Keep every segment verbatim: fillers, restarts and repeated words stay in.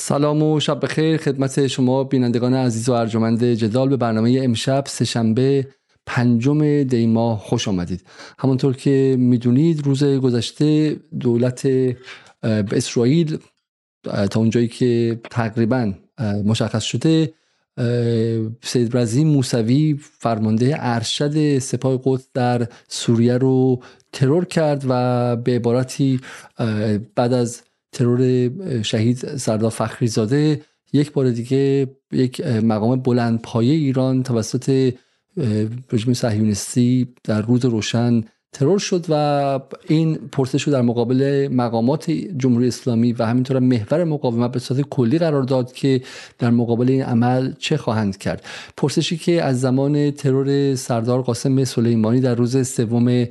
سلام و شب بخیر خدمت شما بینندگان عزیز و ارجمند جدال. به برنامه امشب سه‌شنبه پنجم دی ماه خوش آمدید. همونطور که میدونید روز گذشته دولت اسرائیل تا اونجایی که تقریبا مشخص شده سید رضی موسوی فرمانده ارشد سپاه قدس در سوریه رو ترور کرد و به عبارتی بعد از ترور شهید سردار فخری زاده یک بار دیگه یک مقام بلندپایه ایران توسط رژیم صهیونیستی در روز روشن ترور شد و این پرسش رو در مقابل مقامات جمهوری اسلامی و همینطور محور مقاومت به صورت کلی قرار داد که در مقابل این عمل چه خواهند کرد. پرسشی که از زمان ترور سردار قاآنی سلیمانی در روز سوم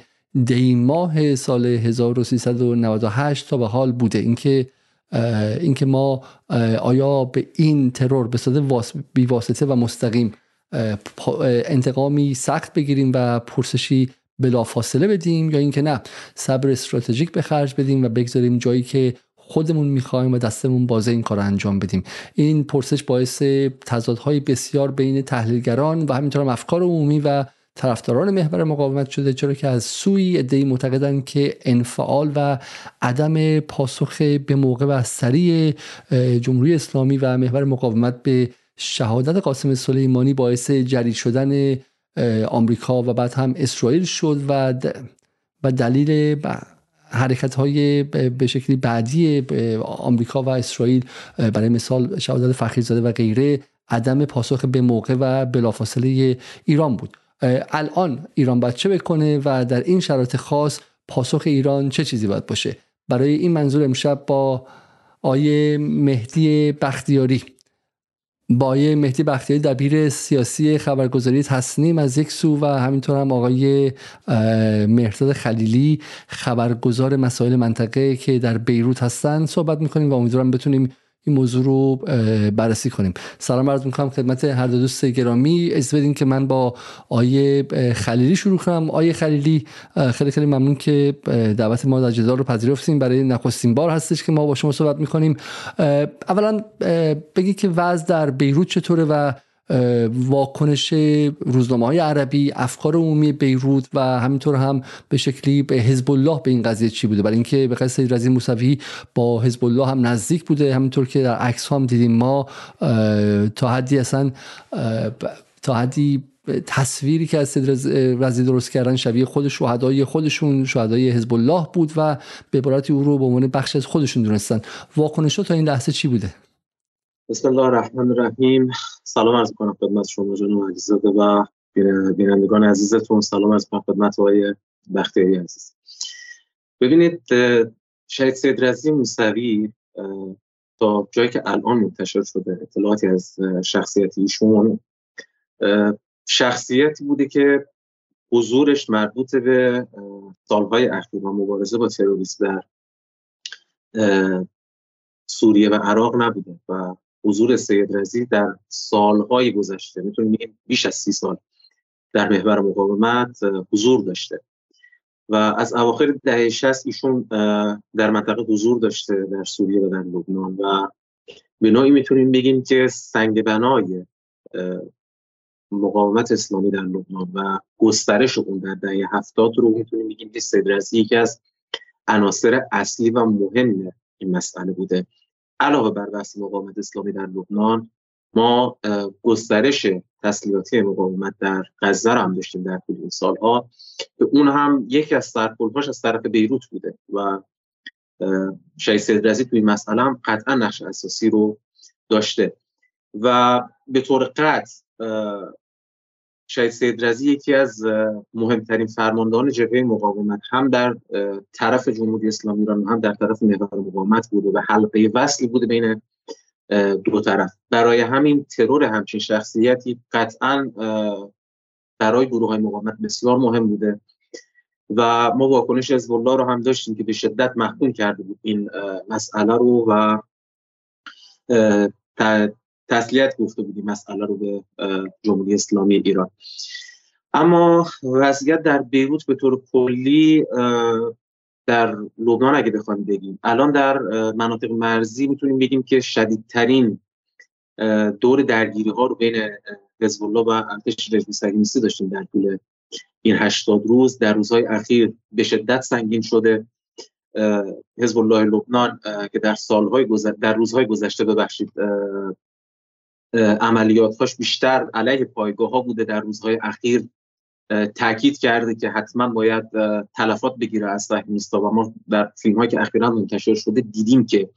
دی ماه سال هزار و سیصد و نود و هشت تا به حال بوده. اینکه اینکه ما آیا به این ترور به صورت بی واسطه و مستقیم انتقامی سخت بگیریم و پرسشی بلافاصله بدیم یا اینکه نه صبر استراتژیک به خرج بدیم و بگذاریم جایی که خودمون میخوایم و دستمون بازه این کارو انجام بدیم. این پرسش باعث تضادهای بسیار بین تحلیلگران و همینطور هم افکار عمومی و طرفداران محور مقاومت شده، چرا که از سوی عده‌ای معتقدند که انفعال و عدم پاسخ به موقع و سریع جمهوری اسلامی و محور مقاومت به شهادت قاسم سلیمانی باعث جری شدن آمریکا و بعد هم اسرائیل شد و و دلیل حرکت‌های به شکلی بعدی آمریکا و اسرائیل برای مثال شهادت فخری زاده و غیره عدم پاسخ به موقع و بلافاصله ایران بود. الان ایران باید چه بکنه و در این شرایط خاص پاسخ ایران چه چیزی باید باشه؟ برای این منظور امشب با آیه مهدی بختیاری با آیه مهدی بختیاری دبیر سیاسی خبرگزاری تسنیم از یک سو و همینطور هم آقای مهرداد خلیلی خبرگزار مسائل منطقه که در بیروت هستن صحبت میکنیم و امیدوارم بتونیم این موضوع رو بررسی کنیم. سلام عرض میکنم خدمت هر دو دوست گرامی. اجازه بدین که من با آیه خلیلی شروع کنم. آیه خلیلی خیلی خیلی ممنون که دعوت ما در جدال رو پذیرفتیم. برای نخستین بار هستش که ما با شما صحبت میکنیم. اولا بگید که وضع در بیروت چطوره و واکنش روزنامه‌های عربی، افکار عمومی بیروت و همینطور هم به شکلی به حزب الله به این قضیه چی بوده؟ برای اینکه به قصد سید رضی موسوی با حزب الله هم نزدیک بوده، همینطور که در عکس‌ها هم دیدیم ما تا حدی اصلا تا حدی تصویری که از سید رضی درست کردن شبیه خود شهدای خودشون شهدای حزب الله بود و به عبارتی او رو به عنوان بخش از خودشون دونستن. واکنش‌ها تا این لحظه چی بوده؟ بسم الله الرحمن الرحیم. سلام عرض می‌کنم خدمت شما جناب علیزاده و بینندگان عزیزتون. سلام عرض می‌کنم خدمت آقای بختیاری عزیز. ببینید شهید سید رضی موسوی تا جایی که الان منتشر شده اطلاعاتی از شخصیت ایشون، شخصیتی بوده که حضورش مربوط به سالهای اخیر و مبارزه با تروریسم در سوریه و عراق نبوده و حضور سید رضی در سالهای گذشته میتونیم بگیم بیش از سی سال در محور مقاومت حضور داشته و از اواخر دهه شصت ایشون در منطقه حضور داشته در سوریه و در لبنان و به نوعی میتونیم بگیم که سنگ بنای مقاومت اسلامی در لبنان و گسترش اون در دهه هفتاد رو میتونیم بگیم که سید رضی یکی از عناصر اصلی و مهم این مسئله بوده. علاوه بر بحث مقاومت اسلامی در لبنان، ما گسترش تسلیحاتی مقاومت در غزه را هم داشتیم در طول این سالها که اون هم یکی از سرپلهاش از طرف بیروت بوده و شهید سید رضی توی این مسئله هم قطعا نقش اساسی رو داشته و به طور قطع شهید سید رضی یکی از مهمترین فرماندهان جبهه مقاومت هم در طرف جمهوری اسلامی ایران هم در طرف محور مقاومت بوده و حلقه وصلی بوده بین دو طرف. برای همین ترور همچین شخصیتی قطعا برای گروه های مقاومت بسیار مهم بوده و ما واکنش حزب الله رو هم داشتیم که به شدت محکوم کرده بود این مسئله رو و تسلیت گفته بودیم مسئله رو به جمهوری اسلامی ایران. اما وضعیت در بیروت به طور کلی در لبنان اگه بخوایم بگیم الان در مناطق مرزی میتونیم بگیم که شدیدترین دور درگیری ها رو بین حزب الله و ارتش رژیم صهیونیستی داشتیم در طول این هشتاد روز. در روزهای اخیر به شدت سنگین شده. حزب الله لبنان که در سالهای گذشته در روزهای گذشته ببخشید عملیاتش بیشتر علیه پایگاه ها بوده، در روزهای اخیر تاکید کرده که حتما باید تلفات بگیره از صهیونیست‌ها و ما در فیلم‌هایی که اخیراً منتشر شده دیدیم که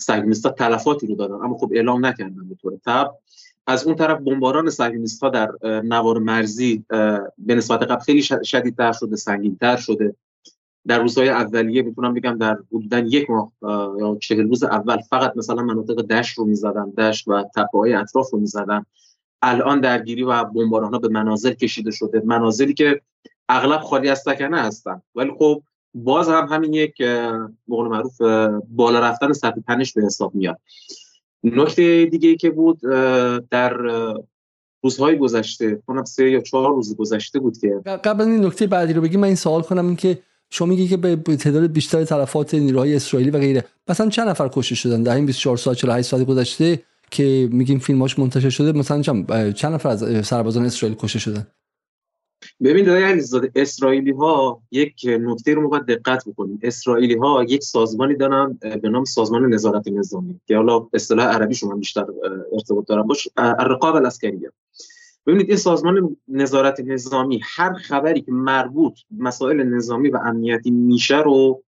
صهیونیست‌ها تلفاتی رو دادن اما خب اعلام نکردن به طور تبع. از اون طرف بمباران صهیونیست‌ها در نوار مرزی به نسبت قبل خیلی شدیدتر شده، سنگین‌تر شده. در روزهای اولیه میتونم بگم در حدوداً یک ماه یا چهل روز اول فقط مثلا مناطق دشت رو می‌زدن، دشت و تپه‌های اطراف رو می‌زدن. الان درگیری و بمباران ها به مناظر کشیده شده، مناظری که اغلب خالی از سکنه هستن، ولی خب باز هم همین یک بقول معروف بالا رفتن سطح تنش به حساب میاد. نکته دیگه ای که بود در روزهای گذشته، اونم سه یا چهار روز گذشته بود که قبل از این نکته بعدی رو بگیم من این سوال کنم، این که شما میگی که به تعداد بیشتر تلفات نیروهای اسرائیلی و غیره، مثلا چند نفر کشته شدن در این بیست و چهار ساعت چهل و هشت ساعت گذشته که میگیم فیلماش منتشر شده، مثلا چند نفر از سربازان اسرائیل کشته شدن؟ ببین دایی علیزاده، اسرائیلی ها یک نکته رو باید دقت بکنیم. اسرائیلی ها یک سازمانی دارن به نام سازمان نظارت نظامی که حالا اصطلاح عربی شما بیشتر ارتباط دارن باش، الرقابه العسکریه. ببینید این سازمان نظارت نظامی هر خبری که مربوط مسائل نظامی و امنیتی میشه رو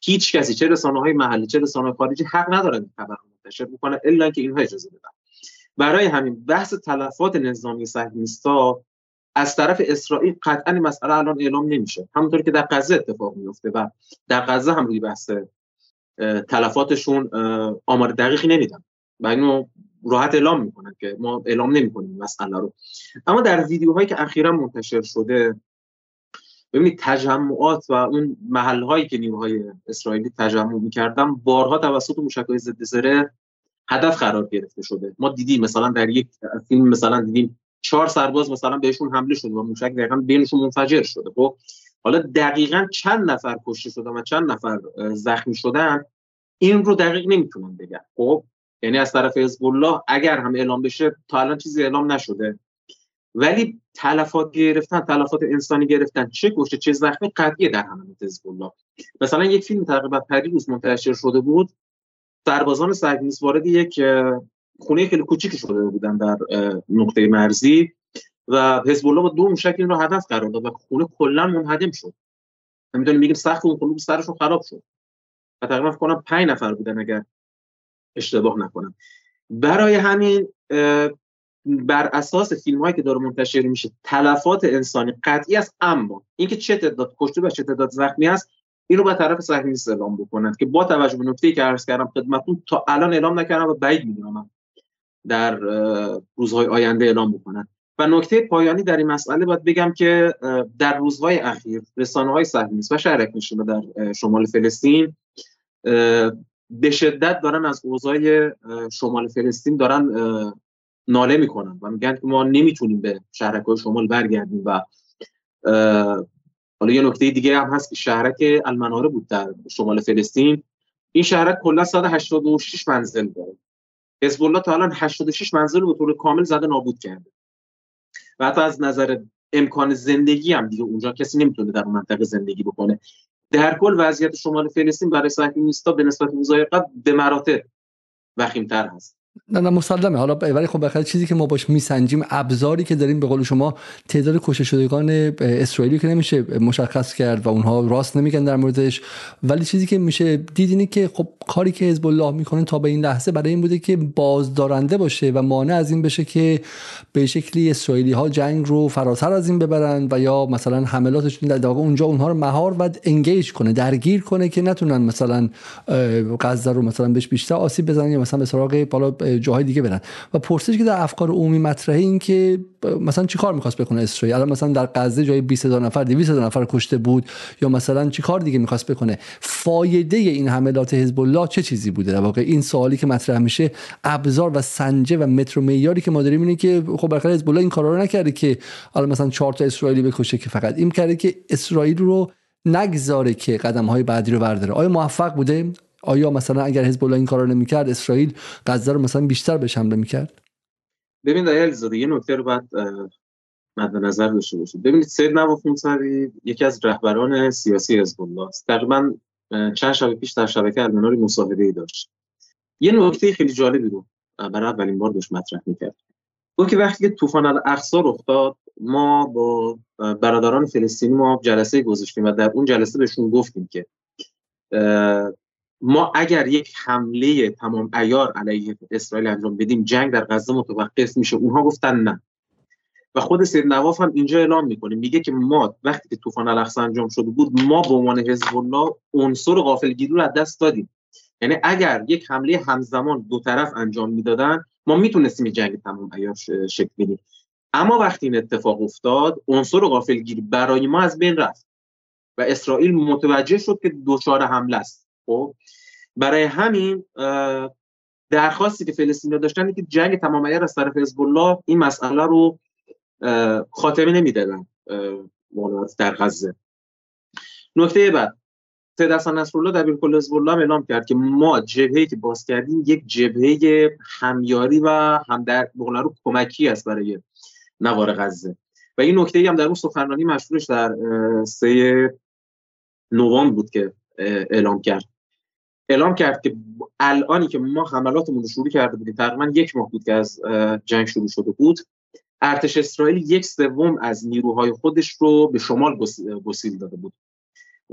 هیچ کسی، چه رسانه‌های محلی چه رسانه‌های خارجی، حق ندارن خبر منتشر بکنن الا اینکه اینها اجازه بدن. برای همین بحث تلفات نظامی صهیونیست‌ها از طرف اسرائیل قطعاً مسئله الان اعلام نمیشه، همونطور که در غزه اتفاق میفته و در غزه هم روی بحث تلفاتشون آمار دقیقی نمیدن و اینو راحت اعلام میکنن که ما اعلام نمیکنیم مسئله رو. اما در ویدیوهایی که اخیراً منتشر شده ببینید تجمعات و اون محلهایی که نیروهای اسرائیلی تجمع می‌کردن بارها توسط موشک‌های ضد زره هدف قرار گرفته شده. ما دیدیم مثلا در یک فیلم مثلا دیدیم چهار سرباز مثلا بهشون حمله شده و موشک دقیقاً بینشون منفجر شده. خب حالا دقیقاً چند نفر کشته شدن و چند نفر زخمی شدن این رو دقیق نمیتونن بگن. خب یعنی از طرف حزب الله اگر هم اعلام بشه تا الان چیزی اعلام نشده، ولی تلفات گرفتن، تلفات انسانی گرفتن، چه کشته چه زخمی قطعی در حملات حزب الله. مثلا یک فیلم تقریبا پریروز منتشر شده بود، سربازان صهیونیست وارد یک خونه خیلی کوچیکی شده بودن در نقطه مرزی و حزب الله با دو موشک این رو هدف قرار داد و خونه کلا منهدم شد. نمیدونم میگم سقف اون خونه سرشون خراب شد و تقریبا فکر کنم پنج نفر بودن اگر اشتباه نکنم. برای همین بر اساس فیلم‌هایی که داره منتشر میشه تلفات انسانی قطعی است، اما اینکه چه تعداد کشته و چه تعداد زخمی است این رو به طرف صهیونیست اعلام بکنند که با توجه به نکته‌ای که عرض کردم خدمتتون تا الان اعلام نکردم و بعید می‌دونم در روزهای آینده اعلام بکنند. و نکته پایانی در این مسئله باید بگم که در روزهای اخیر رسانه‌های صهیونیست و شرکتشون در شمال فلسطین به شدت دارن از اوضاع شمال فلسطین دارن ناله میکنن و میگن که ما نمیتونیم به شهرک‌های شمال برگردیم. و حالا یه نکته دیگه هم هست که شهرک المناره بود در شمال فلسطین، این شهرک کلا صد و هشتاد و شش منزل داره. حزب الله تا الان هشتاد و شش منزل رو به طور کامل زده نابود کرده و حتی از نظر امکان زندگی هم دیگه اونجا کسی نمیتونه در منطقه زندگی بکنه. در کل وضعیت شمال فلسطین برای صهیونیست‌ها به نسبت روزهای قبل به مراتب وخیم‌تر هست. نه نه مسلمه حالا، ولی خب بخیر چیزی که ما باش میسنجیم، ابزاری که داریم به قول شما تعداد کشته شدگان اسرائیلی که نمیشه مشخص کرد و اونها راست نمیگن در موردش، ولی چیزی که میشه دید اینه که خب کاری که حزب الله میکنه تا به این لحظه برای این بوده که بازدارنده باشه و مانع از این بشه که به شکلی اسرائیلی ها جنگ رو فراتر از این ببرن و یا مثلا حملاتشون در واقع اونجا اونها رو مهار و انگیج کنه، درگیر کنه که نتونن مثلا غزه رو مثلا بهش بیشتر آسیب بزنن یا مثلا به سراغ بالا جاهای دیگه برن. و پرسش که در افکار عمومی مطرحه این که مثلا چی کار می‌خواست بکنه اسرائیل؟ الان مثلا در غزه جای بیست هزار نفر دویست هزار نفر کشته بود یا مثلا چی کار دیگه می‌خواست بکنه؟ فایده این حملات حزب الله چه چیزی بوده؟ در واقع این سوالی که مطرح میشه، ابزار و سنجه و متر و معیاری که ما داریم اینه که خب بالاخره حزب الله این کارا رو نکرده که الان مثلا چهار تا اسرائیلی بکشه، که فقط این کرده که اسرائیل رو نگذاره که قدم‌های بعدی رو برداره. آیا موفق بوده؟ آیا مثلا اگر حزب الله این کارا رو نمی‌کرد اسرائیل غزه رو مثلا بیشتر بهش حمله می‌کرد؟ ببین علیزاده، یه نکته رو باید مد نظر داشته باشید. ببینید سید نواف الموسوی یکی از رهبران سیاسی حزب الله است. تقریباً چند شب پیش در شبکه المنار مصاحبه‌ای داشت. یه نکته خیلی جالبی رو برای اولین بار داشت مطرح می‌کرد. اون که وقتی که طوفان الاقصی رخ داد، ما با برادران فلسطینی ما جلسه گذاشتیم و در اون جلسه بهشون گفتیم که ما اگر یک حمله تمام عیار علیه اسرائیل انجام بدیم جنگ در غزه متوقف میشه. اونها گفتن نه. و خود سید نواف هم اینجا اعلام میکنه، میگه که ما وقتی که طوفان الاقصی انجام شده بود ما به عنوان حزب الله عنصر غافلگیری رو از دست دادیم. یعنی اگر یک حمله همزمان دو طرف انجام میدادن ما میتونستیم جنگ تمام عیار شکل بدیم، اما وقتی این اتفاق افتاد عنصر غافلگیری برای ما از بین رفت و اسرائیل متوجه شد که دچار حمله است. خب برای همین درخواستی که فلسطینی‌ها داشتن که جنگ تمام عیار از طرف حزب الله این مسئله رو خاتمه نمیدادن در غزه. نکته بعد، سید حسن نصرالله دبیرکل حزب الله اعلام کرد که ما جبهه‌ای که باز کردیم یک جبهه همیاری و هم در بقول رو کمکی است برای نوار غزه. و این نکته‌ای هم در اون سخنرانی مشهورش در سوم نوامبر بود که اعلام کرد. اعلام کرد که الانی که ما حملاتمون رو شروع کرده بودیم، تقریباً یک ماه بود که از جنگ شروع شده بود، ارتش اسرائیل یک سوم از نیروهای خودش رو به شمال گسیل داده بود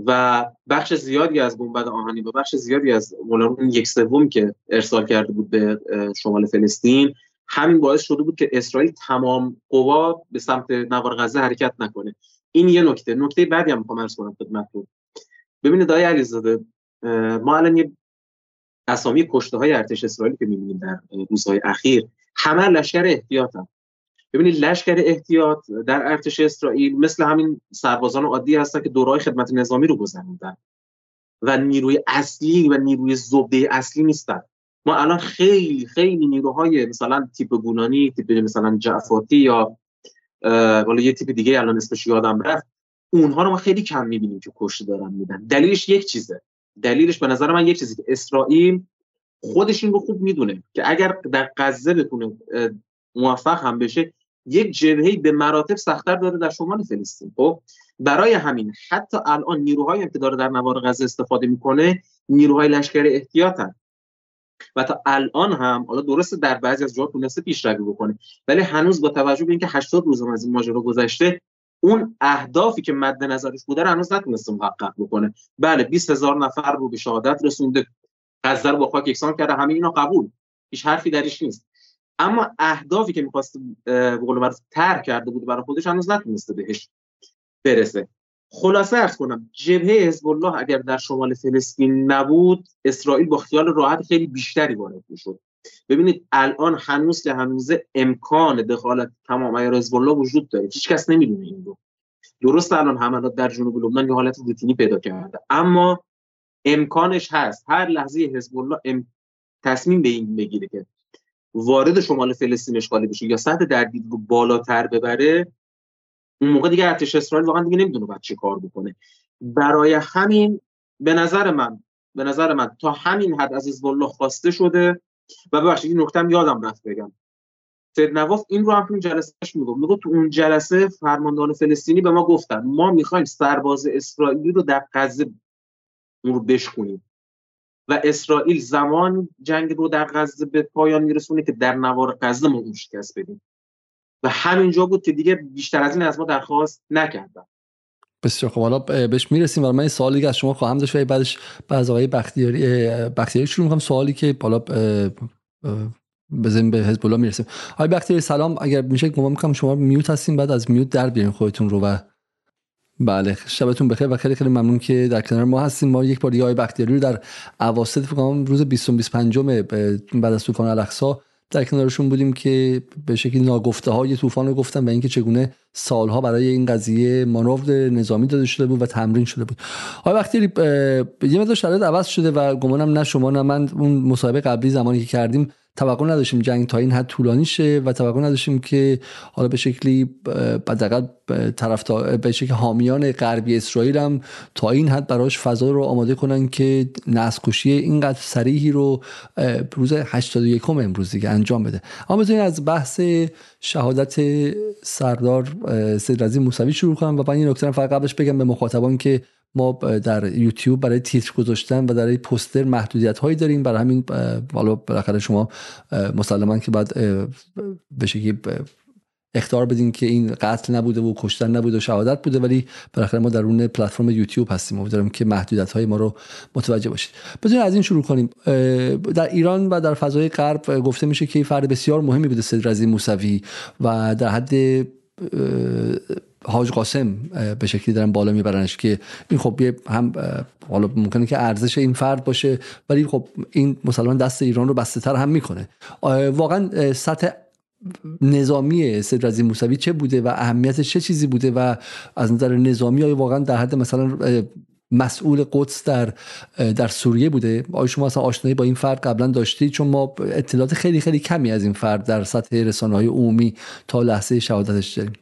و بخش زیادی از گنبد آهنی و بخش زیادی از مولارون یک سوم که ارسال کرده بود به شمال فلسطین، همین باعث شده بود که اسرائیل تمام قوا به سمت نوار غزه حرکت نکنه. این یه نکته. نکته بعدی هم می‌خوام عرض کنم خدمتتون. ببینید آقای علیزاده، ما الان یه اسامی کشته‌های ارتش اسرائیل که می‌بینیم در روزهای اخیر همه لشکر احتیاطن. ببینید لشکر احتیاط در ارتش اسرائیل مثل همین سربازان عادی هستن که دوره‌های خدمت نظامی رو گذروندن و نیروی اصلی و نیروی زبده اصلی نیستن. ما الان خیلی خیلی نیروهای مثلا تیپ گونانی، تیپ مثلا جعفاتی یا والا یه تیپ دیگه الان اسمش یادم رفت، اونها رو ما خیلی کم می‌بینیم که کشته دارن میدن. دلیلش یک چیزه. دلیلش به نظر من یک چیزی که اسرائیل خودش این رو خوب میدونه که اگر در غزه بتونه موفق هم بشه یک جبهه‌ای به مراتب سخت‌تر داره در شمال فلسطین. خب برای همین حتی الان نیروهایی که داره در نوار غزه استفاده میکنه نیروهای لشکر احتیاطن و تا الان هم حالا درسته در بعضی از جاها تونسته پیشروی بکنه، ولی هنوز با توجه به اینکه هشتاد روز هم از این ماجرا گذشته اون اهدافی که مد نظرش بوده رو هنوز نتونسته محقق بکنه. بله بیست هزار نفر رو به شهادت رسونده، غزه رو با خاک یکسان کرده، همه اینا قبول، هیچ حرفی درش نیست، اما اهدافی که می‌خواست به قول معروف طرح کرده بود برای خودش هنوز نتونسته بهش برسه. خلاصه عرض کنم جبهه حزب الله اگر در شمال فلسطین نبود اسرائیل با خیال راحت خیلی بیشتری وارد می‌شد. ببینید الان هنوز که هنوزه امکان دخالت تمام عیار حزب الله وجود داره. هیچ کس نمی‌دونه این رو. درست الان حملات در جنوب لبنان یه حالت روتینی پیدا کرده، اما امکانش هست هر لحظه حزب الله ام... تصمیم به این بگیره که وارد شمال فلسطین اشغالی بشه یا سطح درگیری رو بالاتر ببره، اون موقع دیگه ارتش اسرائیل واقعا دیگه نمیدونه بعد چه کار بکنه. برای همین به نظر من به نظر من تا همین حد از حزب الله خواسته شده. و ببخشید این نکته هم یادم رفت بگم، سید نواف این رو هم تو اون جلسهش میگفت میگفت تو اون جلسه فرماندهان فلسطینی به ما گفتن ما میخوایم سرباز اسرائیلی رو در غزه اون رو بشکنیم و اسرائیل زمان جنگ رو در غزه به پایان میرسونه که در نوار غزه ما اون شکست بدیم. و همینجا بود که دیگه بیشتر از این از ما درخواست نکردن. بسیار خب، حالا بهش میرسیم. ولی من یه سوالی که از شما خواهم داشت و بعدش باز آقای بختیاری بختیاری شروع می‌کنم، سوالی که حالا بزنیم به حزب الله میرسیم. آقای بختیاری سلام، اگر میشه گمان می‌کنم شما میوت هستین، بعد از میوت در بیارین خودتون رو. و بله شبتون بخیر و خیلی خیلی ممنون که در کنار ما هستین. ما یک بار دیگه آقای بختیاری رو در اواسط فکر کنم روز بیست و پنج بعد از طوفان الاقصی در کنارشون بودیم که به شکلی ناگفته های طوفان رو گفتن و اینکه چگونه سالها برای این قضیه مانور نظامی داده شده بود و تمرین شده بود. آقای بختیاری یه مقدار شرایط عوض شده و گمانم نه شما نه من اون مصاحبه قبلی زمانی که کردیم توقع نداشتیم جنگ تا این حد طولانی شه و توقع نداشتیم که حالا به شکلی بدقت طرفدار به شکل حامیان غربی اسرائیل هم تا این حد براش فضا رو آماده کنن که نسل‌کشی اینقدر صریحی رو روز هشتاد و یک امروز دیگه انجام بده. اما بزنین از بحث شهادت سردار سید رضی موسوی شروع کنم و من این نکته رو فقط قبلش بگم به مخاطبان که ما در یوتیوب برای تیتر گذاشتن و در پوستر محدودیت هایی داریم، برای همین حالا بالاخره شما مسلماً که بعد به شکلی اخطار بدین که این قتل نبوده و کشتن نبوده و شهادت بوده، ولی بالاخره ما در اون پلتفرم یوتیوب هستیم و امیدوارم که محدودیت های ما رو متوجه باشید. بذارید از این شروع کنیم. در ایران و در فضای غرب گفته میشه که فرد بسیار مهمی بوده سید رضی موسوی و در حد حاج قاسم به شکلی دارن بالا میبرنش که این خب هم حالا ممکنه که ارزش این فرد باشه، ولی خب این مسلماً دست ایران رو بسته تر هم میکنه. واقعا سطح نظامی سید رضی موسوی چه بوده و اهمیتش چه چیزی بوده و از نظر نظامی آیا واقعا در حد مثلا مسئول قدس در در سوریه بوده؟ آیا شما اصلا آشنایی با این فرد قبلا داشتید؟ چون ما اطلاعات خیلی خیلی کمی از این فرد در سطح رسانه‌های عمومی تا لحظه شهادتش داریم.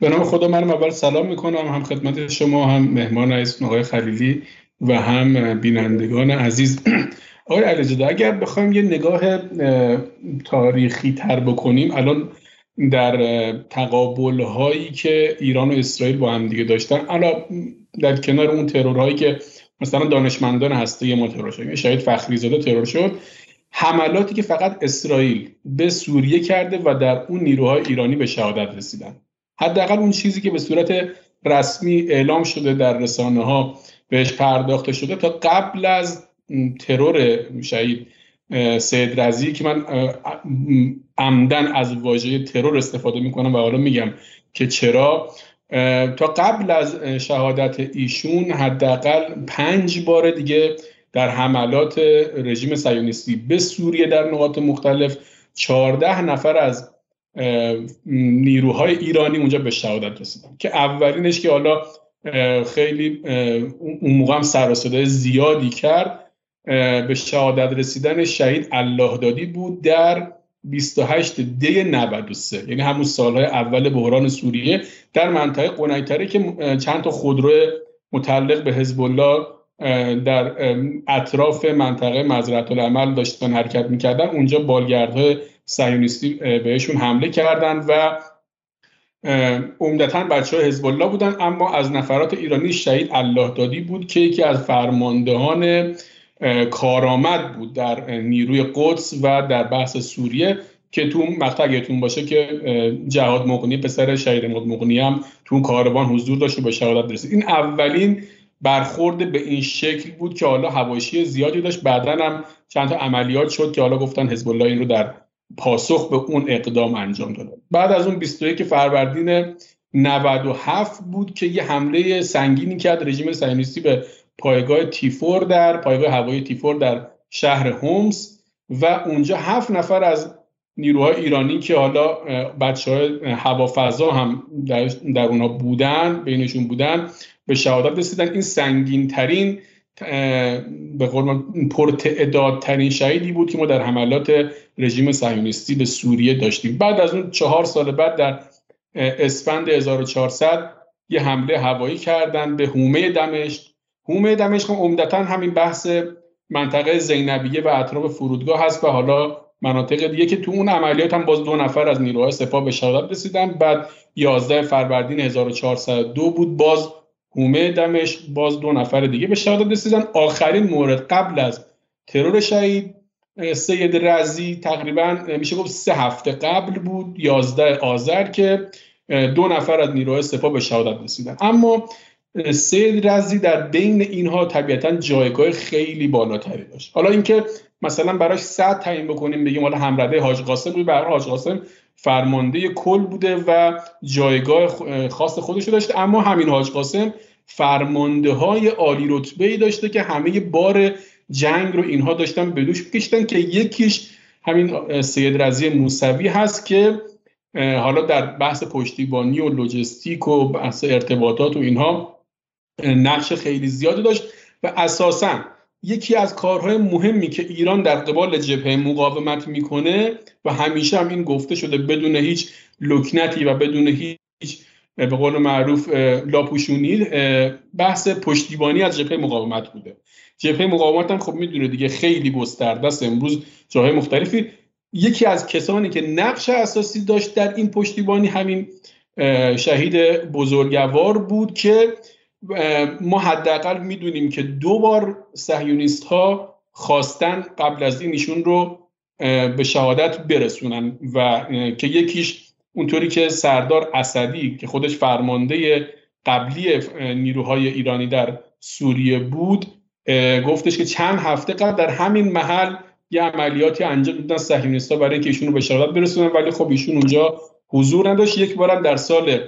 به نام خدا. منم اول سلام میکنم هم خدمت شما، هم مهمان عزیز آقای خلیلی و هم بینندگان عزیز. آقای علیزاده، اگر بخوایم یه نگاه تاریخی تر بکنیم، الان در تقابل هایی که ایران و اسرائیل با هم دیگه داشتن، الان در کنار اون ترورهایی که مثلا دانشمندان هسته‌ای ما ترور شدن، شهید فخری زاده ترور شد، حملاتی که فقط اسرائیل به سوریه کرده و در اون نیروهای ایرانی به شهادت رسیدن، حداقل اون چیزی که به صورت رسمی اعلام شده در رسانه‌ها بهش پرداخته شده، تا قبل از ترور شهید سید رضی که من عمدن از واژه ترور استفاده میکنم و حالا میگم که چرا، تا قبل از شهادت ایشون حداقل پنج بار دیگه در حملات رژیم صهیونیستی به سوریه در نقاط مختلف چهارده نفر از نیروهای ایرانی اونجا به شهادت رسیدن که اولینش که حالا خیلی اون موقع هم سر و صدای زیادی کرد به شهادت رسیدن شهید اللهدادی بود در بیست و هشت دی نود و سه، یعنی همون سالهای اول بحران سوریه در منطقه قنیطره که چند تا خودرو متعلق به حزب الله در اطراف منطقه مزرعةالعمل داشتن حرکت میکردن. اونجا بالگردهای صهیونیستی بهشون حمله کردند و عمدتاً بچه‌های حزب الله بودن، اما از نفرات ایرانی شهید اللهدادی بود که یکی از فرماندهان کارآمد بود در نیروی قدس و در بحث سوریه که تو مقطع یادتون باشه که جهاد مغنی پسر شهید مغنی هم تو کاروان حضور داشت و به شهادت رسید. این اولین برخورد به این شکل بود که حالا حواشی زیادی داشت، بعداً هم چند تا عملیات شد که حالا گفتن حزب الله این رو در پاسخ به اون اقدام انجام داد. بعد از اون بیست و یک فروردین نود و هفت بود که یه حمله سنگینی کرد رژیم صهیونیستی به پایگاه تیفور در پایگاه هوایی تیفور در شهر هومس و اونجا هفت نفر از نیروهای ایرانی که حالا بچه‌های هوافضا هم در, در اونها بودن، بینشون بودن، به شهادت رسیدن. این سنگین ترین به قول من پرتعدادترین شهیدی بود که ما در حملات رژیم صهیونیستی به سوریه داشتیم. بعد از اون چهار سال بعد در اسفند هزار و چهارصد یه حمله هوایی کردن به هومه دمشق. هومه دمشق عمدتاً همین بحث منطقه زینبیه و اطراف فرودگاه هست و حالا مناطق دیگه که تو اون عملیات هم باز دو نفر از نیروهای سپاه به شهادت رسیدن. بعد یازده فروردین هزار و چهارصد و دو بود، باز هومه دمشق، باز دو نفر دیگه به شهادت رسیدن. آخرین مورد قبل از ترور شهید سید رضی تقریباً میشه گفت سه هفته قبل بود، یازده آذر، که دو نفر از نیروهای سپاه به شهادت رسیدن. اما سید رضی در بین اینها طبیعتاً جایگاه خیلی بالاتری داشت. حالا اینکه مثلا براش صد تعیین بکنیم بگیم حالا همرده حاج قاسم بود، برای حاج قاسم فرمانده کل بوده و جایگاه خاص خودش رو داشته، اما همین حاج قاسم فرمانده های عالی رتبه‌ای داشته که همه بار جنگ رو اینها داشتن به دوش می‌کشیدن که یکیش همین سید رضی موسوی هست که حالا در بحث پشتیبانی و لوجستیک و بحث ارتباطات و اینها نقش خیلی زیادی داشت و اساساً یکی از کارهای مهمی که ایران در قبال جبهه مقاومت میکنه و همیشه هم این گفته شده بدون هیچ لکنتی و بدون هیچ به قول معروف لاپوشونی، بحث پشتیبانی از جبهه مقاومت بوده. جبهه مقاومت هم خب میدونه دیگه خیلی گسترده است، امروز جاهای مختلفی. یکی از کسانی که نقش اساسی داشت در این پشتیبانی همین شهید بزرگوار بود که ما حداقل میدونیم که دو بار صهیونیست ها خواستن قبل از این ایشون رو به شهادت برسونن و که یکیش اونطوری که سردار اسدی که خودش فرمانده قبلی نیروهای ایرانی در سوریه بود گفتش که چند هفته قبل در همین محل یه عملیاتی انجام دادن صهیونیست‌ها برای که ایشون رو به شهادت برسونن، ولی خب ایشون اونجا حضور نداشت. یک بارم در سال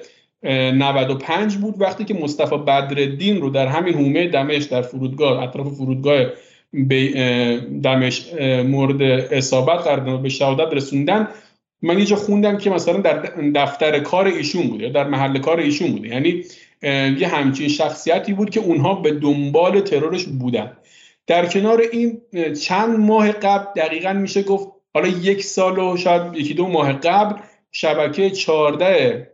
نود و پنج بود وقتی که مصطفی بدرالدین رو در همین حومه دمشق در فرودگاه اطراف فرودگاه دمشق مورد اصابت قرار دادن و به شهادت رسوندن. من یه جا خوندم که مثلا در دفتر کار ایشون بود یا در محل کار ایشون بود، یعنی یه همچین شخصیتی بود که اونها به دنبال ترورش بودن. در کنار این چند ماه قبل، دقیقاً میشه گفت حالا یک سال و شاید یکی دو ماه قبل، شبکه چهارده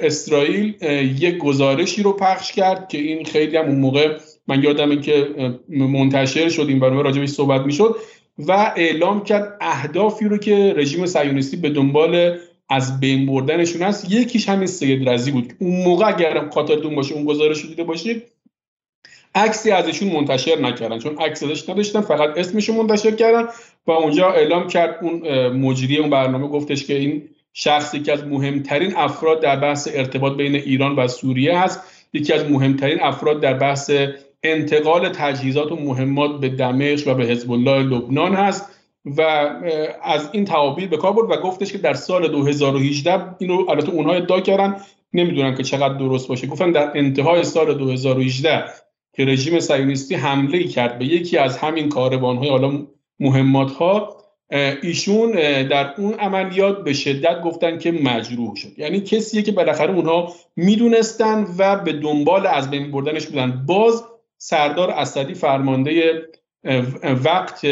اسرائیل یک گزارشی رو پخش کرد که این خیلی هم اون موقع من یادمه که منتشر شد، این برنامه راجع بهش صحبت میشد و اعلام کرد اهدافی رو که رژیم صهیونیستی به دنبال از بین بردنشون است. یکیش همین سید رضی بود. اون موقع اگر خاطرتون باشه اون گزارش رو دیده باشید، عکسی ازشون منتشر نکردن چون عکس ازش نداشتن، فقط اسمشون منتشر کردن و اونجا اعلام کرد اون مجری اون برنامه گفتش که این شخصی که از مهمترین افراد در بحث ارتباط بین ایران و سوریه هست، یکی از مهمترین افراد در بحث انتقال تجهیزات و مهمات به دمشق و به حزب الله لبنان هست و از این تعابیر به کار برد و گفتش که در سال دو هزار و هجده اینو، البته اونها ادعا کردن نمیدونن که چقدر درست باشه، گفتن در انتهای سال دو هزار و هجده که رژیم صهیونیستی حمله کرد به یکی از همین کاروان‌های حالا مهمات‌ها، ایشون در اون عملیات به شدت گفتن که مجروح شد. یعنی کسیه که بالاخره اونها میدونستن و به دنبال از بین بردنش بودن. باز سردار اسدی فرمانده وقت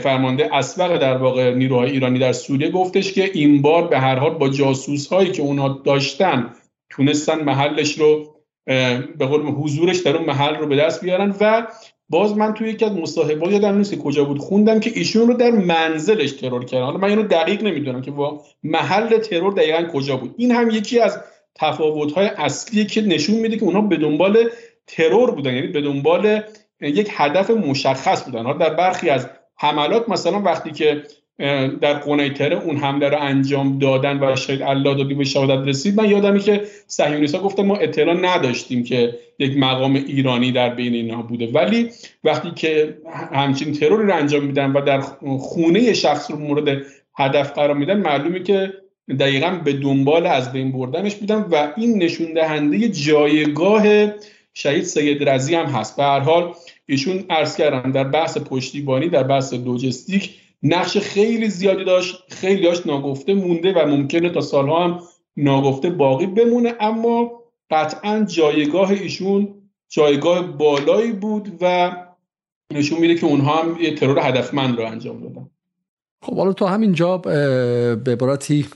فرمانده اسبق در واقع نیروهای ایرانی در سوریه گفتش که این بار به هر حال با جاسوس هایی که اونها داشتن تونستن محلش رو به قول حضورش در اون محل رو به دست بیارن و باز من توی یکی از مصاحبه‌ها یادم نیست کجا بود خوندم که ایشون رو در منزلش ترور کردن. حالا من اینو دقیق نمیدونم که محل ترور دقیقاً کجا بود. این هم یکی از تفاوت‌های اصلی که نشون میده که اونها به دنبال ترور بودن، یعنی به دنبال یک هدف مشخص بودن. حالا در برخی از حملات مثلا وقتی که در قنیطره اون حمله رو انجام دادن و شهید الله‌دادی به شهادت رسید، من یادمه که صهیونیست‌ها گفتن ما اطلاع نداشتیم که یک مقام ایرانی در بین اینها بوده، ولی وقتی که همچین تروری رو انجام میدن و در خونه شخص رو مورد هدف قرار میدن، معلومه که دقیقاً به دنبال از بین بردنش بودن و این نشون دهنده جایگاه شهید سید رضی هم هست. به هر حال ایشون عرض کردن در بحث پشتیبانی، در بحث لوجستیک نقش خیلی زیادی داشت، خیلی هاش ناگفته مونده و ممکنه تا سالها هم ناگفته باقی بمونه، اما قطعا جایگاه ایشون جایگاه بالایی بود و نشون میده که اونها هم یه ترور هدفمند رو انجام دادن. خب حالا تا همینجا به عبارتی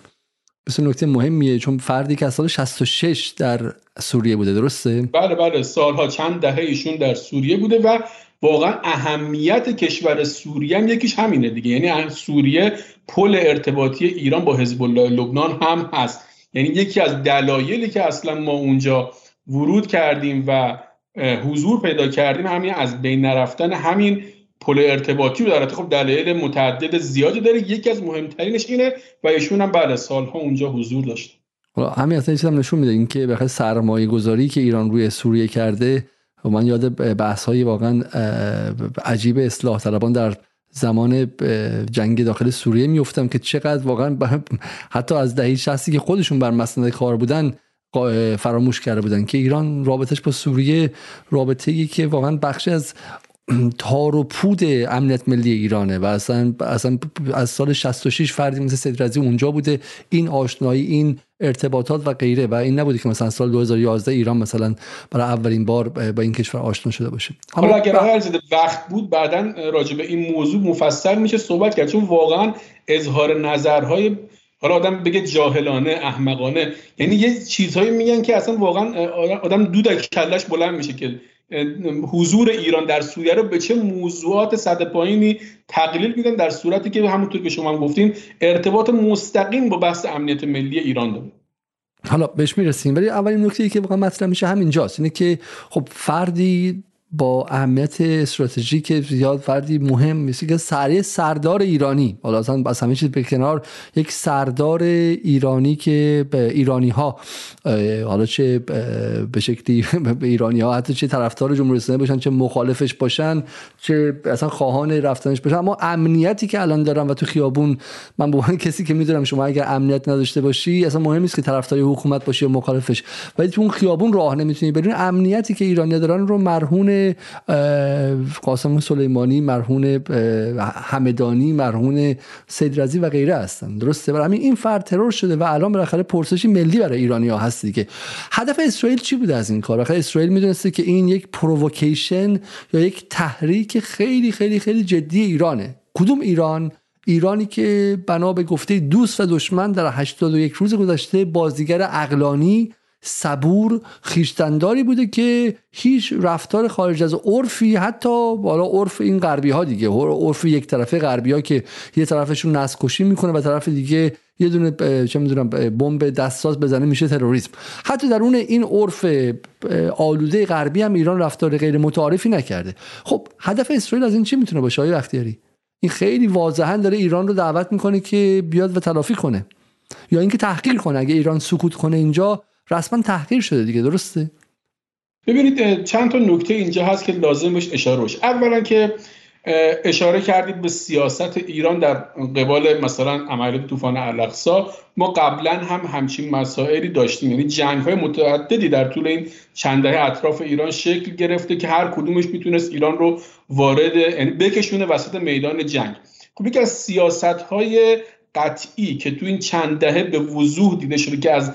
بسیار نکته مهمیه، چون فردی که از سال شصت و شش در سوریه بوده، درسته؟ بله بله، سالها چند دهه ایشون در سوریه بوده و واقعا اهمیت کشور سوریه هم یکیش همینه دیگه، یعنی سوریه پل ارتباطی ایران با حزب الله لبنان هم هست. یعنی یکی از دلایلی که اصلا ما اونجا ورود کردیم و حضور پیدا کردیم همین از بین نرفتن همین پل ارتباطی رو داره. خب دلایل متعدد زیادی داره، یکی از مهمترینش اینه و ایشون هم بعد سالها اونجا حضور داشت. حالا همین اصلا چیزام نشون میده اینکه بخاطر سرمایه گذاری که ایران روی سوریه کرده و من یاد بحث‌های واقعا عجیب اصلاح طلبان در زمان جنگ داخل سوریه میافتم که چقدر واقعا حتی از دهه شصت که خودشون بر مسند کار بودن فراموش کرده بودن که ایران رابطش با سوریه رابطه‌ای که واقعا بخشی از تار و پود امنیت ملی ایرانه و اصلا اصلا از سال شصت و شش فردی مثل سید رضی اونجا بوده، این آشنایی، این ارتباطات و غیره، و این نبوده که مثلا سال دو هزار و یازده ایران مثلا برای اولین بار با این کشور آشنا شده باشه. حالا اگر هر زده وقت بود بعدن راجع به این موضوع مفصل میشه صحبت کرد، چون واقعا اظهار نظرهای حالا آدم بگه جاهلانه، احمقانه، یعنی یه چیزهایی میگن که اصلا واقعا آدم دود از کلش بلند میشه که حضور ایران در سوریه رو به چه موضوعات سطح پایینی تقلیل میدن، در صورتی که همونطور که شما گفتین ارتباط مستقیم با بحث امنیت ملی ایران داره. حالا بهش میرسیم، ولی اولین نکته‌ای که واقعا مطرح میشه همینجاست، اینه که خب فردی با اهمیت استراتژیک زیاد، فردی مهم میشه که سریع سردار ایرانی، حالا اصلا از همه چیز به کنار، یک سردار ایرانی که به ایرانی ها، حالا چه به شکلی به ایرانی ها حتی چه طرفدار جمهوری اسلامی باشن، چه مخالفش باشن، چه اصلا خواهان رفتنش باشن، اما امنیتی که الان دارن و تو خیابون، من به عنوان کسی که میدونم شما اگر امنیت نداشته باشی اصلا مهم نیست که طرفدار حکومت باشی یا مخالفش، ولی تو اون خیابون راه نمیتونی بدون امنیتی که ایرانی دارن رو مرهون قاسم سلیمانی، مرهون همدانی، مرهون سید رضی و غیره هستن. درسته؟ برای همین این فرد ترور شده و الان بالاخره پرسشی ملی برای ایرانی‌ها هست دیگه. هدف اسرائیل چی بوده از این کار؟ آخه اسرائیل میدونسته که این یک پرووکیشن یا یک تحریک خیلی خیلی خیلی جدی ایرانه. کدوم ایران؟ ایرانی که بنا به گفته دوست و دشمن در هشتاد و یک روز گذشته بازیگر عقلانی، صبور، خویشتنداری بوده که هیچ رفتار خارج از عرفی، حتی بالا عرف این غربی ها دیگه، عرف یک طرفه غربی ها که یه طرفشون نسل‌کشی میکنه و طرف دیگه یه دونه چه میدونم بمب دستساز بزنه میشه تروریسم، حتی درون این عرف آلوده غربی هم ایران رفتار غیر متعارفی نکرده. خب هدف اسرائیل از این چی میتونه باشه آقای بختیاری؟ این خیلی واضحا داره ایران رو دعوت میکنه که بیاد و تلافی کنه یا اینکه تحقیر کنه. اگه ایران سکوت کنه اینجا رسما تحقیر شده دیگه. درسته؟ ببینید چند تا نکته اینجا هست که لازم بهش اشاره بشه. اولا که اشاره کردید به سیاست ایران در قبال مثلا عملیات طوفان الاقصی، ما قبلا هم همچین مسائلی داشتیم، یعنی جنگ‌های متعددی در طول این چند دهه اطراف ایران شکل گرفته که هر کدومش میتونست ایران رو وارد، یعنی بکشونه وسط میدان جنگ. خب یکی از سیاست‌های قطعی که تو این چند دهه به وضوح دیده شده که از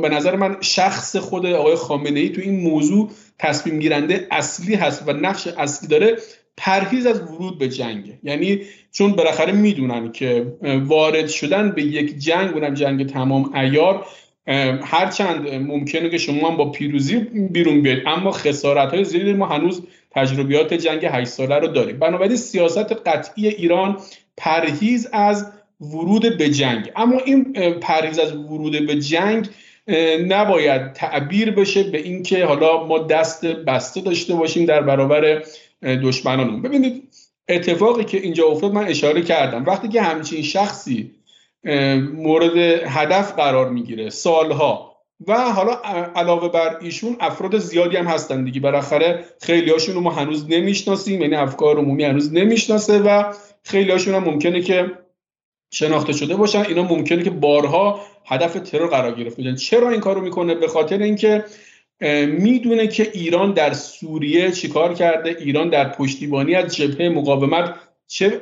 به نظر من شخص خود آقای خامنه ای تو این موضوع تصمیم گیرنده اصلی هست و نقش اصلی داره، پرهیز از ورود به جنگه. یعنی چون بالاخره میدونن که وارد شدن به یک جنگ، اونم جنگ تمام عیار، هرچند ممکنه که شما هم با پیروزی بیرون بیاید اما خسارت‌های زیادی ما هنوز تجربیات جنگ هشت ساله رو داریم. بنابراین سیاست قطعی ایران پرهیز از ورود به جنگ، اما این پرهیز از ورود به جنگ نباید تعبیر بشه به اینکه حالا ما دست بسته داشته باشیم در برابر دشمنانمون. ببینید اتفاقی که اینجا افتاد، من اشاره کردم، وقتی که همچین شخصی مورد هدف قرار میگیره سالها و حالا علاوه بر ایشون افراد زیادی هم هستن دیگه، بالاخره خیلی‌هاشون رو ما هنوز نمیشناسیم، یعنی افکار عمومی هنوز نمیشناسه و خیلی‌هاشون هم ممکنه که شناخته شده باشن، اینا ممکنه که بارها هدف ترور قرار گرفته باشن. چرا این کارو میکنه؟ به خاطر اینکه میدونه که ایران در سوریه چیکار کرده، ایران در پشتیبانی از جبهه مقاومت چه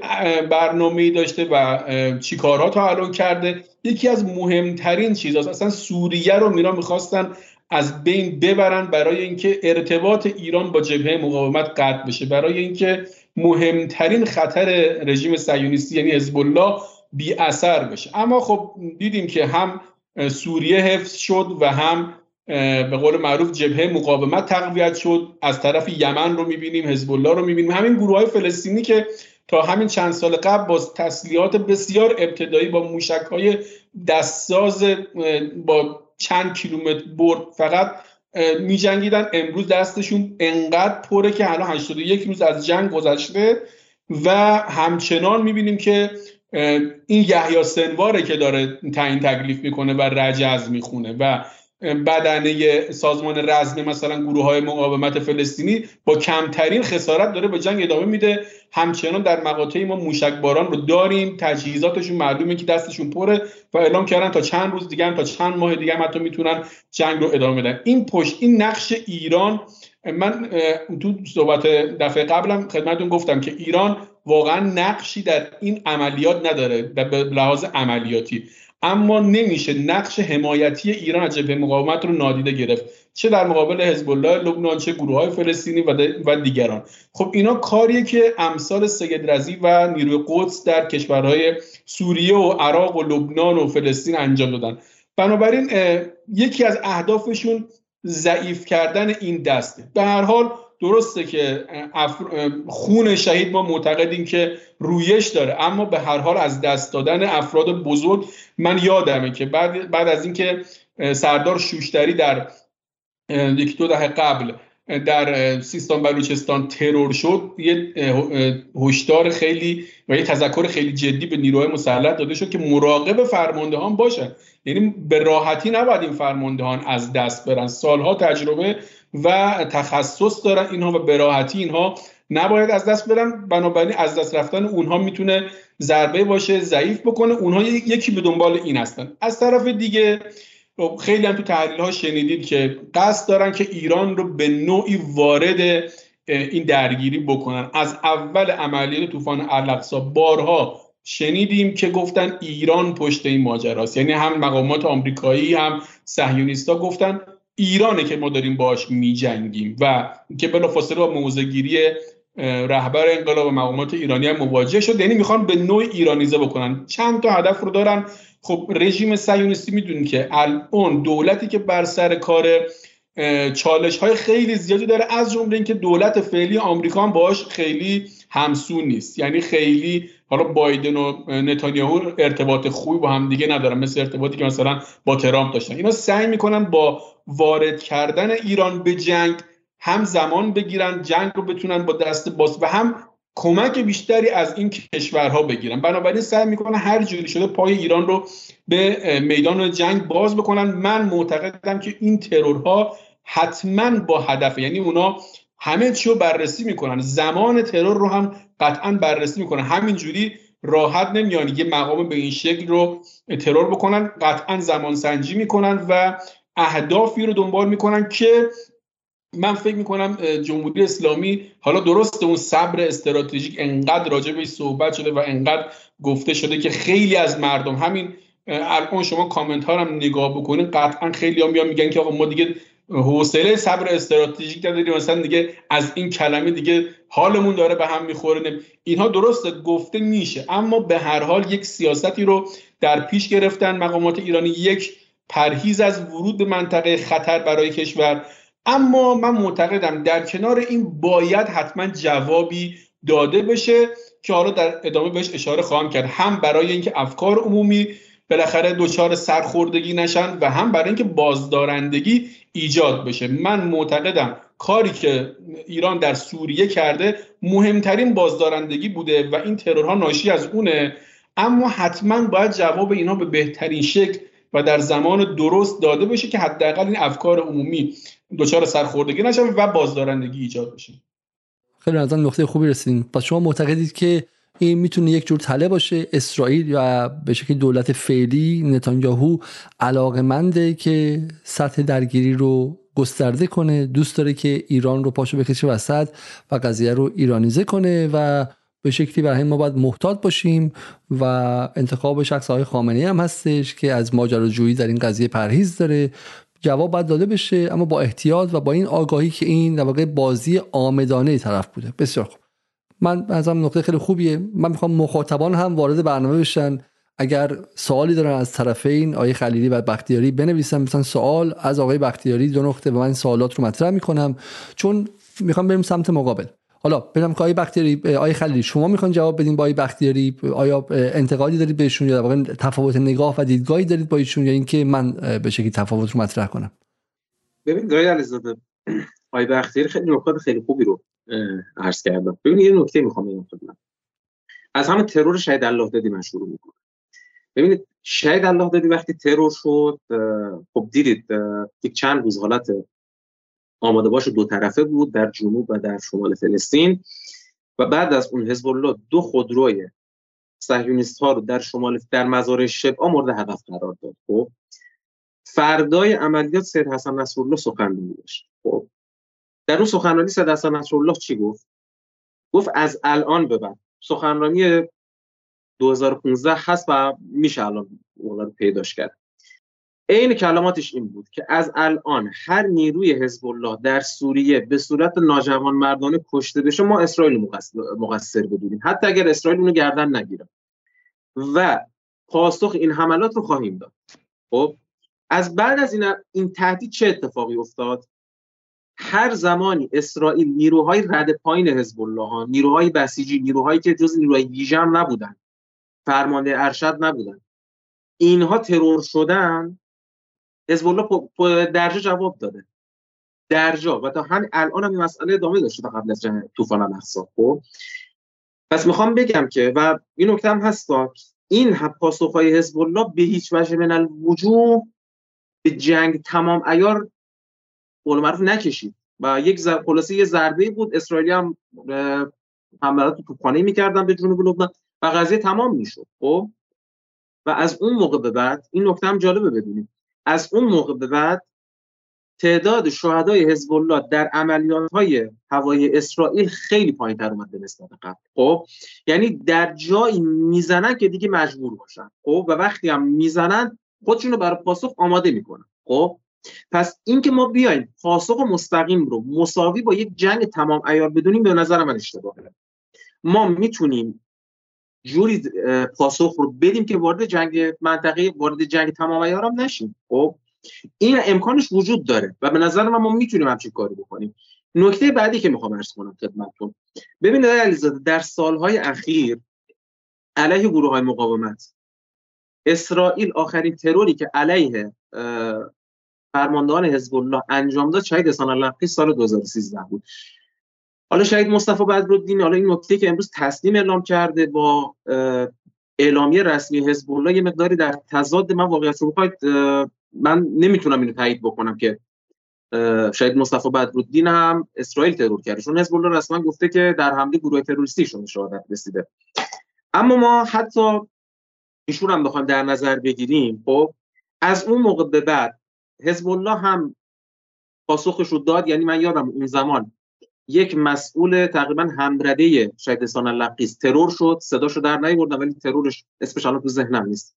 برنامه‌ای داشته و چیکارها تا الان کرده. یکی از مهمترین چیزاست، اصلا سوریه رو اینا میخواستن از بین ببرن برای اینکه ارتباط ایران با جبهه مقاومت قطع بشه، برای اینکه مهمترین خطر رژیم صهیونیستی یعنی حزب الله بی اثر بشه. اما خب دیدیم که هم سوریه حفظ شد و هم به قول معروف جبهه مقاومت تقویت شد. از طرف یمن رو میبینیم، حزب الله رو میبینیم، همین گروه‌های فلسطینی که تا همین چند سال قبل با تسلیحات بسیار ابتدایی، با موشک‌های دستساز با چند کیلومتر برد فقط می‌جنگیدن، امروز دستشون انقدر پره که حالا هشتاد و یک روز از جنگ گذشته و همچنان می‌بینیم که این یحیی سنواره که داره تعیین تکلیف میکنه و رجز میخونه و بدنه سازمان رزم مثلا گروه‌های مقاومت فلسطینی با کمترین خسارت داره به جنگ ادامه میده. همچنان در مقاطعی ما موشکباران رو داریم، تجهیزاتشون معلومه که دستشون پره و اعلام کردن تا چند روز دیگه، تا چند ماه دیگه حتی میتونن جنگ رو ادامه بدن. این پشت این نقش ایران، من تو صحبت دفعه قبلم خدمتتون گفتم که ایران واقعا نقشی در این عملیات نداره به لحاظ عملیاتی، اما نمیشه نقش حمایتی ایران از جبهه مقاومت رو نادیده گرفت، چه در مقابل حزب الله لبنان، چه گروه‌های فلسطینی و دیگران. خب اینا کاریه که امثال سید رضی و نیروی قدس در کشورهای سوریه و عراق و لبنان و فلسطین انجام دادن. بنابراین یکی از اهدافشون ضعیف کردن این دسته. به هر حال درسته که خون شهید ما معتقدیم که رویش داره، اما به هر حال از دست دادن افراد بزرگ، من یادمه که بعد بعد از اینکه سردار شوشتاری در یک دو دهه قبل در سیستان بلوچستان ترور شد، یه هشدار خیلی و یه تذکر خیلی جدی به نیروهای مسلح داده شد که مراقب فرماندهان باشن. یعنی به راحتی نباید این فرماندهان از دست برن، سالها تجربه و تخصص دارن اینها و به راحتی اینها نباید از دست برن. بنابراین از دست رفتن اونها میتونه ضربه باشه، ضعیف بکنه. اونها یکی به دنبال این هستن. از طرف دیگه خیلی هم تو تحلیل ها شنیدید که قصد دارن که ایران رو به نوعی وارد این درگیری بکنن. از اول عملیات طوفان الاقصی بارها شنیدیم که گفتن ایران پشت این ماجراست، یعنی هم مقامات آمریکایی هم صهیونیستا گفتن ایرانه که ما داریم باهاش میجنگیم و که بلافاصله با موضع‌گیری رهبر انقلاب و مقامات ایرانی هم مواجه شد. یعنی میخوان به نوع ایرانیزه بکنن. چند تا هدف رو دارن. خب رژیم صهیونیستی میدونی که الان دولتی که بر سر کار چالش های خیلی زیادی داره، از جمله اینکه دولت فعلی آمریکا هم باهاش خیلی همسو نیست، یعنی خیلی حالا بایدن و نتانیاهو ارتباط خوبی با هم دیگه ندارن، مثل ارتباطی که مثلا با ترامپ داشتن. اینا سعی میکنن با وارد کردن ایران به جنگ هم زمان بگیرن، جنگ رو بتونن با دست باز و هم کمک بیشتری از این کشورها بگیرن. بنابراین سعی میکنن هر جوری شده پای ایران رو به میدان جنگ باز بکنن. من معتقدم که این ترورها حتما با هدفه، یعنی اونا همه چی رو بررسی میکنن، زمان ترور رو هم قطعا بررسی میکنن. همینجوری راحت نمیان یه مقام به این شکل رو ترور بکنن، قطعا زمان سنجی میکنن و اهدافی رو دنبال میکنن که من فکر میکنم جمهوری اسلامی، حالا درسته اون صبر استراتژیک انقدر راجع بهش صحبت شده و انقدر گفته شده که خیلی از مردم، همین الان شما کامنت ها رو هم نگاه بکنین، قطعا خیلی ها میان میگن که آقا ما دیگه حوصله صبر استراتژیک نداریم، مثلا دیگه از این کلمه دیگه حالمون داره به هم میخوره. اینها درسته گفته میشه، اما به هر حال یک سیاستی رو در پیش گرفتن مقامات ایرانی، یک پرهیز از ورود به منطقه خطر برای کشور. اما من معتقدم در کنار این باید حتما جوابی داده بشه که حالا در ادامه بهش اشاره خواهم کرد، هم برای اینکه افکار عمومی بالاخره دچار سرخوردگی نشن و هم برای اینکه بازدارندگی ایجاد بشه. من معتقدم کاری که ایران در سوریه کرده مهمترین بازدارندگی بوده و این ترورها ناشی از اونه، اما حتما باید جواب اینا به بهترین شکل و در زمان درست داده بشه که حداقل این افکار عمومی دچار سرخوردگی نشه و بازدارندگی ایجاد بشه. خیلی از نقطه خوبی رسیدین. پس شما معتقدید که این میتونه یک جور تله باشه، اسرائیل و به شکلی دولت فعلی نتانیاهو علاقه‌منده که سطح درگیری رو گسترده کنه، دوست داره که ایران رو پاشو بکشه وسط و قضیه رو ایرانیزه کنه و به شکلی برای ما باید محتاط باشیم و انتخاب شخص آقای خامنه ای هم هستش که از ماجراجویی در این قضیه پرهیز داره. جواب باید داده بشه اما با احتیاط و با این آگاهی که این در واقع بازی آمدانه طرف بوده. بسیار خوب، من بازم نکته خیلی خوبیه. من میخوام مخاطبان هم وارد برنامه بشن، اگر سوالی دارن از طرفین آقای خلیلی و بختیاری بنویسن، مثلا سوال از آقای بختیاری دو نقطه و من سوالات رو مطرح میکنم، چون میخوام بریم سمت مقابل. حالا ببینم که آقای بختیاری، آقای خلیلی شما میخواین جواب بدین با آقای بختیاری؟ آیا انتقادی دارید بهشون یا در واقع تفاوت نگاه و دیدگاهی دارید با ایشون یا اینکه من به شکلی تفاوت رو مطرح کنم؟ ببین آقای علیزاده، آقای بختیاری خیلی نکات خیلی خوبی رو عرض کردن. ببین یه نکته میخوام بگم خدمتتون. از همین ترور شهید الله دادی من شروع میکنم. ببینید شهید الله دادی وقتی ترور شد، خب دیدید یک چند روز حالت آماده باش دو طرفه بود در جنوب و در شمال فلسطین، و بعد از اون حزب الله دو خودروی صهیونیست‌ها رو در شمال در مزارع شبعا مورد هدف قرار داد. خب فردای عملیات سید حسن نصرالله سخنرانی داشت. خب در اون سخنرانی سید حسن نصرالله چی گفت؟ گفت از الان به بعد، سخنرانی دو هزار و پانزده هست و میشه الان اونها رو پیداش کرد. این کلماتش این بود که از الان هر نیروی حزب الله در سوریه به صورت ناجوانمردانه کشته بشه ما اسرائیل مقصر بدونیم، حتی اگر اسرائیل اونو گردن نگیره، و پاسخ این حملات رو خواهیم داد. خب از بعد از این این تهدید چه اتفاقی افتاد؟ هر زمانی اسرائیل نیروهای رد پایین حزب الله ها، نیروهای بسیجی، نیروهایی که جز نیروهای ویژه‌ام نبودن، فرمانده ارشد نبودن، اینها ترور شدن، حزب الله درجا جواب داده، درجا، و تا همین الان هم این مسئله ادامه داشته تا قبل از طوفان الاقصی. خب پس میخوام بگم که و این نکته هم هستا، این پاسخ‌های حزب الله به هیچ وجه من الوجوه به جنگ تمام عیار قول معروف نکشید و یک زر... خلاصه یه ضربه بود، اسرائیلی هم حملات توپخانه‌ای می‌کردن به جنوب لبنان و قضیه تمام میشد. خب و از اون موقع به بعد، این نکته هم جالبه بدونید، از اون موقع به بعد تعداد شهدای حزب الله در عملیات‌های هوایی اسرائیل خیلی پایین‌تر اومد نسبت به قبل. خب یعنی در جایی میزنن که دیگه مجبور باشن، خب و وقتی هم میزنن خودشونو برای پاسخ آماده میکنن. خب پس اینکه ما بیایم پاسخ مستقیم رو مساوی با یک جنگ تمام عیار بدونیم به نظر من اشتباهه. ما میتونیم جوری پاسخ رو بدیم که وارد جنگ منطقه، وارد جنگ تمام عیار هم نشیم. خب این امکانش وجود داره و به نظر من ما میتونیم همچین کاری بکنیم. نکته بعدی که میخوام عرض کنم خدمتتون، ببینید علیزاده، در سالهای اخیر علیه گروه‌های مقاومت اسرائیل آخرین تروری که علیه فرماندهان حزب الله انجام داد شهید حسن نصرالله سال دو هزار و سیزده بود. حالا شهید مصطفی بدرالدین، حالا این نکته که امروز تسلیم اعلام کرده با اعلامیه رسمی حزب الله یه مقداری در تضاد، من واقعیت رو بخواید من نمیتونم اینو تایید بکنم که شهید مصطفی بدرالدین هم اسرائیل ترور کرده، چون حزب الله رسما گفته که در حمله گروه تروریستیشون شهادت رسیده. اما ما حتی ایشون هم بخوایم در نظر بگیریم، خب از اون موقع به بعد حزب الله هم پاسخش رو داد. یعنی من یادم اون زمان یک مسئول تقریبا همرده شهید حسن الله ترور شد، صداشو در نیاوردم ولی ترورش اسمش الان تو ذهنم نیست،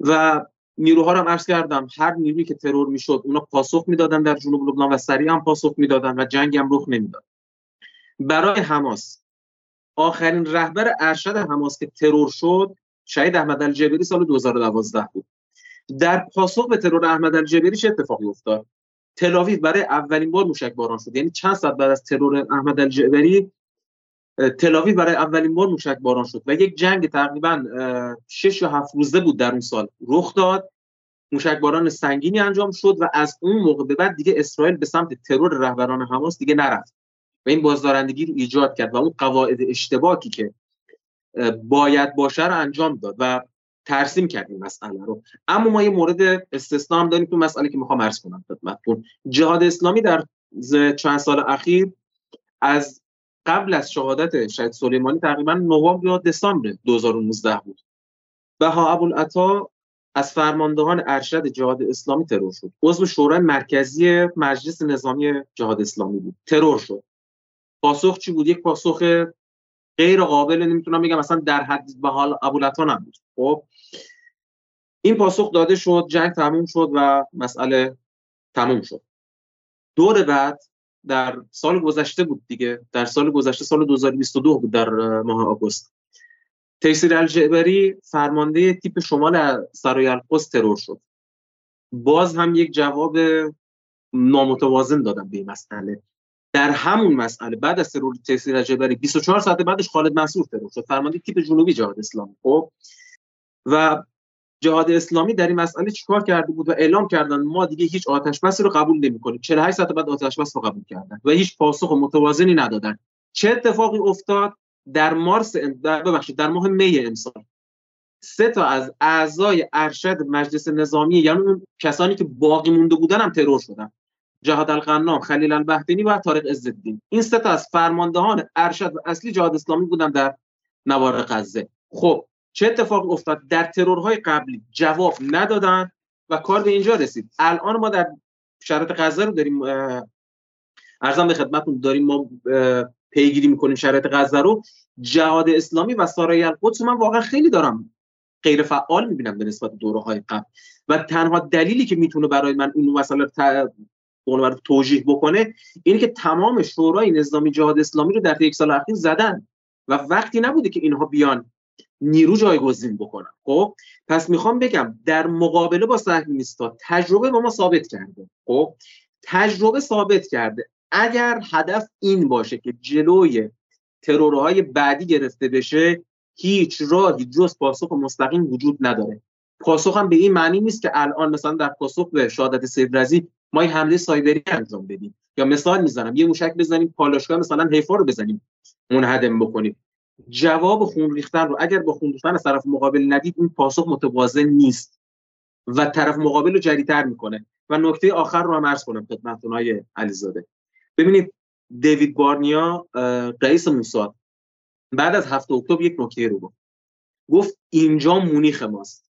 و نیروها رو هم عرض کردم هر نیرویی که ترور میشد اونا پاسخ میدادن در جنوب لبنان و سریعا پاسخ میدادن و جنگ هم رخ نمیداد. برای حماس آخرین رهبر ارشد حماس که ترور شد شهید احمد الجعبری سال دو هزار و دوازده بود. در پاسخ به ترور احمد الجعبری چه اتفاقی افتاد؟ تل‌آویو برای اولین بار موشک باران شد. یعنی چند ساعت بعد از ترور احمد الجعبری تل‌آویو برای اولین بار موشک باران شد و یک جنگ تقریبا شش یا هفت روزه بود در اون سال رخ داد. موشک باران سنگینی انجام شد و از اون موقع به بعد دیگه اسرائیل به سمت ترور رهبران حماس دیگه نرفت و این بازدارندگی رو ایجاد کرد و اون قواعد اشتباکی که باید باشه رو انجام داد و ترسیم کردیم مسئله رو. اما ما یه مورد استثنا هم داریم تو مسئله که میخوام عرض کنم خدمتتون. جهاد اسلامی در چند سال اخیر از قبل از شهادت شهید سلیمانی تقریبا نوامبر یا دسامبر دو هزار و نوزده بود. بهاء ابوالعطا از فرماندهان ارشد جهاد اسلامی ترور شد. عضو شورای مرکزی مجلس نظامی جهاد اسلامی بود. ترور شد. پاسخ چی بود؟ یک پاسخ غیر قابل، نمیتونم بگم مثلا در حد بهاء ابوالعطا نبود. خب این پاسخ داده شد، جنگ تموم شد و مسئله تموم شد. دور بعد در سال گذشته بود دیگه، در سال گذشته سال دو هزار و بیست و دو بود در ماه آگوست، تیسیر الجعبری فرمانده تیپ شمال سرای القدس ترور شد. باز هم یک جواب نامتوازن دادن به این مسئله. در همون مسئله بعد از ترور تیسیر الجعبری بیست و چهار ساعت بعدش خالد منصور ترور شد، فرمانده تیپ جنوبی جهاد اسلامی. خب و جهاد اسلامی در این مسئله چیکار کرده بود و اعلام کردن ما دیگه هیچ آتش بس رو قبول نمی‌کنیم. چهل و هشت ساعت بعد آتش بس رو قبول کردن و هیچ پاسخ متوازنی ندادن. چه اتفاقی افتاد؟ در مارس در ببخشید در ماه می امسال سه تا از اعضای ارشد مجلس نظامی، یعنی اون کسانی که باقی مونده بودن هم ترور شدن، جهاد الغنام، خلیل البهتینی و طارق عزالدین. این سه تا از فرماندهان ارشد و اصلی جهاد اسلامی بودن در نوار غزه. خب چه اتفاق افتاد؟ در ترورهای قبلی جواب ندادن و کار به اینجا رسید. الان ما در شرایط غزه رو داریم، عرضم به خدمتتون، داریم ما پیگیری می‌کنیم شرایط غزه رو. جهاد اسلامی و سرای القدس من واقعا خیلی دارم غیر فعال می‌بینم به نسبت دوره‌های قبل، و تنها دلیلی که میتونه برای من اون مسئله رو توجیه بکنه اینه که تمام شورای نظامی جهاد اسلامی رو در طی یک سال اخیر زدن و وقتی نبوده که اینها بیان نیرو جایگزین بکنن. خب پس میخوام بگم در مقابله با صحنه ایستاد، تجربه ما ثابت کرده. خب تجربه ثابت کرده اگر هدف این باشه که جلوی ترورهای بعدی گرفته بشه، هیچ راهی جز پاسخ مستقیم وجود نداره. پاسخ هم به این معنی نیست که الان مثلا در پاسخ به شهادت سید رضی ما یه حمله سایبری انجام بدیم، یا مثال میزنم یه موشک بزنیم پالایشگاه مثلا حیفا رو بزنیم منهدم بکنیم. جواب خون ریختن رو اگر با خون ریختن از طرف مقابل ندید، این پاسخ متوازن نیست و طرف مقابل رو جری‌تر میکنه. و نکته آخر رو هم عرض کنم خدمتتون آقای علیزاده، ببینید دیوید بارنیا رئیس موساد بعد از هفتم اکتبر یک نکته رو گفت، گفت اینجا مونیخ ماست.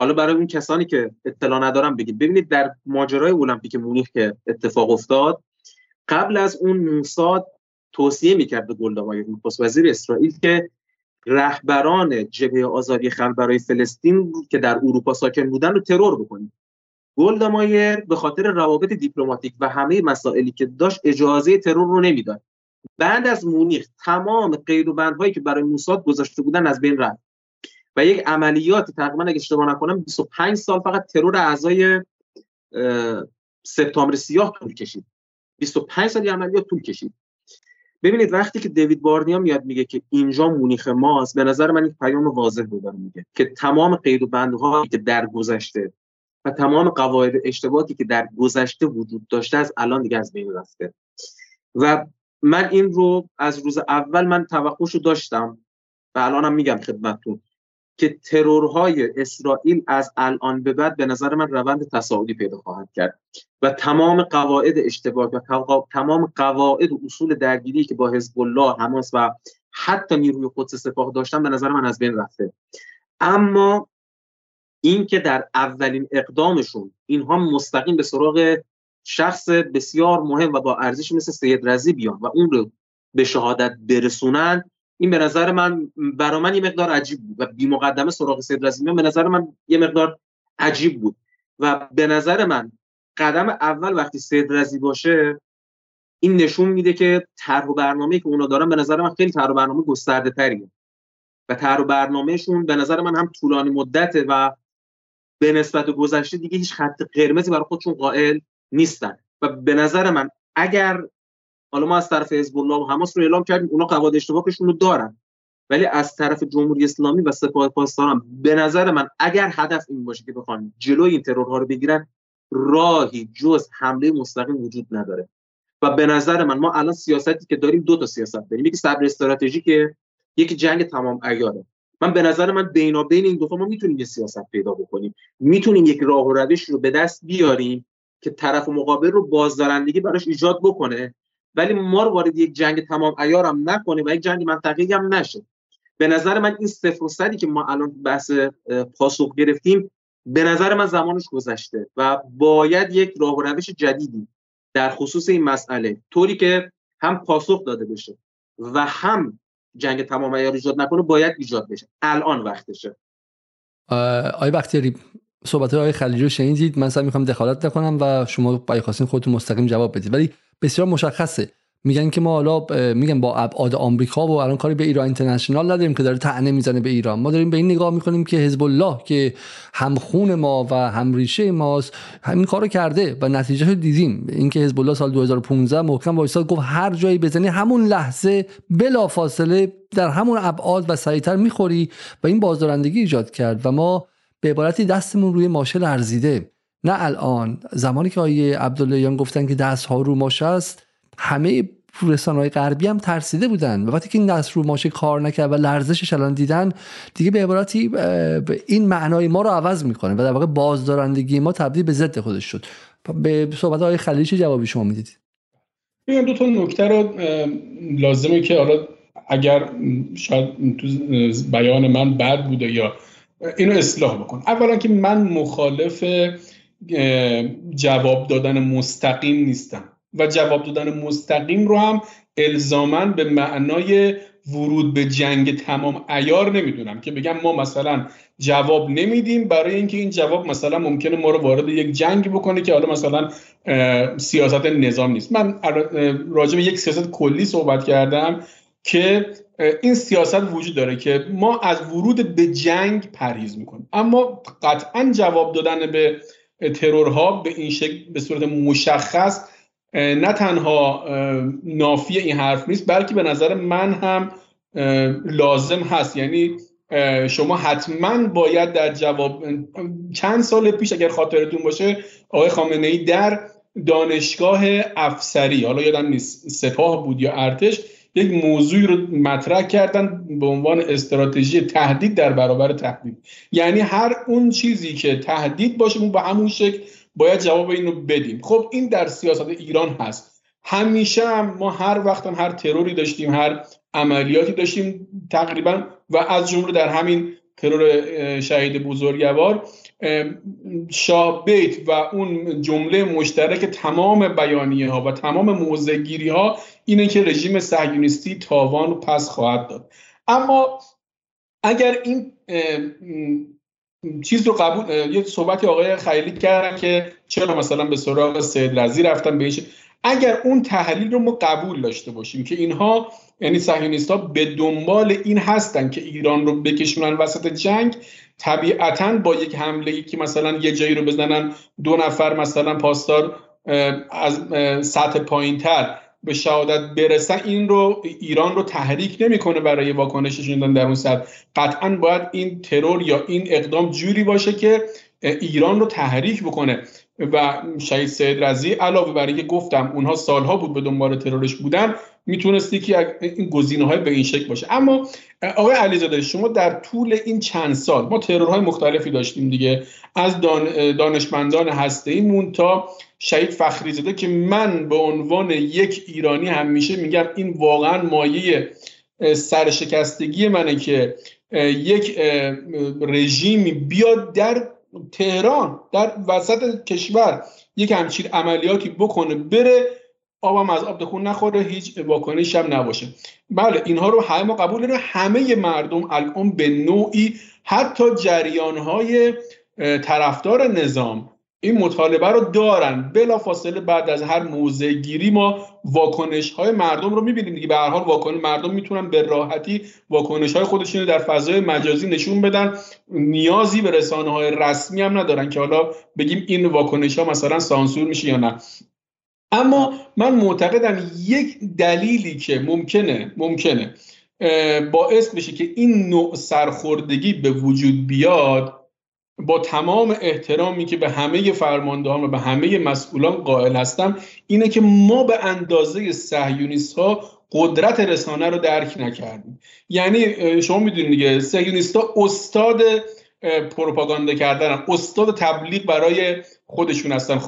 حالا برای اون کسانی که اطلاع ندارن بگید، ببینید در ماجرای المپیک مونیخ که اتفاق افتاد، قبل از اون موساد توصیه میکرد به گلدامای نخست وزیر اسرائیل که رهبران جبهه آزادی خلق برای فلسطین که در اروپا ساکن بودن رو ترور بکنید. گلدامایر به خاطر روابط دیپلماتیک و همه مسائلی که داشت اجازه ترور رو نمیداد. بعد از مونیخ تمام قید و بندهایی که برای موساد گذاشته بودن از بین رفت و یک عملیات تقریبا اگه اشتباه نکنم بیست و پنج سال فقط ترور اعضای سپتامبر سیاه طول کشید. بیست و پنج سال عملیات طول کشید. ببینید وقتی که دیوید بارنیا میاد میگه که اینجا مونیخ ماست، به نظر من این پیام واضح رو میده که تمام قید و بندهایی که در گذشته و تمام قواعد اشتباهی که در گذشته وجود داشته از الان دیگه از بین رفته. و من این رو از روز اول من توقعشو داشتم و الانم میگم خدمتتون که ترورهای اسرائیل از الان به بعد به نظر من روند تصاعدی پیدا خواهد کرد و تمام قواعد اشتباه و تمام قواعد و اصول درگیری که با حزب الله، حماس و حتی نیروی قدس سپاه داشتن به نظر من از بین رفته. اما این که در اولین اقدامشون اینها مستقیم به سراغ شخص بسیار مهم و با ارزش مثل سید رضی بیان و اون رو به شهادت برسونن، این به نظر من برای من یه مقدار عجیب بود و بی مقدمه سراغ سید رضی به نظر من یه مقدار عجیب بود. و به نظر من قدم اول وقتی سید رضی باشه، این نشون میده که طرح و برنامه‌ای که اونا دارن به نظر من خیلی طرح و برنامه گسترده تریه و طرح و برنامه‌شون به نظر من هم طولانی مدته و به نسبت گذشته دیگه هیچ خط قرمزی برای خودشون قائل نیستن. و به نظر من اگر حالا ما از طرف حزب الله و حماس رو اعلام کردیم اونا قواعد اشتباهشون رو دارن، ولی از طرف جمهوری اسلامی و سپاه پاسداران به نظر من اگر هدف این باشه که بخوان جلوی این ترورها رو بگیرن، راهی جز حمله مستقیم وجود نداره. و به نظر من ما الان سیاستی که داریم دو تا سیاست داریم، یکی صبر استراتژیکه، یکی جنگ تمام عیاره. من به نظر من بینابین این دو تا ما میتونیم یه سیاست پیدا بکنیم، میتونیم یک راه و روش رو به دست بیاریم که طرف مقابل رو بازدارندگی براش ایجاد بکنه، ولی ما رو وارد یک جنگ تمام عیار هم نکنه و یک جنگ منطقی هم نشه. به نظر من این صفر و صدی که ما الان بحث پاسخ گرفتیم به نظر من زمانش گذشته و باید یک راه و روش جدیدی در خصوص این مسئله طوری که هم پاسخ داده بشه و هم جنگ تمام عیار ایجاد نکنه باید ایجاد بشه. الان وقتشه. آقای بختیاری، صحبت های خلیلی رو شنیدید، من سعی می‌کنم دخالت نکنم و شما بای خواستین خودتون مستقیم جواب بدید، ولی بسیار مشخصه میگن که ما حالا میگن با ابعاد آمریکا و الان کاری به ایران اینترنشنال نداریم که داره طعنه میزنه به ایران، ما داریم به این نگاه میکنیم که حزب الله که همخون ما و همریشه ماست همین کارو کرده و نتیجهشو دیدیم. اینکه حزب الله سال دو هزار و پانزده محکم وایساد گفت هر جایی بزنی همون لحظه بلافاصله در همون ابعاد و سریعتر میخوری و این بازدارندگی ایجاد کرد و ما به عبارتی دستمون روی ماشه لرزیده. نه الان، زمانی که آیه عبداللهیان گفتن که دست ها رو ماشه است، همه رسانه‌های غربی هم ترسیده بودن و وقتی که این دست رو ماشه کار نکرد و لرزشش الان دیدن دیگه به عبارتی این معنای ما رو عوض میکنه و در واقع بازدارندگی ما تبدیل به ضد خودش شد. به صحبت آقای خلیلی چه جوابی شما میدید؟ این دو تا نکته رو لازمه که حالا اگر شاید تو بیان من بد بوده یا اینو اصلاح بکن. اولا که من مخالف جواب دادن مستقیم نیستم و جواب دادن مستقیم رو هم الزاماً به معنای ورود به جنگ تمام عیار نمیدونم که بگم ما مثلا جواب نمیدیم برای اینکه این جواب مثلا ممکنه ما رو وارد یک جنگ بکنه که حالا مثلا سیاست نظام نیست. من راجع به یک سیاست کلی صحبت کردم که این سیاست وجود داره که ما از ورود به جنگ پرهیز میکنیم، اما قطعا جواب دادن به ترورها به این شکل به صورت مشخص نه تنها نافی این حرف نیست بلکه به نظر من هم لازم هست. یعنی شما حتما باید در جواب چند سال پیش اگر خاطرتون باشه آقای خامنه ای در دانشگاه افسری، حالا یادم نیست سپاه بود یا ارتش، یک موضوعی رو مطرح کردن به عنوان استراتژی تهدید در برابر تهدید. یعنی هر اون چیزی که تهدید باشه اون به همون شکل باید جواب اینو بدیم. خب این در سیاست ایران هست. همیشه هم ما هر وقت هم هر تروری داشتیم، هر عملیاتی داشتیم تقریبا و از جمله در همین ترور شهید بزرگوار شاه بیت و اون جمله مشترک تمام بیانیه ها و تمام موضع گیری ها اینه که رژیم صهیونیستی تاوان و پس خواهد داد. اما اگر این چیز رو قبول، یه صحبتی آقای خلیلی کردن که چرا مثلا به سراغ سید رضی رفتن بهش، اگر اون تحلیل رو ما قبول داشته باشیم که اینها یعنی صهیونیست‌ها به دنبال این هستن که ایران رو بکشونن وسط جنگ، طبیعتاً با یک حمله‌ای که مثلا یه جایی رو بزنن دو نفر مثلا پاسدار از سطح پایین‌تر به شهادت برسن این رو ایران رو تحریک نمی‌کنه برای واکنششون در اون سطح. قطعاً باید این ترور یا این اقدام جوری باشه که ایران رو تحریک بکنه و شهید سید رضی علاوه بر اینکه گفتم اونها سالها بود به دنبال ترورش بودن، میتونستی که این گزینه‌های به این شکل باشه. اما آقای علیزاده شما در طول این چند سال ما ترورهای مختلفی داشتیم دیگه، از دانشمندان هسته‌ای مون تا شهید فخری زاده که من به عنوان یک ایرانی همیشه میگم این واقعا مایه سرشکستگی منه که یک رژیمی بیاد در تهران در وسط کشور یک همچین عملیاتی بکنه، بره آبم از آب دخون نخوره، هیچ واکنش هم نباشه. بله اینها رو همه قبول داره، همه مردم الان به نوعی حتی جریان‌های طرفدار نظام این مطالبه رو دارن. بلا فاصله بعد از هر موضع گیری ما واکنش‌های مردم رو می‌بینیم دیگه. به هر حال واکنش مردم میتونن به راحتی واکنش‌های خودشون رو در فضای مجازی نشون بدن، نیازی به رسانه‌های رسمی هم ندارن که حالا بگیم این واکنش‌ها مثلا سانسور میشه یا نه. اما من معتقدم یک دلیلی که ممکنه ممکنه باعث بشه که این نوع سرخوردگی به وجود بیاد، با تمام احترامی که به همه فرماندهان و به همه مسئولان قائل هستم، اینه که ما به اندازه صهیونیست‌ها قدرت رسانه رو درک نکردیم. یعنی شما میدونید دیگه صهیونیست‌ها استاد پروپاگاندا کردن، استاد تبلیغ برای خودشون هستن.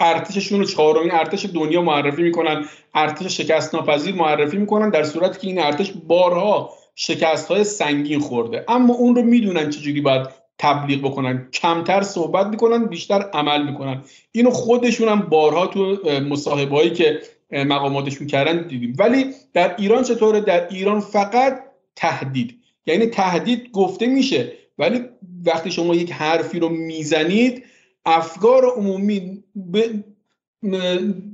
ارتششون رو چهارمین ارتش دنیا معرفی میکنن، ارتش شکست ناپذیر معرفی میکنن، در صورتی که این ارتش بارها شکست‌های سنگین خورده، اما اون رو میدونن چجوری باید تبلیغ بکنن، کمتر صحبت میکنن بیشتر عمل میکنن. اینو خودشون هم بارها تو مصاحبه‌هایی که مقاماتشون کردن دیدیم. ولی در ایران چطوره؟ در ایران فقط تهدید، یعنی تهدید گفته میشه ولی وقتی شما یک حرفی رو میزنید افکار عمومی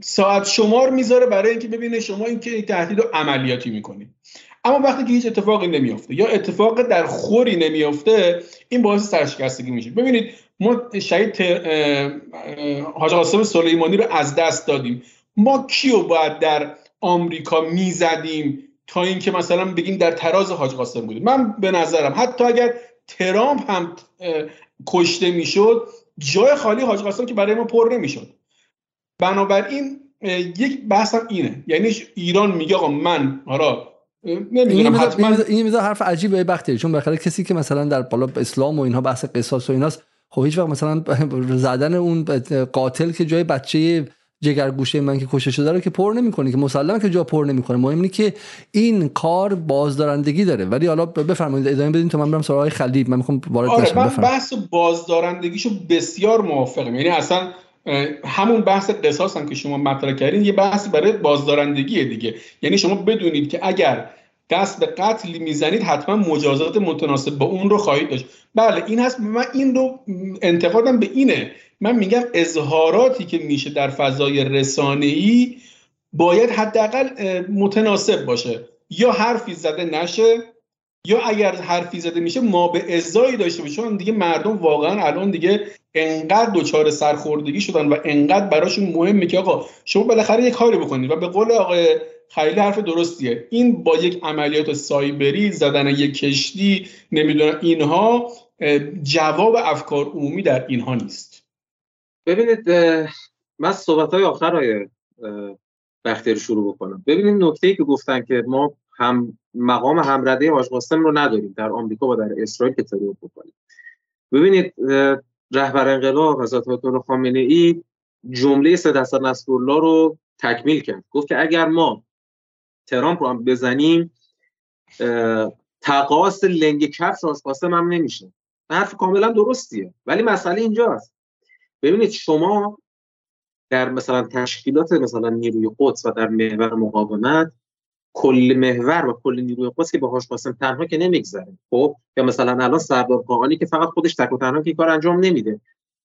ساعت شمار میذاره برای اینکه ببینه شما این که تهدید رو عملیاتی میکنید. اما وقتی که هیچ اتفاقی نمیافته یا اتفاق در خوری نمیافته این باعث سرشکستگی میشه. ببینید ما شهید حاج قاسم سلیمانی رو از دست دادیم. ما کیو باید در آمریکا میزدیم تا اینکه مثلا بگیم در تراز حاج قاسم بودیم؟ من به نظرم حتی اگر ترامپ هم کشته میشد جای خالی حاج قاسم که برای ما پر نمیشد. بنابراین یک بحث هم اینه، یعنی ایران میگه آقا من حالا نمیدونم حتما این میذاره حرف عجیبه بختیاری، چون بالاخره کسی که مثلا در بالا اسلام و اینها بحث قصاص و ایناست، خب هیچ وقت مثلا زدن اون قاتل که جای بچه جگرگوشه من که کشته شده رو که پر نمی‌کنه، که مسلمه که جا پر نمی‌کنه. مهم اینه که این کار بازدارندگی داره. ولی حالا بفرمایید ادامه بدین تا من برم سراغ خلیل. من می‌خوام وارد بشم. آره، من بحث بازدارندگیشو بسیار موافقم، یعنی اصلا همون بحث قصاص هم که شما مطرح کردین یه بحث برای بازدارندگیه دیگه، یعنی شما بدونید که اگر دست به قتل میزنید حتما مجازات متناسب با اون رو خواهید داشت. بله این هست، من این رو انتقادم به اینه، من میگم اظهاراتی که میشه در فضای رسانه‌ای باید حداقل متناسب باشه، یا حرفی زده نشه یا اگر حرفی زده میشه ما به ازایی داشته باشه، چون دیگه مردم واقعا الان دیگه انقدر دوچار سرخوردگی شدن و انقدر براشون مهمه که آقا شما بالاخره یک کاری بکنید. و به قول آقای خیلی حرف درستیه، این با یک عملیات سایبری، زدن یک کشتی، نمیدونم اینها جواب افکار عمومی در اینها نیست. ببینید من صحبت‌های آخرای بختیاری شروع بکنم. ببینید نکته‌ای که گفتن که ما هم مقام همرده حاج قاسم رو نداریم در آمریکا و در اسرائیل که ترور بکنیم. ببینید رهبر انقلاب حضرت آیت خامنه ای جمله سید حسن نصرالله رو تکمیل کرد، گفت که اگر ما ترامپ رو هم بزنیم تقاس لنگ کفش حاج قاسم هم نمیشه. حرف کاملا درستیه، ولی مسئله اینجاست. ببینید شما در مثلا تشکیلات مثلا نیروی قدس و در محور مقاومت، کل محور و کل نیروی قدس که به حاج قاسم تنها که نمیگذره، خب یا مثلا الان سردار قاآنی که فقط خودش تک و تنها که این کار انجام نمیده،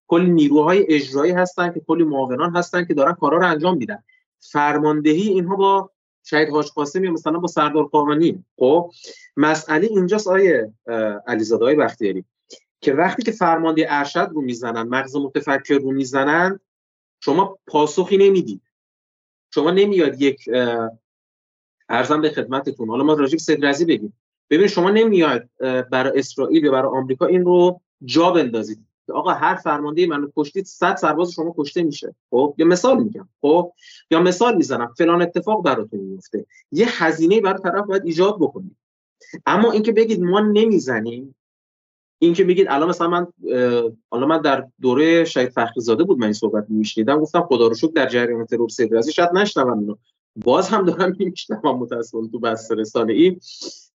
کل نیروهای اجرایی هستن که کل معاونان هستن که دارن کارا رو انجام میدن. فرماندهی اینها با شهید حاج قاسم یا مثلا با سردار قاآنی. خب مسئله اینجاست آیه علیزاده های بختیاری، که وقتی که فرمانده ارشد رو میزنن، مغز متفکر رو میزنن، شما پاسخی نمیدید، شما نمیاد یک عرضم به خدمتتون، حالا ما راجع به سید رضی بگیم. ببین شما نمیاد برای اسرائیل یا برای آمریکا این رو جا بندازید آقا هر فرماندهی منو کشتید صد سرباز شما کشته میشه. خب یا مثال میگم، خب یا مثال میزنم فلان اتفاق براتون میفته، یه هزینه برای طرف باید ایجاد بکنید. اما اینکه بگید ما نمیزنیم، اینکه بگید الان مثلا من الان من در دوره شهید فخری زاده بود، من این صحبت میشنیدم، گفتم خدا رو شکر در جریان ترور سید رضی شاید نشنوم اینو، باز هم دارم میشنم متأسفانه تو بحث رسانه‌ای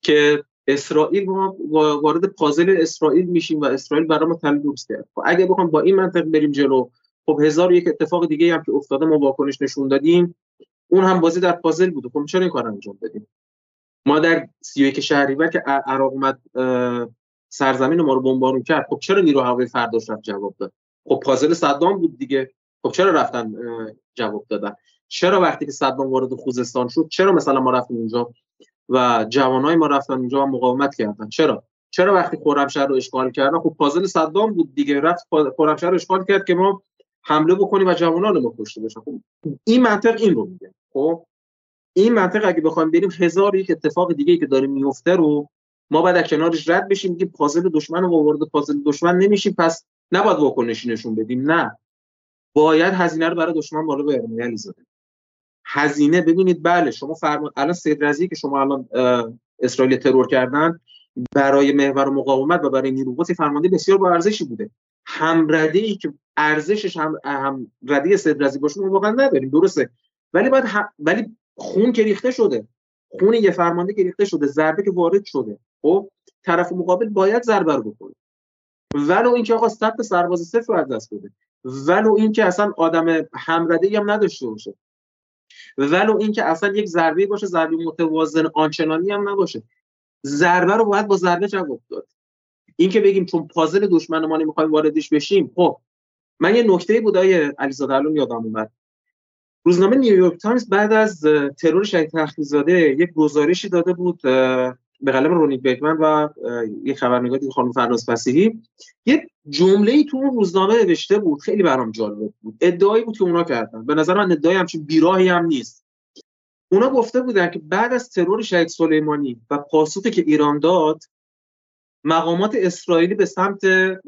که اسرائیل ما وارد پازل اسرائیل میشیم و اسرائیل برای ما تلبوس کرد. خب اگه بخوام با این منطق بریم جلو، خب هزار و یک اتفاق دیگه هم که افتاده ما واکنش نشون دادیم، اون هم بازی در پازل بود. خب چرا این کارو انجام دادیم؟ ما در سی و یک شهریور که عراق اومد سرزمین ما رو بمبارون کرد، خب چرا نیروی هوایی فرداش رفت جواب داد؟ خب پازل صدام بود دیگه، خب چرا رفتن جواب دادن؟ چرا وقتی که صدام وارد خوزستان شد، چرا مثلا ما رفتیم اونجا و جوانای ما رفتن اونجا مقاومت کردن؟ چرا چرا وقتی خرمشهر رو اشغال کردن، خب پازل صدام بود دیگه، رفت خرمشهر رو اشغال کرد که ما حمله بکنیم و جوانان ما کشته بشن. خب این منطق این رو میگه. خب این منطق اگه بخوایم بریم هزار یک اتفاق دیگه‌ای که داره میفته رو ما بعد از کنارش رد بشیم که پازل دشمن رو وارد پازل دشمن نمیشیم، پس نباید واکنش نشون بدیم. نه، باید هزینه رو برای دشمن بالا بیاریم. یعنی زده هزینه. ببینید بله شما فرمان الان سید رضی که شما الان اسرائیل ترور کردن، برای محور مقاومت و برای نیروی قدس فرمانده بسیار با ارزشی بوده. همرده‌ای که ارزشش هم همردی سید رضی باشه ما واقعا نداریم، درسته، ولی بعد هم... ولی خون که ریخته شده، خون یه فرمانده که ریخته شده، ضربه که وارد شده، خب طرف مقابل باید ضربه رو بکنه، ولو اینکه آقا صد سرباز صفر از دست بده، ولو اینکه اصلا آدم همرده‌ای هم نداشته باشه، ولو اینکه اصلا یک ضربه باشه، ضربه متوازن آنچنانی هم نباشه، ضربه رو باید با ضربه جواب داد. اینکه بگیم چون پازل دشمن ما نمیخوایم واردش بشیم. خب من یه نکته بود آیه علیزاده الان یادم اومد، روزنامه نیویورک تایمز بعد از ترور شهید فخری زاده یک گزارشی داده بود به قلم رونی بیکمن و یک خبرنگار خانم فرناز فسیهی. یه جمله‌ای تو اون روزنامه نوشته بود خیلی برام جالب بود، ادعایی بود که اونا کردن، به نظر من ادعایی همچین بیراهی هم نیست. اونا گفته بودن که بعد از ترور شهید سلیمانی و پاسخی که ایران داد، مقامات اسرائیلی به سمت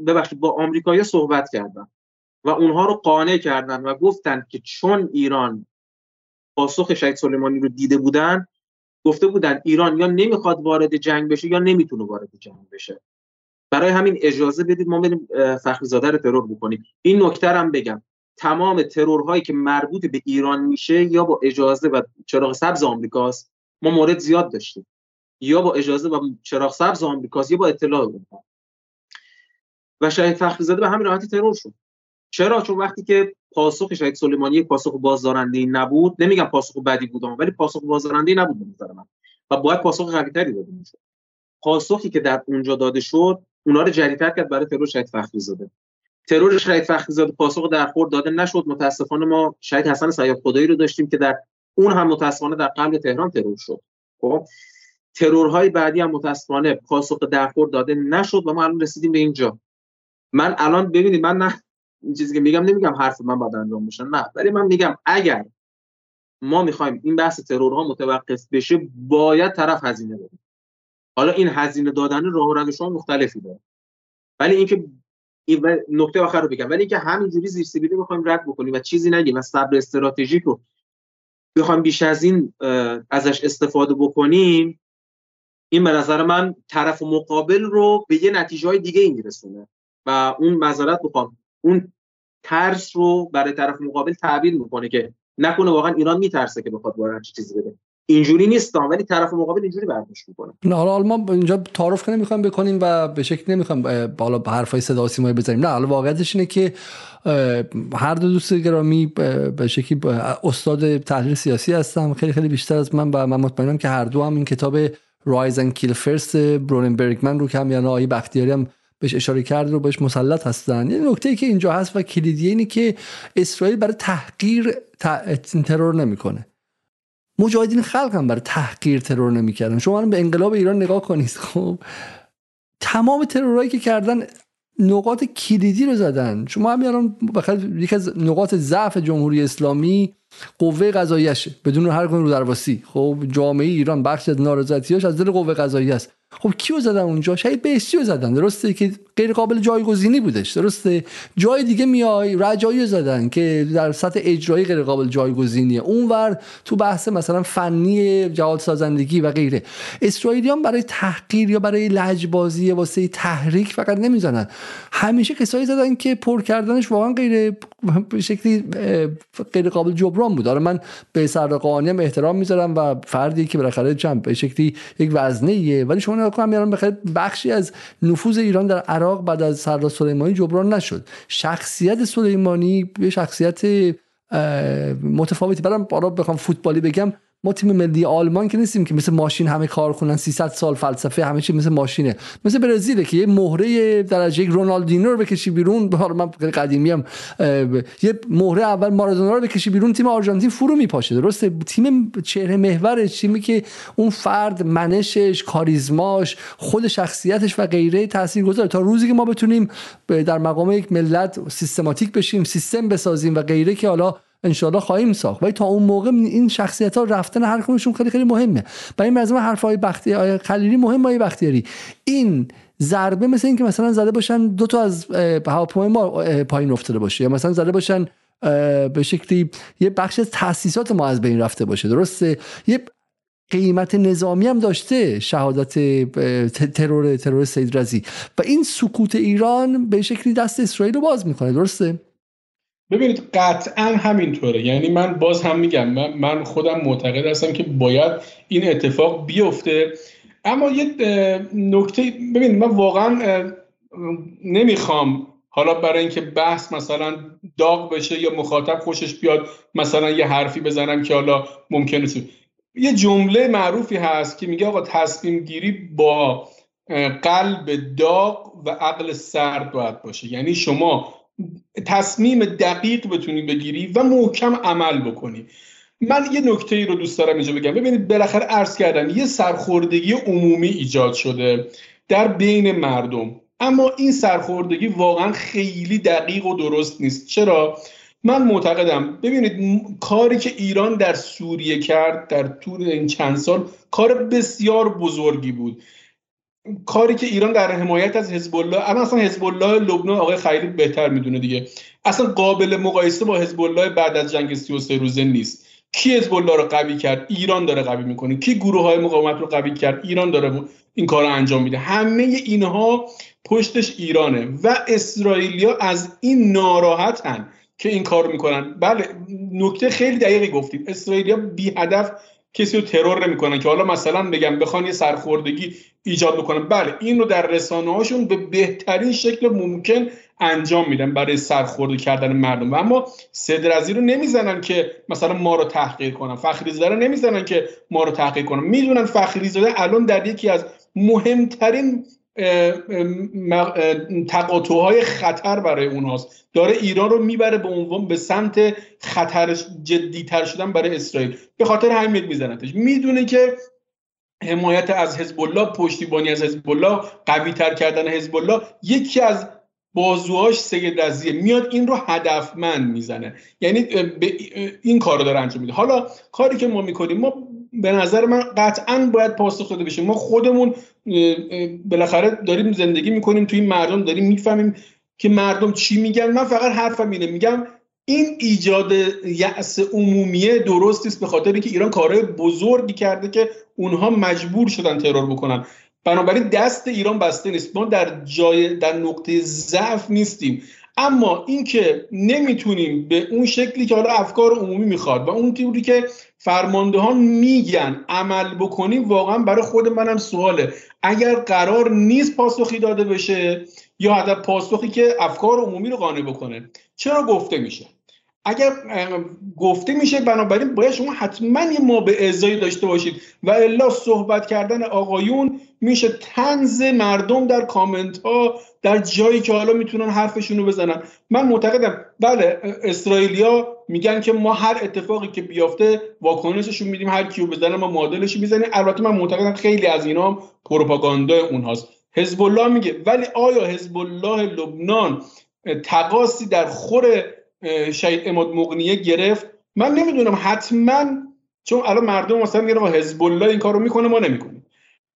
ببخشید با آمریکایی‌ها صحبت کردن و اونها رو قانع کردن و گفتن که چون ایران پاسخ شهید سلیمانی رو دیده بودن، گفته بودن ایران یا نمیخواد وارد جنگ بشه یا نمیتونه وارد جنگ بشه، برای همین اجازه بدید ما بریم فخری زاده رو ترور بکنیم. این نکته هم بگم، تمام ترورهایی که مربوط به ایران میشه یا با اجازه و چراغ سبز آمریکاست، ما مورد زیاد داشتیم، یا با اجازه و چراغ سبز آمریکاست یا با اطلاع آمریکا، و شهید فخری زاده به همین راحتی ترور شد. چرا؟ چون وقتی که پاسخ شهید سلیمانی پاسخ بازدارنده‌ای نبود، نمیگم پاسخ بدی بود ولی پاسخ بازدارنده‌ای نبود به نظر من و باید پاسخ قوی‌تری داده میشد. پاسخی که در اونجا داده شد اونا رو جریحه‌تر کرد برای ترور شهید فخری زاده. ترور شهید فخری زاده پاسخ در خورد داده نشد. متاسفانه ما شهید حسن صیاد خدایی رو داشتیم که در اون هم متاسفانه در قلب تهران ترور شد. خب ترورهای بعدی هم متاسفانه پاسخ در خورد داده نشد و ما الان رسیدیم به اینجا. من الان ببینید، من نه این چیزی که میگم نمیگم حرف من بعد انجام بشه، نه، ولی من میگم اگر ما میخوایم این بحث ترورها متوقف بشه باید طرف هزینه بده. حالا این هزینه دادن راه و روش مختلفی داره، ولی اینکه این نکته آخر رو بگم، ولی اینکه همینجوری زیر سیبیلی بخوایم رد بکنیم و چیزی نگیم و صبر استراتژیک رو بخوایم بیش از این ازش استفاده بکنیم، این به نظر من طرف مقابل رو به یه نتیجه‌های دیگه‌ای میرسونه و اون معذرت بخوام اون ترس رو برای طرف مقابل تعبیر میکنه که نکنه واقعا ایران میترسه که بخواد وارد چیزی بده. اینجوری نیست، ولی طرف مقابل اینجوری برداشت میکنه. نه حالا ما اینجا تعارف کنه میخوایم بکنیم و به شکلی نمیخوایم بالا به حرفای صدا و سیمایی بزنیم. نه، حالا واقعیتش اینه که هر دو دوست گرامی به شکلی استاد تحلیل سیاسی هستم، خیلی خیلی بیشتر از من، و من مطمئنم که هر دو هم این کتاب رایز اند کیل فرست بروننبرگمن رو کم یعنی آقای بختیاری هم بهش اشاره کرد رو بهش مسلط هستن. یه نکته‌ای که اینجا هست و کلیدیه اینه که اسرائیل برای تحقیر ترور نمیکنه. مجاهدین خلق هم برای تحقیر ترور نمیکردن. شما هم به انقلاب ایران نگاه کنید، خب تمام ترورایی که کردن نقاط کلیدی رو زدن. شما هم الان بخاطر یک از نقاط ضعف جمهوری اسلامی قوه قضاییه بدون هر گونه رودرواسی. خب جامعه ایران بخش از نارضایتیاش از دل قوه قضاییه است. خب کیو زدن اونجا؟ شهید بهشتی رو زدن، درسته که غیر قابل جایگزینی بودش، درسته. جای دیگه میای رجایی رو زدن که در سطح اجرایی غیر قابل جایگزینیه، اونور تو بحث مثلا فنی جهاد سازندگی و غیره. اسرائیلیان برای تحقیر یا برای لجبازی واسه تحریک فقط نمیزنن، همیشه کسایی زدن که پر کردنش واقعا غیر به شکلی غیر قابل جبران بود. آره من به سردار قاآنی هم احترام میذارم و فردی که بالاخره چند به شکلی یک وزنه، ولی شما نگاه کنم ایران بخیر بخشی از نفوذ ایران در عراق بعد از سردار سلیمانی جبران نشد. شخصیت سلیمانی یه شخصیت متفاوتی. برام آرا بخوام فوتبالی بگم، ما تیم ملی آلمان که نیستیم که مثل ماشین همه کار کنن، سیصد سال فلسفه همه چی مثل ماشینه. مثل برزیل که یه مهره درجه یک رونالدینو رو بکشی بیرون، بهار من قدیمی ام یه مهره اول مارادونا رو بکشی بیرون تیم آرژانتین فرو میپاشه، درسته. تیم چهره محور، تیمی که اون فرد منشش، کاریزماش، خود شخصیتش و غیره تاثیرگذاره. تا روزی که ما بتونیم در مقام یک ملت سیستماتیک بشیم، سیستم بسازیم و غیره که حالا انشالله خواهیم ساخت، ولی تا اون موقع این شخصیت ها رفتن هر کدومشون خیلی خیلی مهمه. برای این مزمه حرف های بختیاری خلیلی مهم. های بختیاری این ضربه مثل این که مثلا زده باشن دو تا از هواپیمای ما پایین افتاده باشه، یا مثلا زده باشن به شکلی یه بخش از تاسیسات ما از بین رفته باشه، درسته. یه قیمت نظامی هم داشته شهادت ترور ترور سید رضی، و این سکوت ایران به شکلی دست اسرائیل رو باز میکنه، درسته. ببینید قطعا همینطوره، یعنی من باز هم میگم من, من خودم معتقد هستم که باید این اتفاق بیفته. اما یه نکته ببینید، من واقعا نمیخوام حالا برای اینکه بحث مثلا داغ بشه یا مخاطب خوشش بیاد مثلا یه حرفی بزنم که حالا ممکنه شد. یه جمله معروفی هست که میگه آقا تصمیم گیری با قلب داغ و عقل سرد باید باشه، یعنی شما تصمیم دقیق بتونی بگیری و محکم عمل بکنی. من یه نکته‌ای رو دوست دارم اینجا بگم. ببینید بالاخره عرض کردم یه سرخوردگی عمومی ایجاد شده در بین مردم، اما این سرخوردگی واقعا خیلی دقیق و درست نیست. چرا؟ من معتقدم ببینید کاری که ایران در سوریه کرد در طول این چند سال کار بسیار بزرگی بود. کاری که ایران در حمایت از حزب الله، اما اصلا حزب الله لبنان آقای خلیلی بهتر میدونه دیگه، اصلا قابل مقایسه با حزب الله بعد از جنگ سی و سه روزه نیست. کی حزب الله رو قوی کرد؟ ایران داره قوی میکنه. کی گروه‌های مقاومت رو قوی کرد؟ ایران داره این کارو انجام میده. همه اینها پشتش ایرانه و اسرائیلیا از این ناراحتن که این کارو میکنن. بله، نکته خیلی دقیقی گفتید. اسرائیلیا بی هدف کسی رو ترور نمیکنن که حالا مثلا بگم بخوان یه سرخوردگی ایجاد بکنن. بله، این رو در رسانه‌هاشون به بهترین شکل ممکن انجام میدن برای سرخورده کردن مردم. و اما صدر از رو نمیزنن که مثلا ما رو تحقیر کنن، فخری زاده رو نمیزنن که ما رو تحقیر کنن. میدونن فخری زاده الان در یکی از مهمترین تقاطع‌های خطر برای اوناست، داره ایران رو میبره به عنوان به سمت خطرش جدی‌تر شدن برای اسرائیل. به خاطر همین میزننش. میدونه که حمایت از حزب الله، پشتیبانی از حزب الله، قوی‌تر کردن حزب الله یکی از بازوهاش سید رضیه، میاد این رو هدفمند میزنه، یعنی این کار رو داره انجام میده. حالا کاری که ما میکنیم، ما به نظر من قطعا باید پاسخ داده بشیم. ما خودمون بالاخره داریم زندگی میکنیم توی این مردم، داریم میفهمیم که مردم چی میگن. من فقط حرفم اینه، میگم این ایجاد یأس عمومیه درست نیست، به خاطر اینکه ایران کارهای بزرگی کرده که اونها مجبور شدن ترور بکنن. بنابراین دست ایران بسته نیست، ما در جای در نقطه ضعف نیستیم. اما اینکه نمیتونیم به اون شکلی که حالا افکار عمومی میخواد و اون طوری که فرماندهان میگن عمل بکنیم، واقعا برای خود منم سواله. اگر قرار نیست پاسخی داده بشه یا حتی پاسخی که افکار عمومی رو قانع بکنه، چرا گفته میشه؟ اگر گفته میشه، بنابراین باید شما حتما یه ما به ازایی داشته باشید و الا صحبت کردن آقایون میشه طنز مردم در کامنت ها، در جایی که حالا میتونن حرفشون رو بزنن. من معتقدم بله، اسرائیلیا میگن که ما هر اتفاقی که بیافته واکنششون میدیم، هر کیو بزنه ما معادلش میزنیم. البته من معتقدم خیلی از اینا پروپاگاندای اونهاست. حزب الله میگه، ولی آیا حزب الله لبنان تقاصی در خور شهید عماد مغنیه گرفت؟ من نمیدونم، حتما، چون الان مردم مثلا میگن حزب الله این کارو میکنه ما نمیکنیم.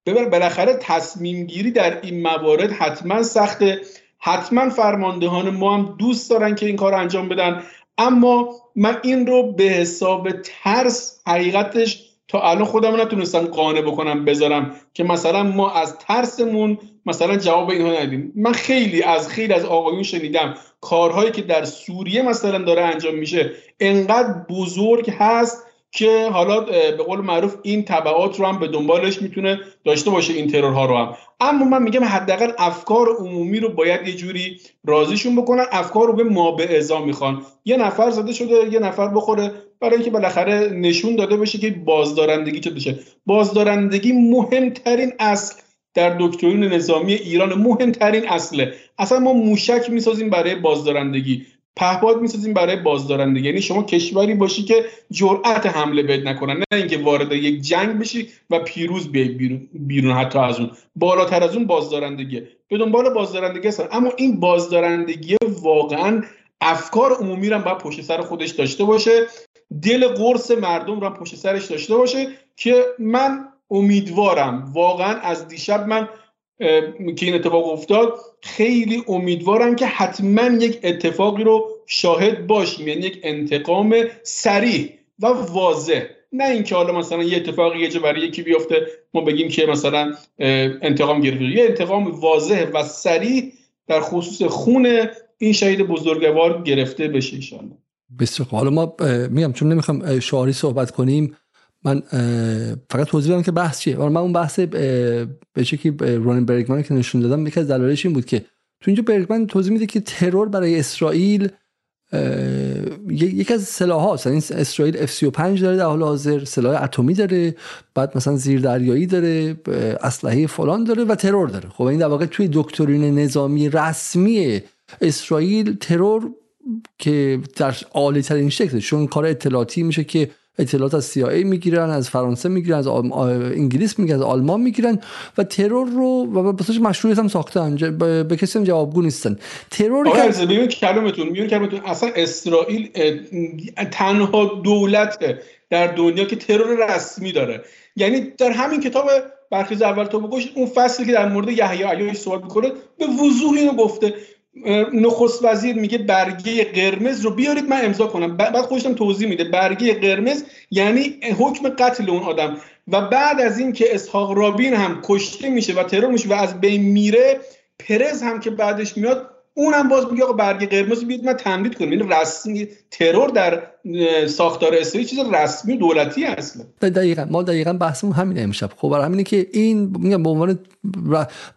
ببر بالاخره تصمیم گیری در این موارد حتما سخته، حتما فرماندهان ما هم دوست دارن که این کارو انجام بدن. اما من این رو به حساب ترس، حقیقتش تا الان خودم نتونستم قانع بکنم بذارم که مثلا ما از ترسمون مثلا جواب اینها ندیم. من خیلی از خیلی از آقایون شنیدم کارهایی که در سوریه مثلا داره انجام میشه انقدر بزرگ هست که حالا به قول معروف این تبعات رو هم به دنبالش میتونه داشته باشه، این ترورها رو هم. اما من میگم حداقل افکار عمومی رو باید یه جوری راضیشون بکنن. افکار رو به ما به ازا میخوان، یه نفر زده شده یه نفر بخوره، برای اینکه بالاخره نشون داده بشه که بازدارندگی چه بشه. بازدارندگی مهمترین اصل در دکترین نظامی ایران، مهمترین اصله. اصلا ما موشک میسازیم برای بازدارندگی، پهپاد میسازیم برای بازدارندگی. یعنی شما کشوری باشی که جرأت حمله بهت نکنن، نه اینکه وارد یک جنگ بشی و پیروز بیای بیرون, بیرون حتی از اون. بالاتر از اون بازدارندگیه، به دنبال بازدارندگی هستن. اما این بازدارندگی واقعا افکار عمومی رو هم باید پشت سر خودش داشته باشه، دل قرص مردم رو هم پشت سرش داشته باشه. که من امیدوارم واقعا از دیشب من که این اتفاق افتاد، خیلی امیدوارم که حتما یک اتفاقی رو شاهد باشیم، یعنی یک انتقام صریح و واضح. نه اینکه حالا مثلا یه اتفاقی یه جا برای یکی بیفته ما بگیم که مثلا انتقام گرفتیم. یه انتقام واضح و صریح در خصوص خون این شهید بزرگوار گرفته بشه ان شاء الله. بسیار حالا ما میگم، چون نمیخوام شعاری صحبت کنیم، من فقط توضیح بدم که بحث چیه. من اون بحث به شکلی رونین برگمن که نشون دادم، یکی از دلایلش این بود که تو اینجا برگمن توضیح میده که ترور برای اسرائیل یکی از سلاح‌هاست. این اسرائیل اف سی و پنج داره، در حال حاضر سلاح اتمی داره، بعد مثلا زیردریایی داره، اسلحه فلان داره و ترور داره. خب این در واقع توی دکترین نظامی رسمی اسرائیل ترور که در عالی‌ترین شکل، چون کار اطلاعاتی میشه که اطلاعات از سی آی ای میگیرن، از فرانسه میگیرن، از آل... انگلیس میگیرن، از آلمان میگیرن و ترور رو و بسیج مشروعیت هم ساختن. ج... ب... به کسی هم جوابگو نیستن. ترور آقا از بیون کلمتون میون کلمتون اصلا اسرائیل تنها دولت در دنیا که ترور رسمی داره. یعنی در همین کتاب برخیز اول تو بگوشید، اون فصلی که در مورد یحیی علیزاده صحبت میکنه به وضوح اینو گفته. نخست وزیر میگه برگه قرمز رو بیارید من امضا کنم، بعد خودشم توضیح میده برگه قرمز یعنی حکم قتل اون آدم، و بعد از این که اسحاق رابین هم کشته میشه و ترور میشه و از بین میره، پرز هم که بعدش میاد اونم باز میگه آقا برگه قرمز بیاد من تمدید کنم. این رسمی ترور در ساختار اسرائیل چیز رسمی دولتی اصلا. دقیقاً ما دقیقاً بحثمون همین امشب. خب برای همینه که این میگم به عنوان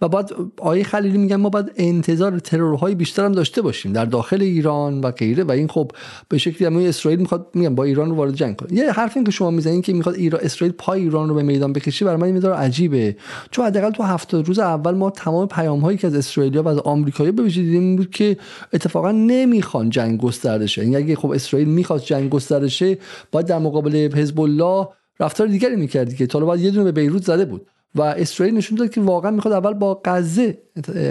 و بعد آقای خلیلی میگم ما باید انتظار ترورهای بیشتر هم داشته باشیم در داخل ایران و غیره، و این خب به شکلی همون اسرائیل میخواد میگم با ایران رو وارد جنگ کنه. یه حرفی که شما میزنین که میخواد ایران اسرائیل پای ایران رو به میدان بکشه برای من میذاره عجیبه، چون حداقل تو هفتاد روز اول ما تمام پیام‌هایی که از اسرائیلیا و از آمریکایی‌ها به وجود دیدیم بود که اتفاقا نمیخوان جنگ گسترده شه. یعنی اگه خب اسرائیل میخواد جنگ گسترده شه باید در مقابل حزب الله رفتار دیگری میکردی که طالبان یه دونه به بیروت زده بود و اسرائیل نشون داد که واقعا میخواد اول با غزه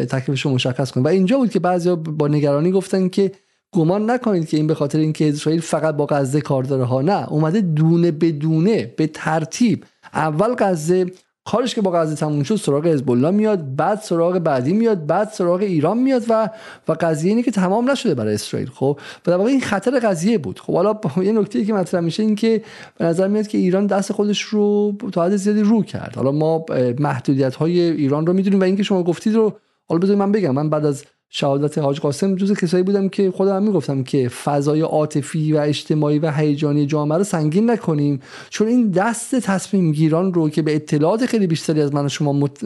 تکلیفش رو مشخص کنه، و اینجا بود که بعضیا با نگرانی گفتن که گمان نکنید که این به خاطر اینکه اسرائیل فقط با غزه کار داره ها، نه، اومده دونه به دونه به ترتیب اول غزه، کارش که با غزه تموم شد سراغ حزب الله میاد، بعد سراغ بعدی میاد، بعد سراغ ایران میاد و و قضیه اینه که تمام نشده برای اسرائیل. خب و در واقع این خطر قضیه بود. خب حالا یه نکته‌ای که مطرح میشه این که به نظر میاد که ایران دست خودش رو تا حد زیادی رو کرد. حالا ما محدودیت‌های ایران رو میدونیم و اینکه شما گفتید رو حالا بذارید من بگم. من بعد از شهادت حاج قاسم جزو کسایی بودم که خودم میگفتم که فضای عاطفی و اجتماعی و هیجانی جامعه رو سنگین نکنیم، چون این دست تصمیم گیران رو که به اطلاعات خیلی بیشتری از من و شما مت...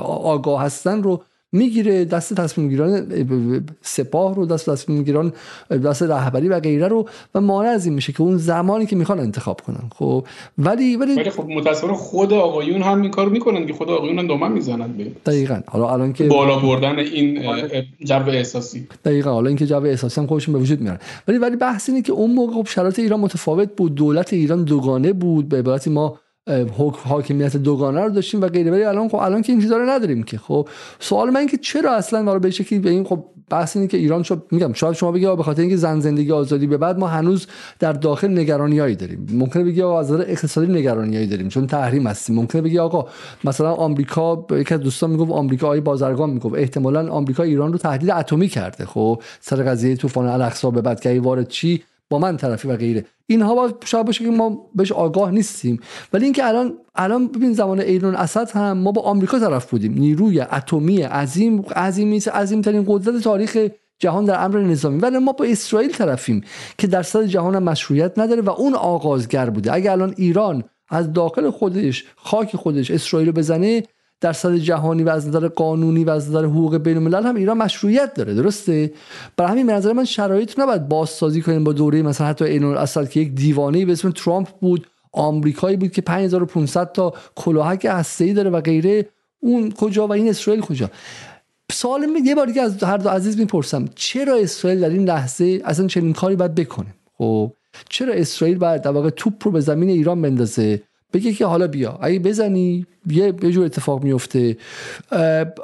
آگاه هستن رو میگیره، دست تصمیم گیران سپاه رو، دست تصمیم گیران دست رهبری و غیره رو، و مانع از این میشه که اون زمانی که میخوان انتخاب کنن. خب ولی ولی ولی خب متأسفانه خود آقایون هم این کارو میکنن که خود آقایون هم دامن میزنن به دقیقاً حالا الان که بالا بردن این جو احساسی، دقیقاً حالا این که جو احساسی هم خودشون به وجود میارن. ولی ولی بحث اینه که اون موقع خب شرایط ایران متفاوت بود، دولت ایران دوگانه بود، به عبارتی ما حاکمیت دوگانه رو داشتیم و غیره. ولی الان خب الان که این چیزا رو نداریم که. خب سوال من این که چرا اصلا ما رو به شکلی به این خب بحث اینه که ایران شو میگم شاید شما بگید به خاطر اینکه زن زندگی آزادی به بعد ما هنوز در داخل نگرانیایی داریم، ممکنه بگید آقا از نظر اقتصادی نگرانیایی داریم چون تحریم هستیم، ممکنه بگید آقا مثلا آمریکا، یک از دوستان میگفت آمریکا آی بازرگان میگفت احتمالاً آمریکا ایران رو تهدید اتمی کرده، خب سر قضیه طوفان الاقصی به بعد که وارد چی با من طرفی و غیره. اینها باید شاید باشه که ما بهش آگاه نیستیم. ولی اینکه الان الان ببین زمان ایران اسد هم ما با آمریکا طرف بودیم، نیروی اتمی عظیم عظیمی عظیم‌ترین قدرت تاریخ جهان در امر نظامی، ولی ما با اسرائیل طرفیم که در سطح جهان هم مشروعیت نداره و اون آغازگر بوده. اگه الان ایران از داخل خودش خاک خودش اسرائیل رو بزنه در سطح جهانی و از نظر قانونی و از نظر حقوق بین الملل هم ایران مشروعیت داره، درسته؟ برای همین به نظر من شرایط نباید بازسازی کنیم با دوره مثلا حتی عین الاسد که یک دیوانه‌ای به اسم ترامپ بود، آمریکایی بود که پنج هزار و پانصد تا کلاهک هسته‌ای داره و غیره، اون کجا و این اسرائیل کجا. سوال من یه بار دیگه از هر دو عزیز میپرسم چرا اسرائیل در این لحظه اصلا چنین کاری باید بکنه؟ خب چرا اسرائیل باید در واقع توپ رو به زمین ایران بندازه بگه که حالا بیا اگه بزنی یه جور اتفاق میفته؟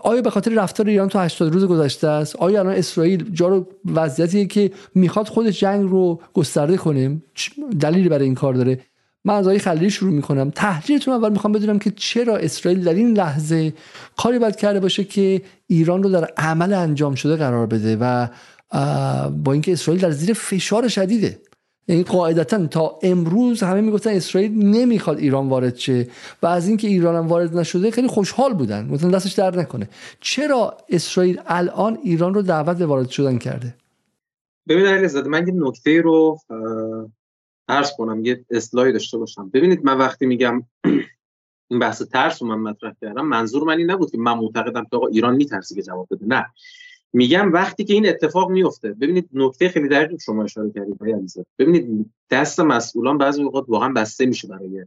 آیا به خاطر رفتار ایران تو هشتاد روز گذشته است؟ آیا الان اسرائیل جا رو وضعیتیه که میخواد خودش جنگ رو گسترده کنه؟ دلیلی برای این کار داره؟ من از آقای خلیلی شروع میکنم. تحلیلتون اول میخوام بدونم که چرا اسرائیل در این لحظه کاری باید کرده باشه که ایران رو در عمل انجام شده قرار بده، و با اینکه اسرائیل در زیر فشار شدیده. یعنی قاعدتا تا امروز همه میگفتن اسرائیل نمیخواد ایران وارد شه و از اینکه ایران هم وارد نشده خیلی خوشحال بودن، مثلا دستش درد نکنه. چرا اسرائیل الان ایران رو دعوت به وارد شدن کرده؟ ببینید علیزاده، من یه نکته رو عرض کنم، یه اسلاید داشته باشم. ببینید من وقتی میگم این بحث ترس رو من مطرح کردم، منظور من این نبود که من معتقدم که آقا ایران میترسه که جواب بده، نه، میگم وقتی که این اتفاق میفته. ببینید نکته خیلی دقیق شما اشاره کردید آقای علیزاده، ببینید دست مسئولان بعضی وقت واقعا بسته میشه برای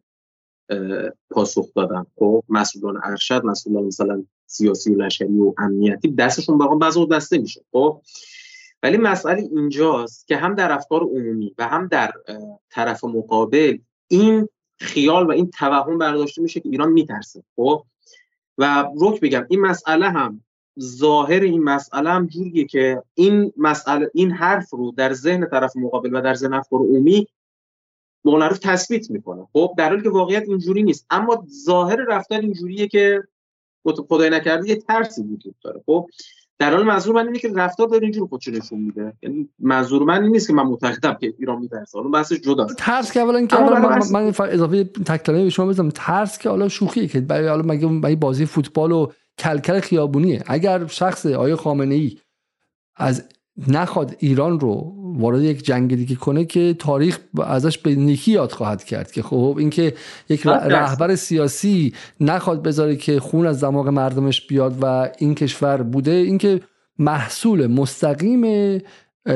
پاسخ دادن. خب مسئولان ارشد، مسئولان مثلا سیاسی و لشکری و امنیتی دستشون واقعا بعضی وقت بسته میشه. خب ولی مسئله اینجاست که هم در افکار عمومی و هم در طرف مقابل این خیال و این توهم برداشته میشه که ایران میترسه. خب و رک بگم این مسئله هم ظاهر این مسئله هم جوریه که این مسئله این حرف رو در ذهن طرف مقابل و در ذهن افکار عمومی معروف تثبیت میکنه. خب در حالی که واقعیت اینجوری نیست، اما ظاهر رفتار اینجوریه که خدای نکرده یه ترسی وجود داره. خب در حال منظور من اینه که رفتار داره اینجور خودش نشون میده، یعنی منظور من این نیست که من معتقدم که ایران میترسه، اون بحثش جداست. ترس که اولا که اولا من, من اضافه تکلمه به شما بزنم، ترس که حالا شوخیه که برای حالا مگه برای بازی فوتبال و کلکل خیابونیه. اگر شخص آیه خامنه ای از نخواد ایران رو وارد یک جنگ دیگه کنه که تاریخ ازش به نیکی یاد خواهد کرد که خب این که یک رهبر سیاسی نخواد بذاره که خون از دماغ مردمش بیاد و این کشور بوده، این که محصول مستقیم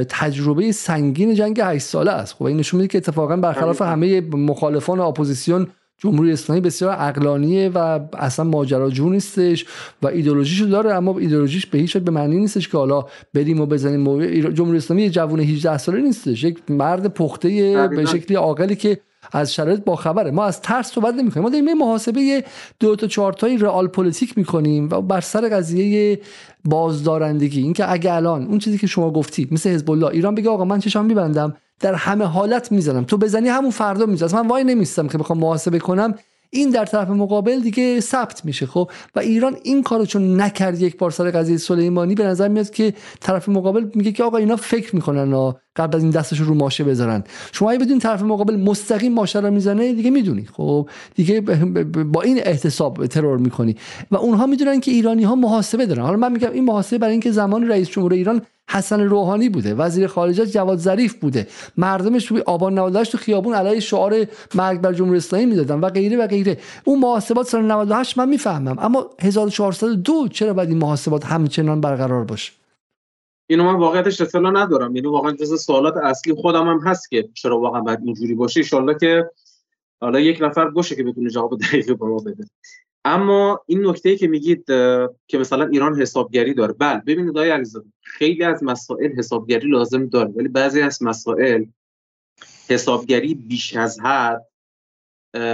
تجربه سنگین جنگ هشت ساله است. خب این نشون میده که اتفاقا برخلاف همه مخالفان اپوزیسیون، جمهوری اسلامی بسیار عقلانیه و اصلا ماجراجو نیستش و ایدئولوژیشو داره، اما ایدئولوژیش به هیچ وجه به معنی نیستش که حالا بریم و بزنیم. جمهوری اسلامی یه جوون هجده ساله نیستش، یک مرد پخته به شکلی عاقلی که از شرایط باخبره. ما از ترس صحبت نمی‌کنیم، ما داریم محاسبه دو تا چهار تای رئال پلیتیک می‌کنیم و بر سر قضیه بازدارندگی. اینکه اگه الان اون چیزی که شما گفتی مثل حزب الله ایران بگه آقا من چشام می‌بندم در همه حالت میزنم، تو بزنی همون فردا میزنم، من وای نمیستم که بخوام محاسبه کنم، این در طرف مقابل دیگه ثبت میشه. خب و ایران این کارو چون نکرد یک بار سر قضیه سلیمانی، به نظر میاد که طرف مقابل میگه که آقا اینا فکر میکنن قبل از این دستشو رو ماشه بذارن. شما اگه بدون طرف مقابل مستقیم ماشه رو میزنه دیگه میدونی، خب دیگه با این احتساب ترور میکنی و اونها میدونن که ایرانی ها محاسبه دارن. حالا من میگم این محاسبه برای اینکه زمان رئیس جمهور ایران حسن روحانی بوده، وزیر خارجه جواد ظریف بوده، مردمش توی آبان نود و هشت تو خیابون علیه شعار مرگ بر جمهوری اسلامی میدادن و غیره و غیره. اون محاسبات سال نود و هشت من میفهمم، اما هزار و چهارصد و دو چرا باید این محاسبات همچنان برقرار باشه؟ اینو من واقعیتش اصلا ندارم، یعنی واقعا جز سوالات اصلی خودم هم هست که چرا واقعا باید اینجوری باشه. ان شاءالله که حالا یک نفر باشه که بتونه جواب دقیق به ما بده. اما این نکته‌ای که میگید که مثلا ایران حسابگری داره، بله ببینید آقای علیزاده، خیلی از مسائل حسابگری لازم داره، ولی بعضی از مسائل حسابگری بیش از حد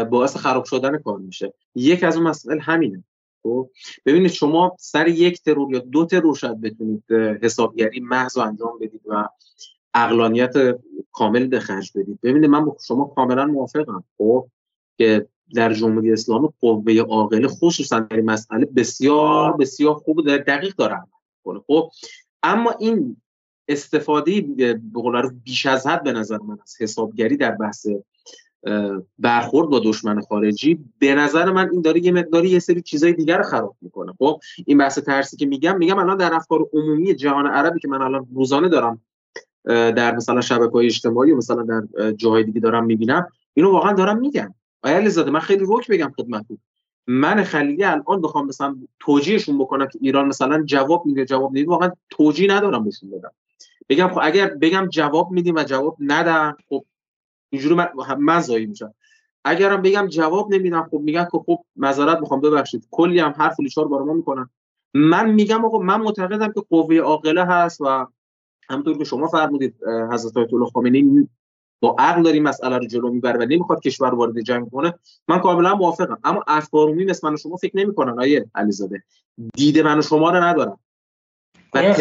باعث خراب شدن کار میشه. یکی از اون مسائل همینه. خب ببینید شما سر یک ترور یا دو ترور شاید بتونید حسابگری محض انجام بدید و عقلانیت کامل به خرج بدید. ببینید من با شما کاملا موافقم، خب که در جمهوری اسلامی قوه عاقله خصوصا در این مسئله بسیار بسیار خوب در دقیق داره عمل می‌کنه. خب اما این استفاده به قول معروف بیش از حد به نظر من از حسابگری در بحث برخورد با دشمن خارجی، به نظر من این داره یه مقداری یه سری چیزای دیگر رو خراب میکنه. خب این بحث ترسی که میگم میگم الان در افکار عمومی جهان عربی که من الان روزانه دارم در مثلا شبکه‌های اجتماعی و مثلا در جاهای دیگه دارم میبینم، اینو واقعا دارم میگم آیا علیزاده، من خیلی روک بگم خدمتتون، من خلیلی الان بخوام مثلا توجیهشون بکنم که ایران مثلا جواب میده جواب نمیده، واقعا توجیه ندارم بهشون بدم. بگم خب اگر بگم جواب میدیم و جواب ندن، خب اینجوری من من زایی میشم. اگرم بگم جواب نمیدم، خب میگن که خب معذرت میخوام ببخشید، کلی هم حرف لیچار برام میکنن. من میگم آقا من معتقدم که قوه عاقله هست و همونطور که شما فرمودید حضرت آیت الله خامنه ای با عقل داری مسئله رو جلو میبره و نمیخواد کشور وارد جنگ کنه، من کاملا موافقم. اما افکار عمومی مثل من و شما فکر نمی‌کنن آیه علیزاده، دید من و شما رو ندارن. به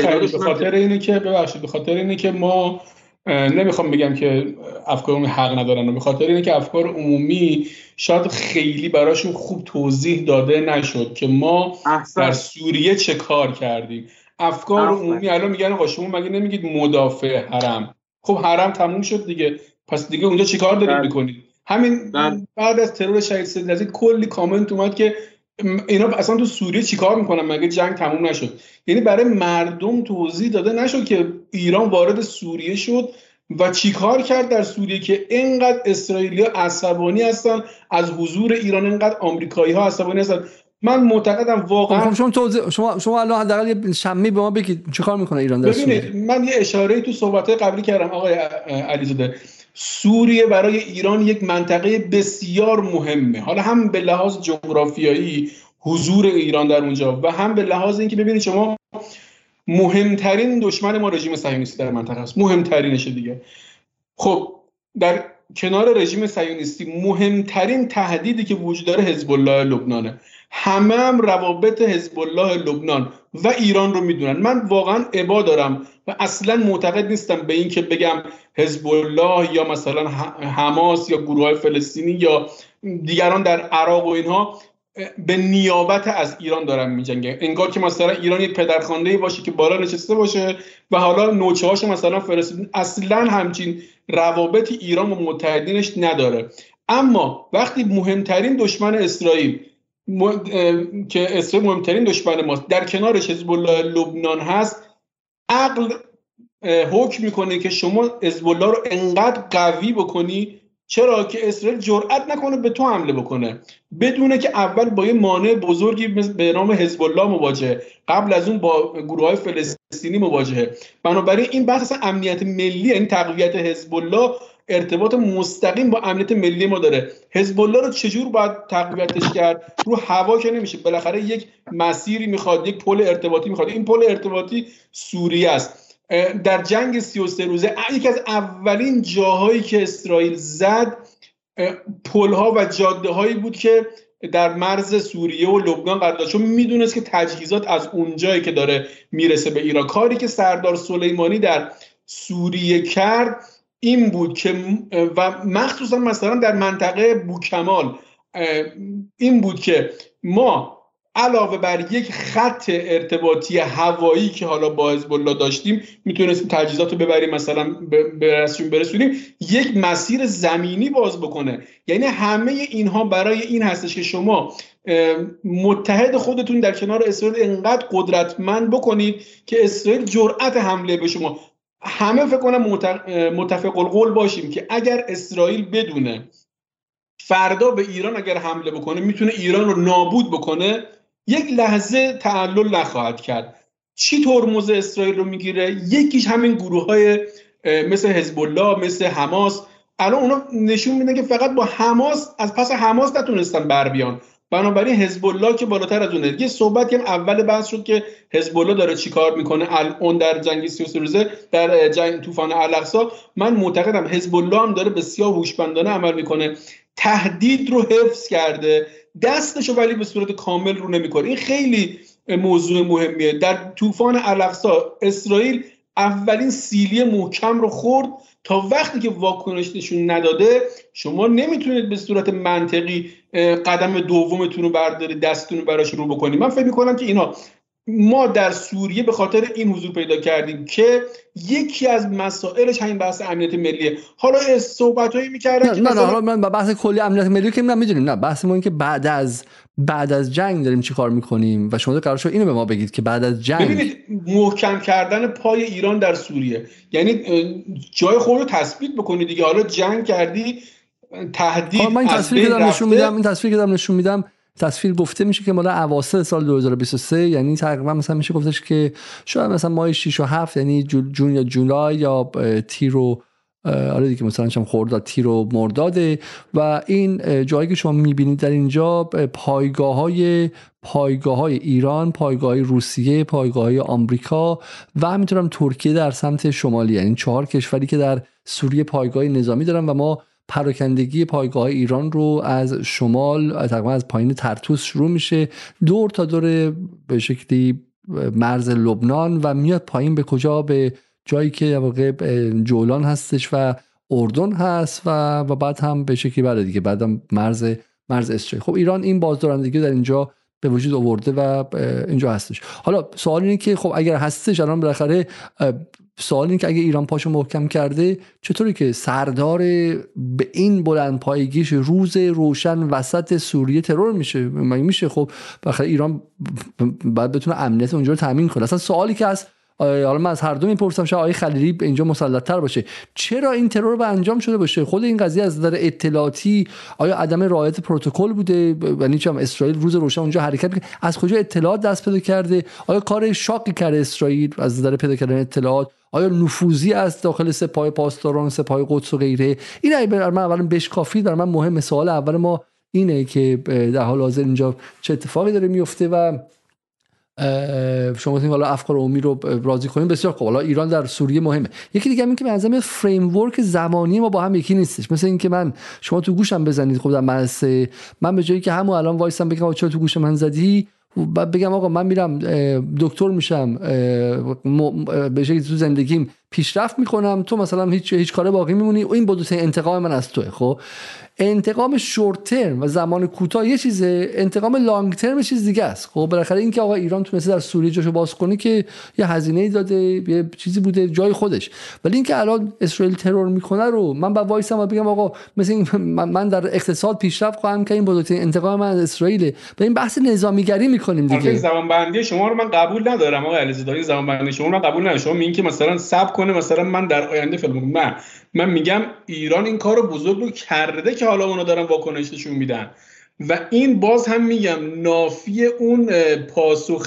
خاطر اینه که ببخشید به خاطر اینه که ما نمیخوام بگم که افکار عمومی حق ندارن، به خاطر اینه که افکار عمومی شاید خیلی براشون خوب توضیح داده نشد که ما احسن. در سوریه چه کار کردیم. افکار احسن. عمومی الان میگن آقا شما مگه نمیگید مدافع حرم؟ خب حرم تموم شد دیگه، پس دیگه اونجا چیکار دارید میکنید؟ همین دن. بعد از ترور شهید سید رضی کلی کامنت اومد که اینا اصلا تو سوریه چیکار میکنن مگه جنگ تموم نشد؟ یعنی برای مردم توضیح داده نشد که ایران وارد سوریه شد و چیکار کرد در سوریه که اینقدر اسرائیلیا عصبانی هستن از حضور ایران، اینقدر آمریکایی ها عصبانی هستن. من معتقدم واقعا شما توضیح شما شما الان حداقل یه شمی به ما بگید چیکار میکنه ایران در سوریه. ببینید من یه اشاره‌ای تو صحبت‌های قبلی کردم آقای علیزاده، سوریه برای ایران یک منطقه بسیار مهمه، حالا هم به لحاظ جغرافیایی حضور ایران در اونجا و هم به لحاظ اینکه ببینید شما مهمترین دشمن ما رژیم صهیونیستی در منطقه است، مهمترینشه دیگه. خب در کنار رژیم صهیونیستی مهمترین تهدیدی که وجود داره حزب الله لبنانه، همه هم روابط حزب الله لبنان و ایران رو میدونن. من واقعا ابا دارم و اصلا معتقد نیستم به این که بگم حزب الله یا مثلا حماس یا گروه های فلسطینی یا دیگران در عراق و اینها به نیابت از ایران دارن میجنگن، انگار که مثلا ایران یک پدرخوانده‌ای باشه که بالا نشسته باشه و حالا نوچه‌هاش مثلا فرستادن. اصلا همچین روابطی ایران و متحدینش نداره. اما وقتی مهمترین دشمن اسرائیل م... اه... که اسرائیل مهمترین دشمن ماست، در کنارش حزب الله لبنان هست، عقل حکم میکنه که شما حزب الله رو انقدر قوی بکنی، چرا که اسرائیل جرئت نکنه به تو حمله بکنه، بدونه که اول با یه مانع بزرگی به نام حزب الله مواجهه، قبل از اون با گروه‌های فلسطینی مواجهه. بنابراین این بحث اصلا امنیت ملی، یعنی تقویت حزب الله، ارتباط مستقیم با امنیت ملی ما داره. حزب الله رو چجور باید تقویتش کرد؟ رو هوا که نمیشه، بالاخره یک مسیری میخواد، یک پل ارتباطی میخواد. این پل ارتباطی سوریه است. در جنگ سی و سه روزه یکی از اولین جاهایی که اسرائیل زد، پلها و جاده هایی بود که در مرز سوریه و لبنان قرار داشت، چون میدونست که تجهیزات از اونجایی که داره میرسه به ایران. کاری که سردار سلیمانی در سوریه کرد این بود که، و مخصوصا مثلا در منطقه بوکمال، این بود که ما علاوه بر یک خط ارتباطی هوایی که حالا با حزب الله داشتیم، میتونستیم تجهیزات رو ببریم مثلا برسونیم، یک مسیر زمینی باز بکنه. یعنی همه اینها برای این هستش که شما متحد خودتون در کنار اسرائیل انقدر قدرتمند بکنید که اسرائیل جرأت حمله به شما. همه فکر کنم متفق القول باشیم که اگر اسرائیل بدونه فردا به ایران اگر حمله بکنه میتونه ایران رو نابود بکنه، یک لحظه تعلل نخواهد کرد. چی ترمز اسرائیل رو میگیره؟ یکیش همین گروه‌های مثل حزب الله، مثل حماس. الان اونا نشون میدن که فقط با حماس، از پس حماس نتونستن بر بیان، بنابراین حزب الله که بالاتر از اونه. یه صحبتی هم اول بحث شد که حزب الله داره چیکار میکنه الان در جنگ سی و سه روزه، در جنگ طوفان الاقصی. من معتقدم حزب الله هم داره بسیار هوشمندانه عمل میکنه، تهدید رو حفظ کرده، دستشو ولی به صورت کامل رو نمیکنه. این خیلی موضوع مهمیه. در طوفان الاقصی اسرائیل اولین سیلی محکم رو خورد. تا وقتی که واکنش نشون نداده، شما نمیتونید به صورت منطقی قدم دومتون رو بردارید، دستتون رو براش رو بکنید. من فکر میکنم که اینا ما در سوریه به خاطر این حضور پیدا کردیم که یکی از مسائلش همین بحث امنیت ملیه. حالا صحبتایی میکردن نه که نه, نه حالا من بحث کلی امنیت ملی که نمیدونیم، نه بحث ما این که بعد از بعد از جنگ داریم چی کار میکنیم و شما قرار شد اینو به ما بگید که بعد از جنگ. ببینید، محکم کردن پای ایران در سوریه، یعنی جای خود رو تثبیت بکنید دیگه. حالا جنگ کردی، تهدید، من این تصویر که نشون میدم، این تصویر که نشون میدم، تصویر گفته میشه که مال اواسط سال دو هزار و بیست و سه، یعنی تقریبا مثلا میشه گفتش که شاید مثلا ماه شش و هفت، یعنی جون یا جولای یا تیر و آره دیگه، مثلا شم خرداد، تیر و مرداده. و این جایی که شما میبینید در اینجا پایگاه‌های پایگاه‌های ایران، پایگاه‌های روسیه، پایگاه‌های آمریکا و همینطورم ترکیه در سمت شمالی، یعنی چهار کشوری که در سوریه پایگاه نظامی دارن و ما پراکندگی پایگاه ایران رو از شمال، تقریبا از پایین ترتوس شروع میشه، دور تا دور به شکلی مرز لبنان و میاد پایین به کجا، به جایی که واقع جولان هستش و اردن هست و و بعد هم به شکلی بعد دیگه بعدم مرز مرز اسرائیل. خب ایران این بازدارندگی در اینجا به وجود آورده و اینجا هستش. حالا سوال اینه که خب اگر هستش الان بالاخره، سوال اینه که اگه ایران پاشو محکم کرده، چطوری که سردار به این بلندپایگیش روز روشن وسط سوریه ترور میشه؟ مگه میشه؟ خب بالاخره ایران باید بتونه امنیت اونجا رو تامین کنه. اصلا سوالی که از حالا من از هر دو میپرسم، شاید آقای خلیلی اینجا مسلط‌تر باشه، چرا این ترور به انجام شده باشه؟ خود این قضیه از نظر اطلاعاتی آیا عدم رعایت پروتکل بوده؟ یعنی چم اسرائیل روز روشن اونجا حرکت میکنه، از کجا اطلاعات دست پیدا کرده؟ آیا کار شاقی کرده اسرائیل از نظر پیدا کردن اطلاعات؟ آیا نفوذی از داخل سپاه پاسداران، سپاه قدس و غیره؟ این برای من اولا بشکافی، برای من مهم. سوال اول ما اینه که در حال حاضر اینجا چه اتفاقی داره میفته و شما این حالا افکار عمومی رو راضی کنیم. بسیار خوب، حالا ایران در سوریه مهمه. یکی دیگه هم این که منظم فریم ورک زمانی ما با هم یکی نیستش. مثلا این که من شما تو گوشم بزنید، خب در مسئله من به جایی که همون الان وایسم بگم چرا تو گوش من زدی، بعد بگم آقا من میرم دکتر میشم، به شکلی تو زندگیم پیشرفت میکنم، تو مثلا هیچ هیچ کاره باقی میمونی، این بودوس انتقام من از توئه. خب انتقام شورت ترم و زمان کوتاه یه چیزه، انتقام لانگ ترم چیز دیگه است. خب بالاخره این که آقا ایران تونسته در سوریه جاشو باز کنه که یه هزینه‌ای داده، یه چیزی بوده جای خودش، ولی اینکه الان اسرائیل ترور میکنه رو من با وایسم و بگم آقا مثلا من در اقتصاد پیشرفت خواهم که این بودوس انتقام من از اسرائیل. به این بحث نظامیگری میکنیم دیگه. آخه زمانبندی شما رو من قبول ندارم آقا علیزاده، زمانبندی شما رو قبول ندارم. شما میگین که مثلا سب مثلا من در آینده فیلم من من میگم ایران این کارو بزرگ رو کرده که حالا اونا دارن واکنششون میدن و این باز هم میگم نافی اون پاسخ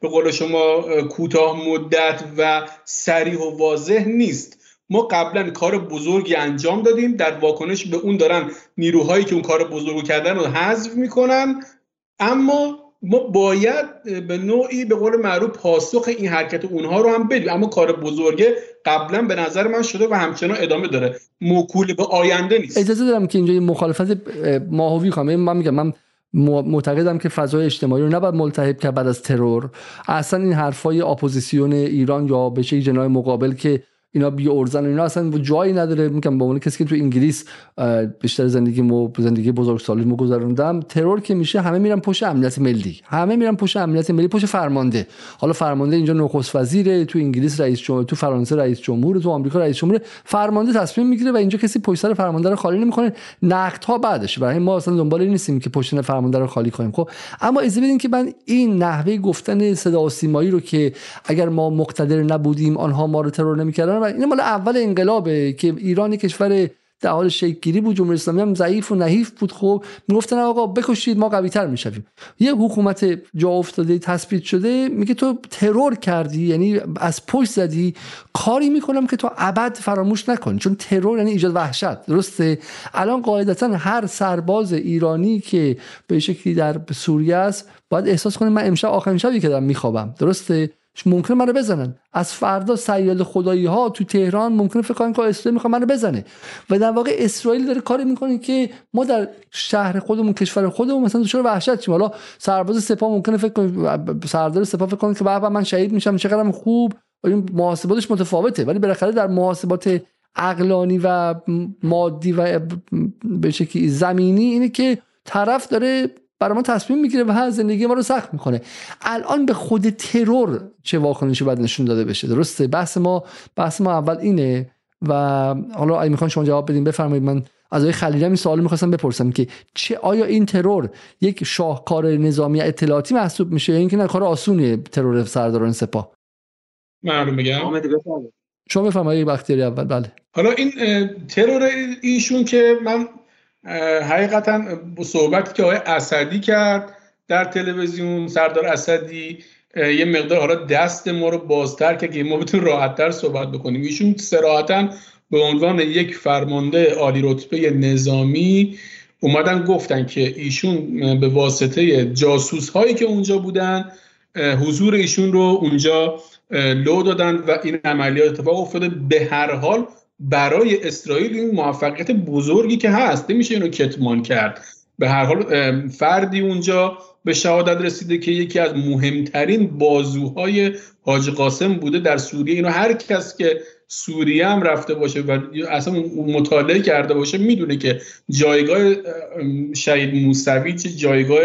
به قول شما کوتاه مدت و صریح و واضح نیست. ما قبلا کار بزرگی انجام دادیم، در واکنش به اون دارن نیروهایی که اون کار بزرگو کردن رو حذف میکنن، اما ما باید به نوعی به قول معروف پاسخ این حرکت اونها رو هم بدیم. اما کار بزرگه قبلا به نظر من شده و همچنان ادامه داره، موکول به آینده نیست. اجازه دارم که اینجا مخالفت ماهوی کنم. من میگم من معتقدم که فضای اجتماعی رو نباید ملتهب کرد بعد از ترور. اصلا این حرفای اپوزیسیون ایران یا به چه جناح مقابل که اینا بی ارزن و اینا اصلا جایی نداره. میگم با اون کسی که تو انگلیس بیشتر زندگیمو زندگی بزرگسالیمو گذروندم، ترور که میشه همه میرن پشت امنیت ملی، همه میرن پشت امنیت ملی، پشت فرمانده. حالا فرمانده اینجا نخست وزیره، تو انگلیس رئیس جمهور، تو فرانسه رئیس جمهور، تو آمریکا رئیس جمهور. فرمانده تصمیم میگیره و اینجا کسی پشت سر فرمانده رو خالی نمیکنه. نقدها بعدش، برای ما اصلا دنبال این نیستیم که پشت فرمانده رو خالی کنیم. خب اما اجازه بدین که من این نحوه گفتن صدا و سیمایی رو که اگر ما مقتدر نبودیم آنها ما رو ترور نمیکردن، این مال اول انقلابه که ایران کشور در حال شکل گیری بود، جمهوری اسلامی هم ضعیف و نحیف بود. خب میگفتن آقا بکشید ما قوی تر میشویم. یه حکومت جا افتاده تثبیت شده میگه تو ترور کردی، یعنی از پشت زدی، کاری میکنم که تو ابد فراموش نکنی، چون ترور یعنی ایجاد وحشت. درسته؟ الان قاعدتا هر سرباز ایرانی که به شکلی در سوریه است باید احساس کنه من امشب آخرین شبی که دارم میخوابم. درسته؟ ممکنه منو بزنن، از فردا سید خدایی ها تو تهران ممکنه فکر کنن که اسرائیل میخواد منو بزنه و در واقع اسرائیل داره کاری میکنه که ما در شهر خودمون، کشور خودمون مثلا دچار وحشت شیم. حالا سرباز سپاه ممکنه فکر کنه، سردار سپاه فکر کنه که بعدا من شهید میشم چقدرم خوب. این محاسباتش متفاوته، ولی بالاخره در محاسبات عقلانی و مادی و به شکلی زمینی اینه که طرف داره برای ما تصمیم میگیره و هر زندگی ما رو سخت میکنه. الان به خود ترور چه واکنشی باید نشون داده بشه؟ درسته؟ بحث ما بحث ما اول اینه و حالا اگه میخوان شما جواب بدین بفرمایید. من از آقای خلیلی هم این سوال میخواستم بپرسم که چه آیا این ترور یک شاهکار نظامی اطلاعاتی محسوب میشه یا اینکه نه کار آسونیه ترور سرداران سپاه؟ معلوم بگم شما بفرمایید بختیاری اول. بله حالا این ترور ایشون که من حقیقتاً صحبتی که آقای اسدی کرد در تلویزیون، سردار اسدی یه مقدار حالا دست ما رو بازتر که که ما بتونیم راحت‌تر صحبت بکنیم. ایشون صراحتاً به عنوان یک فرمانده عالی رتبه نظامی اومدن گفتن که ایشون به واسطه جاسوس‌هایی که اونجا بودن حضور ایشون رو اونجا لو دادن و این عملیات اتفاق افتاده. به هر حال برای اسرائیل این موفقیت بزرگی که هست نمیشه اینو کتمان کرد. به هر حال فردی اونجا به شهادت رسیده که یکی از مهمترین بازوهای حاج قاسم بوده در سوریه. اینو هر کس که سوریه هم رفته باشه و اصلا مطالعه کرده باشه میدونه که جایگاه شهید موسوی چه جایگاه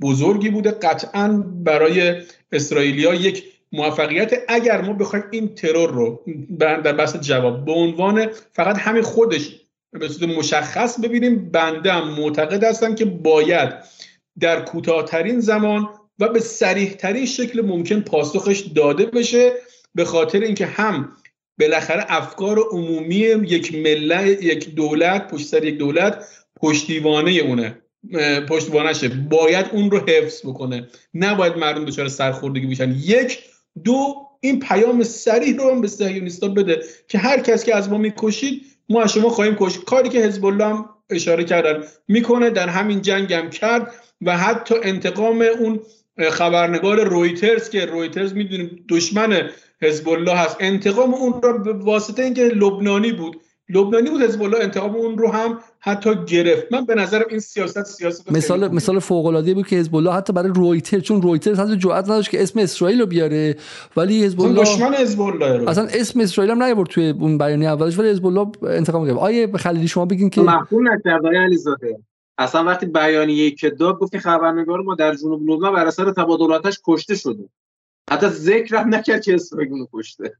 بزرگی بوده. قطعا برای اسرائیلی‌ها یک موفقیت، اگر ما بخوایم این ترور رو در بحث جواب به عنوان فقط همین خودش به صورت مشخص ببینیم، بنده هم معتقد هستم که باید در کوتاه‌ترین زمان و به صریح‌ترین شکل ممکن پاسخش داده بشه، به خاطر اینکه هم بالاخره افکار عمومی یک ملت، یک دولت، پشت سر یک دولت پشتیبانه اونه، پشتیبانشه، باید اون رو حفظ بکنه. نباید مردم دچار سرخوردگی بشن. یک دو، این پیام صریح رو هم به صهیونیست‌ها بده که هر کس که از ما میکشید ما از شما خواهیم کشت. کاری که حزب الله هم اشاره کردن میکنه، در همین جنگ هم کرد و حتی انتقام اون خبرنگار رویترز که رویترز میدونیم دشمن حزب الله هست، انتقام اون را به واسطه اینکه لبنانی بود لبنانی بود حزب الله انتخاب اون رو هم حتی گرفت. من به نظرم این سیاست سیاست مثال مثال فوق العاده بود که حزب الله حتی برای رویتر، چون رویتر اصلا جرئت نداشت که اسم اسرائیل رو بیاره، ولی حزب الله دشمن حزب الله رو اصلا اسم اسرائیل هم نیاورد توی اون بیانیه اولش، ولی حزب الله انتقام گرفت. آیه خلیلی شما بگین که محکوم نکرد آیه علیزاده اصلا وقتی بیانیه که داد گفت که خبرنگار ما در جنوب لبنان بر اثر تبادلاتش کشته شده، حتی ذکر هم نکرد که اسرائیل رو کشته.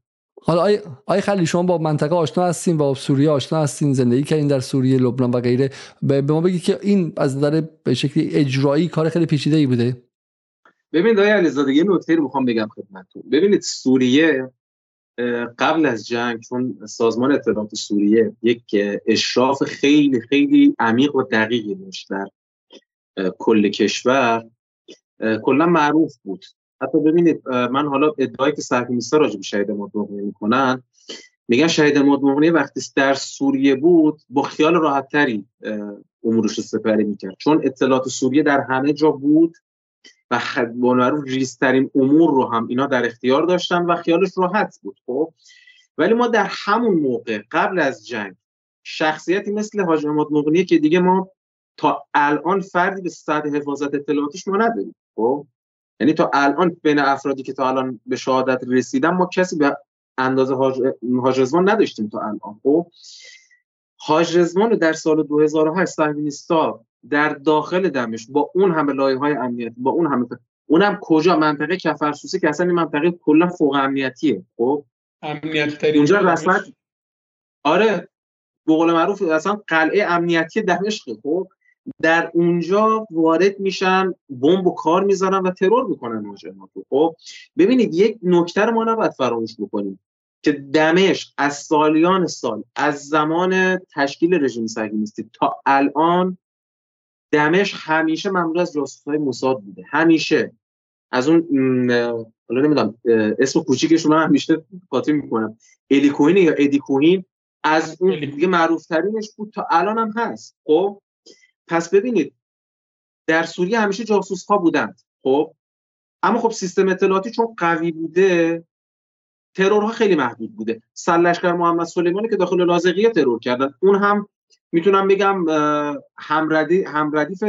حالا آی آی خلیلی شما با منطقه آشنا هستین، با سوریه آشنا هستین، زندگی کردین در سوریه، لبنان و غیره، به ما بگید که این از نظر به شکلی اجرایی کار خیلی پیچیده‌ای بوده؟ ببینید آقای علیزاده یه نکته رو می‌خوام بگم خدمتتون. ببینید سوریه قبل از جنگ، چون سازمان اطلاعات سوریه یک اشراف خیلی خیلی عمیق و دقیقی داشت در کل کشور، کلا معروف بود. حتی ببینید من حالا ادعایی که صحفی‌نویسا راجع به شهید مدمغنی میکنن، میگن شهید مدمغنی وقتی در سوریه بود با خیال راحت‌تری امورش رو سپری میکرد، چون اطلاعات سوریه در همه جا بود و بنابراین ریزترین امور رو هم اینا در اختیار داشتن و خیالش راحت بود. خب ولی ما در همون موقع قبل از جنگ شخصیتی مثل حاج مدمغنی که دیگه ما تا الان فردی به صدر حفاظت اطلاعاتیش ما نداریم، خب یعنی تا الان بین افرادی که تا الان به شهادت رسیدن ما کسی به اندازه حاج رضوان نداشتیم تا الان. خب حاج رضوان در سال دو هزار و هشت صهیونیست‌ها در داخل دمشق با اون همه لایه‌های امنیتی، با اون همه، اونم کجا، منطقه کفرسوسی که اصلا این منطقه کلا فوق امنیتیه، خب امنیت‌ترین اونجا رسمت، آره به قول معروف اصلا قلعه امنیتی دمشق. خب در اونجا وارد میشن، بمب و کار میذارن و ترور میکنن مجاهدین رو. خب ببینید یک نکته رو ما نباید فراموش بکنیم که دمشق از سالیان سال، از زمان تشکیل رژیم صهیونیستی تا الان، دمشق همیشه مملو از جاسوس‌های موساد بوده، همیشه از اون حالا نمیدونم اسم کوچیکش رو من همیشه قاطی میکنم، الی کوهین یا ادی کوهین، از اون دیگه معروف ترینش بود تا الان هم هست. خب پس ببینید در سوریه همیشه جاسوس ها بودند، خب اما خب سیستم اطلاعاتی چون قوی بوده ترورها خیلی محدود بوده. سرلشکر محمد سلیمانی که داخل لاذقیه ترور کردن، اون هم میتونم بگم همردی همردیف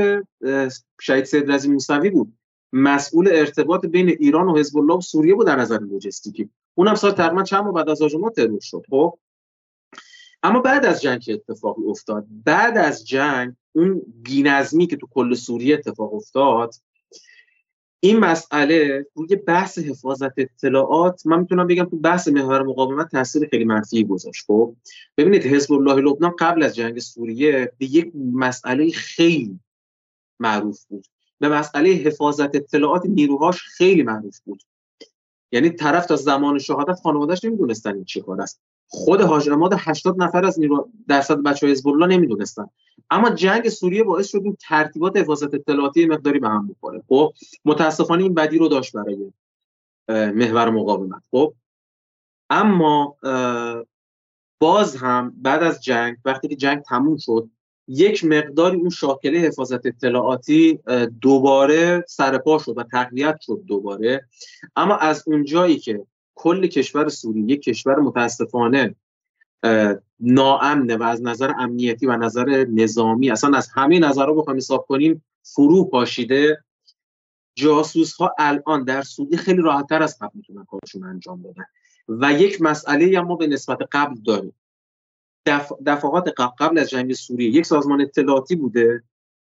شهید سید رضی موسوی بود، مسئول ارتباط بین ایران و حزب الله و سوریه بود در نظر لوجستیکی، اونم سال تقریبا چند ماه بعد از هجومات ترور شد. خب اما بعد از جنگ که اتفاق افتاد، بعد از جنگ اون بی‌نظمی که تو کل سوریه اتفاق افتاد، این مسئله روی بحث حفاظت اطلاعات من میتونم بگم تو بحث محور مقاومت تاثیر خیلی منفی گذاشت. خب ببینید حزب الله لبنان قبل از جنگ سوریه به یک مسئله خیلی معروف بود، به مسئله حفاظت اطلاعات نیروهاش خیلی معروف بود، یعنی طرف تا زمان شهادت خانواده‌اش نمیدونستن این چیکار است. خود حاج عماد هشتاد نفر از نیرو درصد بچه‌های حزب الله نمیدونستن، اما جنگ سوریه باعث شد این ترتیبات حفاظت اطلاعاتی مقداری به هم بخوره. خب متاسفانه این بدی رو داشت برای محور مقاومت. خب اما باز هم بعد از جنگ وقتی که جنگ تموم شد، یک مقداری اون شاکله حفاظت اطلاعاتی دوباره سرپا شد و تقویت شد دوباره. اما از اونجایی که کل کشور سوریه یک کشور متاسفانه ناامنه و از نظر امنیتی و نظر نظامی اصلا از همه نظرها بخوایم حساب کنیم فرو پاشیده، جاسوس ها الان در سوریه خیلی راحت تر از قبل میتونن کارشون انجام بدن. و یک مسئله هم ما به نسبت قبل داریم، دف... دفعات قبل از جنگ سوریه یک سازمان اطلاعاتی بوده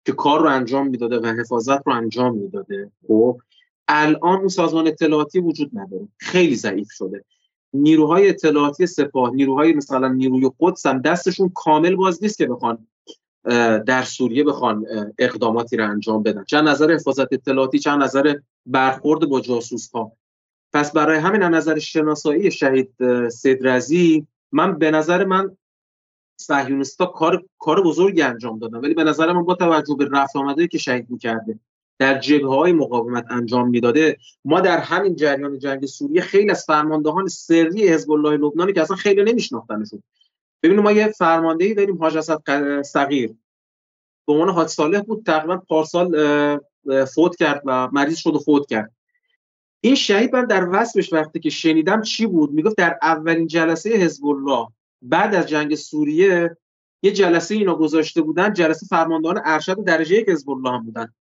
که کار رو انجام میداده و حفاظت رو انجام میداده. خب الان اون سازمان اطلاعاتی وجود نداره، خیلی ضعیف شده. نیروهای اطلاعاتی سپاه، نیروهای مثلا نیروی قدس هم دستشون کامل باز نیست که بخوان در سوریه بخوان اقداماتی رو انجام بدن، چند نظر حفاظت اطلاعاتی، چند نظر برخورد با جاسوس ها. پس برای همین نظر شناسایی شهید سید رضی، من به نظر من صهیونیستا کار کار بزرگی انجام دادن، ولی به نظر من با توجه به رفت آمدی که شهید می‌کرده در جبهه‌های مقاومت انجام میداده، ما در همین جریان جنگ سوریه خیلی از فرماندهان سری حزب الله لبنانی که اصلا خیلی نمیشناختنشون، ببینید ما یه فرماندهی داریم حاج اسد صغیر به عنوان حاج صالح بود، تقریبا پارسال فوت کرد و مریض شد و فوت کرد. این شهید من در وصفش وقتی که شنیدم چی بود، میگفت در اولین جلسه حزب الله بعد از جنگ سوریه یه جلسه اینا گذاشته بودن، جلسه فرماندهان ارشد درجه یک حزب الله هم بودن.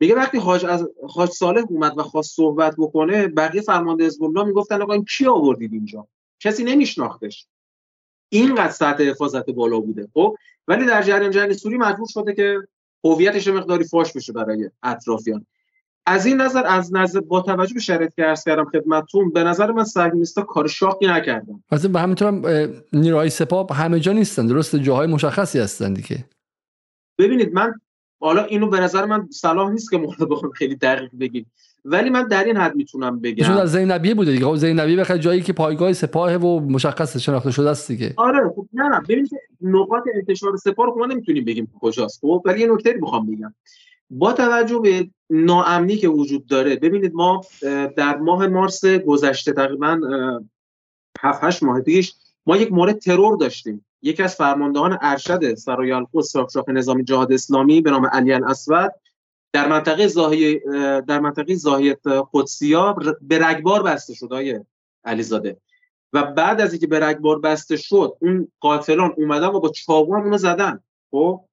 میگه وقتی حاج از حاج صالح اومد و خواست صحبت بکنه، بقیه فرمانده حزب الله میگفتن آقا این کی آوردید اینجا؟ کسی نمیشناختش. اینقدر سطح حفاظت بالا بوده. خب ولی در جریان جنگ سوری مجبور شده که هویتش مقداری فاش بشه برای اطرافیان. از این نظر از نظر با توجه به شرایطی که عرض کردم خدمتتون، به نظر من صهیونیست‌ها کار شاقی نکردن. مثلا به همین طور نیروهای سپاه همه جا نیستن، درسته، جاهای مشخصی هستن دیگه. ببینید من حالا اینو به نظر من صلاح نیست که مولا بخوام خیلی دقیق بگیم، ولی من در این حد میتونم بگم چون از زینبیه بوده دیگه. خب زینبیه بخاطر جایی که پایگاه سپاه و مشخص شناخته شده است دیگه. آره خب نه نه ببینید نقاط انتشار سپاه رو ما نمیتونیم بگیم کجاست. خب ولی یه نکته میخوام بگم با توجه به ناامنی که وجود داره. ببینید ما در ماه مارس گذشته تقریبا هفت هشت ماه پیش ما یک مورد ترور داشتیم. یکی از فرماندهان ارشد سرای القدس ساقشاخ نظامی جهاد اسلامی به نام علی الاسود در منطقه زاهی در منطقه زاهیت قدسی‌ها به رگبار بسته شد آقای علیزاده، و بعد از اینکه به رگبار بسته شد اون قاتلان اومدن و با چاقو هم اونو زدن. خب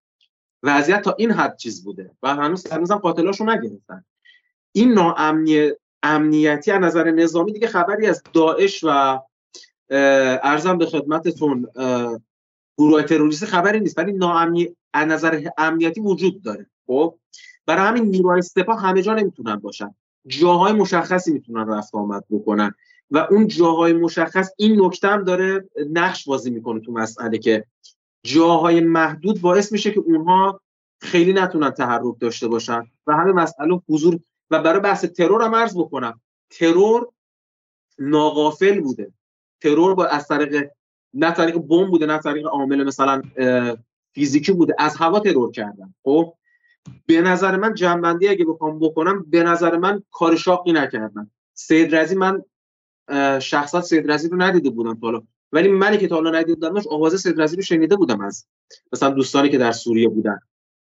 وضعیت تا این حد چیز بوده و هنوز هنوزم قاتلاشو نگرفتن. این ناامنی امنیتی از نظر نظامی دیگه خبری از داعش و ارزم به خدمتتون گروه تروریستی خبری نیست، ولی ناامنی از نظر امنیتی وجود داره. خب برای همین نیروهای سپاه همه جا نمیتونن باشن، جاهای مشخصی میتونن رفت آمد بکنن و اون جاهای مشخص این نکته هم داره نقش بازی میکنه تو مسئله که جاهای محدود باعث میشه که اونها خیلی نتونن تحرک داشته باشن و همه مسئله حضور. و برای بحث ترور هم عرض بکنم، ترور ناغافل بوده، ترور با از طریق نه طریق بمب بوده نه طریق عامل مثلا فیزیکی بوده، از هوا ترور کردن. خب به نظر من جنبندی اگه بخوام بکنم، به نظر من کار شاقی نکردن. سید رضی، من شخصا سید رضی رو ندیده بودم تا حالا، ولی منی که تا حالا ندیدمش آواز سید رضی رو شنیده بودم از مثلا دوستانی که در سوریه بودن.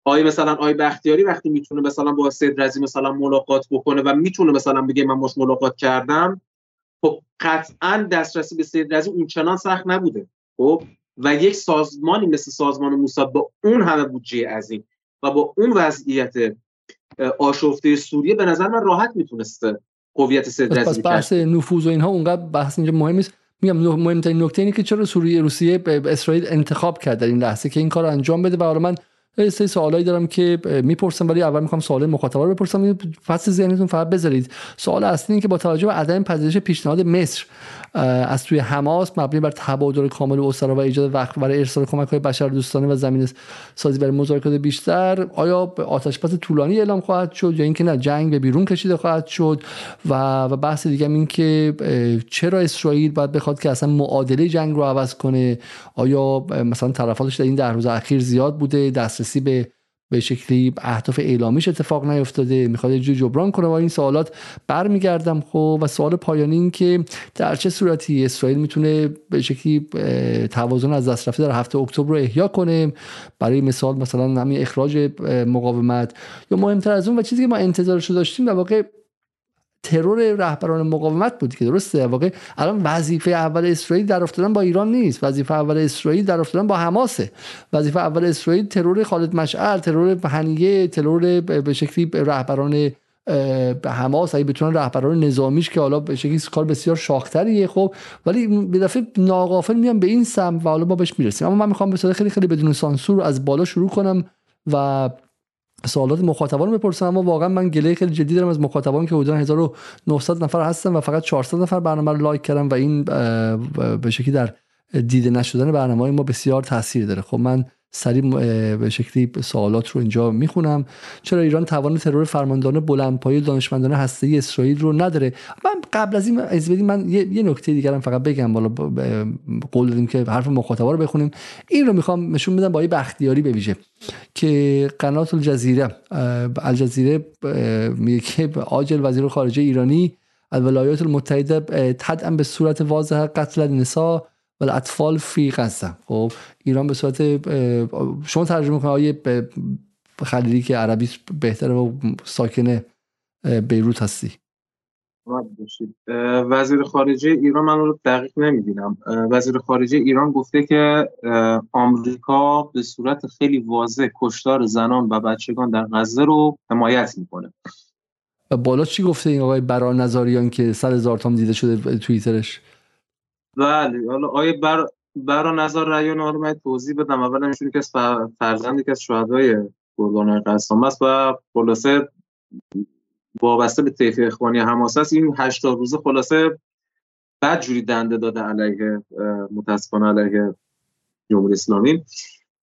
آی مثلا آی بختیاری وقتی میتونه مثلا با سید رضی مثلا ملاقات بکنه و میتونه مثلا بگه من باش ملاقات کردم، خب قطعا دسترسی به سید رضی اونچنان سخت نبوده. خب و یک سازمانی مثل سازمان موساد با اون همه بودجه عظیم و با اون وضعیت آشفته سوریه به نظر من راحت میتونسته قویت سید رضی. پس بحث نفوذ و اینها اونقدر بحث اینجا مهم نیست. میگم مهمترین نکته اینه که چرا سوریه روسیه به اسرائیل انتخاب کرد در این لحظه که این کار انجام بده. و حالا من سه سوالایی دارم که میپرسم، ولی اول میخوام سوال مخاطبا رو بپرسم، فصل ذهنتون فقط بذارید. سوال اصلی اینه که با توجه به عدم پذیرش پیشنهاد مصر از توی حماس مبنی بر تبادل کامل اسرا و ایجاد وقت برای ارسال کمک‌های بشردوستانه و زمین سازی برای مذاکرات بیشتر، آیا آتش‌بس طولانی اعلام خواهد شد یا اینکه نه جنگ به بیرون کشیده خواهد شد؟ و و بحث دیگه این که چرا اسرائیل باید بخواد که اصلا معادله جنگ رو عوض کنه؟ آیا مثلا تلفاتش در این ده روز اخیر زیاد بوده؟ دسترسی به به شکلی اهداف اعلامیش اتفاق نیفتاده، میخواد جو جبران کنه؟ و این سوالات برمیگردم. خب و سوال پایانی این که در چه صورتی اسرائیل میتونه به شکلی توازن از دست رفته در هفته اکتبر رو احیا کنه، برای مثال مثلا همین اخراج مقاومت، یا مهمتر از اون و چیزی که ما انتظارش رو داشتیم در واقع ترور رهبران مقاومت بود که درسته. در واقع الان وظیفه اول اسرائیل در افتادن با ایران نیست، وظیفه اول اسرائیل در افتادن با حماسه. وظیفه اول اسرائیل ترور خالد مشعل، ترور هنیه، ترور به شکلی رهبران حماس، اگه بتونن رهبران نظامیش که حالا به شکلی کار بسیار شاق‌تریه. خب ولی به دفعه ناغافل میام به این سمت و حالا ما بهش میرسیم. اما من میخوام به صورت خیلی خیلی بدون سانسور از بالا شروع کنم و سوالات مخاطبان رو بپرسم. اما واقعا من گله خیلی جدی دارم از مخاطبان که حدود هزار و نهصد نفر هستن و فقط چهارصد نفر برنامه رو لایک کردن و این به شکلی در دیده نشدن برنامه‌های ما بسیار تاثیر داره. خب من سریع به شکلی سوالات رو اینجا میخونم. چرا ایران توان ترور فرماندهان بلندپایه دانشمندان هسته‌ای اسرائیل رو نداره؟ من قبل از این از بدی من یه, یه نکته دیگرم فقط بگم، بالا قول دادیم که حرف مخاطبا رو بخونیم. این رو میخوام نشون بدم با آقای بختیاری به ویژه که قناه الجزیره الجزیره میگه که عاجل وزیر خارجه ایرانی الولایات المتحده تدعم به صورت واضحه قتل نساء اطفال فی غزه. خب ایران به صورت شما ترجمه کنید آیه خلیلی که عربی بهتره و ساکن بیروت هستی. وزیر خارجه ایران، من رو دقیق نمی‌بینم، وزیر خارجه ایران گفته که آمریکا به صورت خیلی واضح کشتار زنان و بچگان در غزه رو حمایت می‌کنه. بالا چی گفته این آقای برار نظاریان که صد هزار تام دیده شده توییترش؟ بله، حالا آقای بر برار نظاریان رو من توضیح بدم. اولا ایشون که فرزند یکی از شهدای گلدان‌های قسام است و خلاصه وابسته به طیف اخوانی حماس است. این هشتاد روزه خلاصه بدجوری دنده داده علیه، متاسفانه علیه جمهوری اسلامی.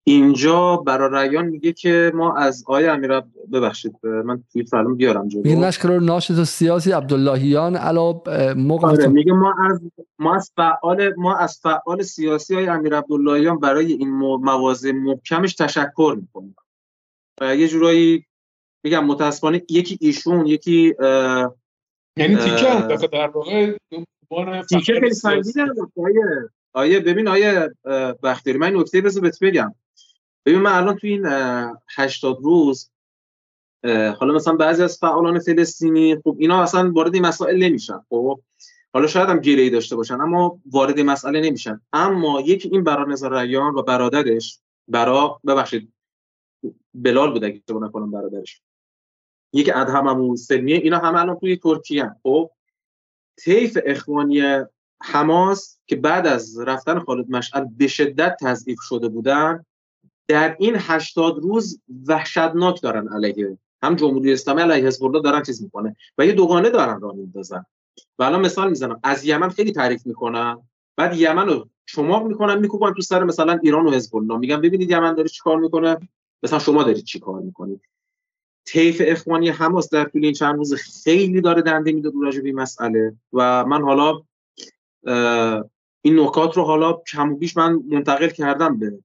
اینجا برارعیان میگه که ما از آیه امیر، ببخشید من توی فلان بیارم جلو، میگه لشکر ناشط سیاسی عبداللهیان علا موقع، میگه ما از ما از فعال ما از فعال سیاسی آیه امیرعبداللهیان برای این مواضع محکمش تشکر میکنیم. و یه جورایی میگم متاسفانه یکی ایشون یکی اه یعنی تیکه هم در واقع تیکه خیلی سنگینه. آیه آیه ببین آیه بختیاری، من این نکته بذار بهت بگم. ببین من الان تو این هشتاد روز حالا مثلا بعضی از فعالان فلسطینی خب اینا اصلا وارد این مسائل نمیشن، خب حالا شاید هم گله‌ای داشته باشن اما وارد مسئله نمیشن. اما یکی این برارنظاریان و برادرش برا ببخشید بلال بود اگه اشتباه نکنم، برادرش یک ادهم ابوالسلمی، اینا همه الان توی ترکیه ان. خب طیف اخوانی حماس که بعد از رفتن خالد مشعل به شدت تضعیف شده بودن، در این هشتاد روز وحشتناک دارن علیه هم جمهوری اسلامی علیه حزب الله دارن چیز میکنه و یه دوگانه دارن راه میندازن. و الان مثال میزنم، از یمن خیلی تعریف میکنن، بعد یمن رو چماق میکنن میکوبن تو سر مثلا ایران و حزب الله، میگن ببینید یمن داره چیکار میکنه، مثلا شما دارید چی کار میکنید. طیف اخوانی حماس در طول این چند روز خیلی داره دنده میده راجع به این مسئله و من حالا این نکات رو حالا کم و بیش من منتقل کردم به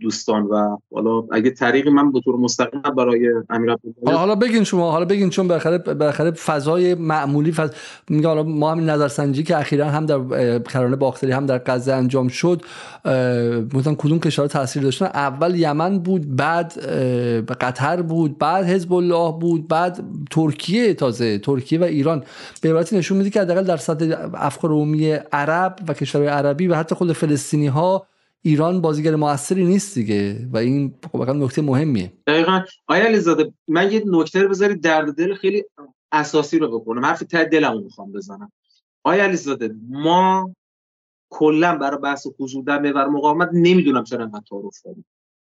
دوستان و حالا اگه طریقی من به طور مستقیم برای امیرعبدالله، حالا بگین شما، حالا بگین، چون بالاخره بالاخره فضای معمولی فض... میگه حالا ما همین نظرسنجی که اخیراً هم در کرانه باختری هم در غزه انجام شد مثلا کدوم کشورها تاثیر داشتن؟ اول یمن بود، بعد قطر بود، بعد حزب الله بود، بعد ترکیه، تازه ترکیه و ایران. به عبارتی نشون میده که حداقل در سطح افکار عمومی عرب و کشورهای عربی و حتی خود فلسطینی ها ایران بازیگر موثری نیست دیگه و این واقعا نکته مهمیه. دقیقاً آیت الله زاده، من یه نکته رو بذارید درد دل خیلی اساسی رو بکنم، حرف ته دلمو میخوام بزنم. آیت الله زاده، ما کلا برای بحث حضور در محور مقاومت نمیدونم چرا انقدر تعارف داریم،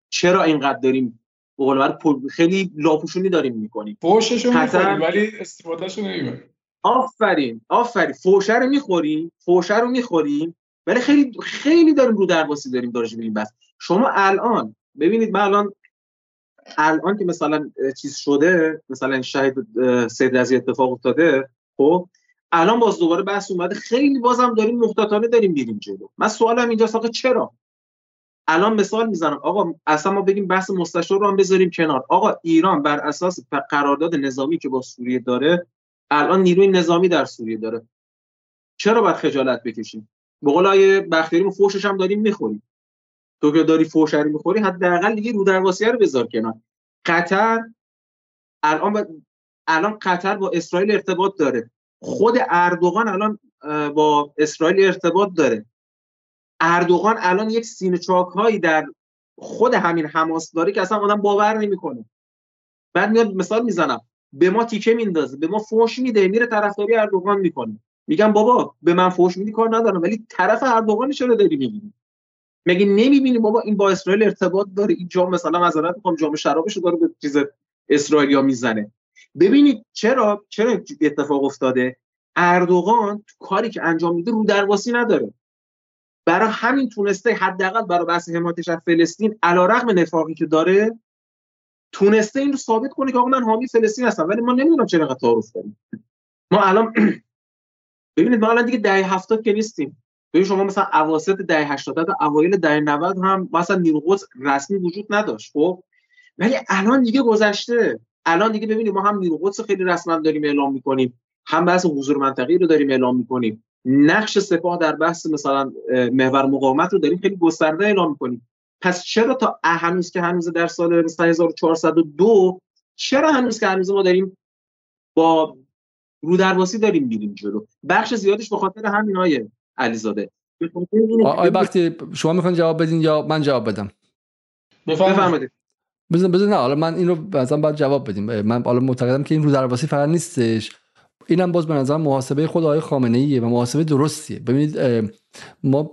چرا اینقدر داریم به قول معروف خیلی لاپوشونی داریم میکنیم، فحششو میخوریم ولی استفادهشو نمیبریم. آفرین آفرین، فحشه رو میخوریم فحشه رو میخوریم ولی خیلی خیلی داریم رو درواسی داریم دارش به این بس. شما الان ببینید، من الان الان که مثلا چیز شده، مثلا شهید سید رضی اتفاق افتاده، خب الان باز دوباره بحث اومده، خیلی بازم داریم محتاطانه داریم میریم جلو. من سوالم اینجاست آقا چرا؟ الان مثال میزنم، آقا اصلا ما بگیم بحث مستشار رو هم بذاریم کنار. آقا ایران بر اساس قرارداد نظامی که با سوریه داره الان نیروی نظامی در سوریه داره، چرا باید خجالت بکشیم؟ به قول آیه بختیاری ما فحشش هم داریم میخوریم. تو که داری فحش رو میخوری حداقل دیگه رو درواسیه رو بذار کنار. قطر الان با... الان قطر با اسرائیل ارتباط داره، خود اردوغان الان با اسرائیل ارتباط داره، اردوغان الان یک سینه چاک‌هایی در خود همین حماس داره که اصلا آدم باور نمیکنه. بعد میاد مثال میزنم به ما تیکه میندازه، به ما فحش میده، میره طرفداری اردوغان میکنه. میگم بابا به من فحش میدی کار ندارم ولی طرف اردوغان چرا داری میبینی؟ مگه نمیبینی بابا این با اسرائیل ارتباط داره، این جام مثلا معذرت میخوام جام شرابش رو داره به چیز اسرائیلیا میزنه. ببینید چرا چرا اتفاق افتاده؟ اردوغان تو کاری که انجام میده رو درواسی نداره، برای همین تونسته حداقل برای بحث حمایتش از فلسطین علیرغم نفاقی که داره تونسته این رو ثابت کنه که آقا من حامی فلسطین هستم. ولی ما نمیدونم چرا انقدر تعارف داریم. ما الان ببینید ما الان دیگه دهه هفتاد که نیستیم. ببین شما مثلا اواسط دهه هشتاد تا اوایل دهه نود هم مثلا نیروی قدس رسمی وجود نداشت، خب ولی الان دیگه گذشته. الان دیگه ببینید ما هم نیروی قدس خیلی رسما داریم اعلام می‌کنیم، هم بحث حضور منطقه‌ای رو داریم اعلام می‌کنیم، نقش سپاه در بحث مثلا محور مقاومت رو داریم خیلی گسترده اعلام می‌کنیم. پس چرا تا هنوز که هنوز در سال هزار و چهارصد و دو چرا هنوز که هنوز ما داریم با رودرواسی داریم میریم جلو. بخش زیادش به خاطر همینای علیزاده. آقای بختی شما میخواین جواب بدین یا من جواب بدم؟ بفرمایید. بزن بزن نه حالا من این رو مثلا بعد جواب بدیم. من حالا معتقدم که این رودرواسی فقط نیستش، اینم باز به نظر محاسبه خود آقای خامنه ایه و محاسبه درستیه. ببینید ما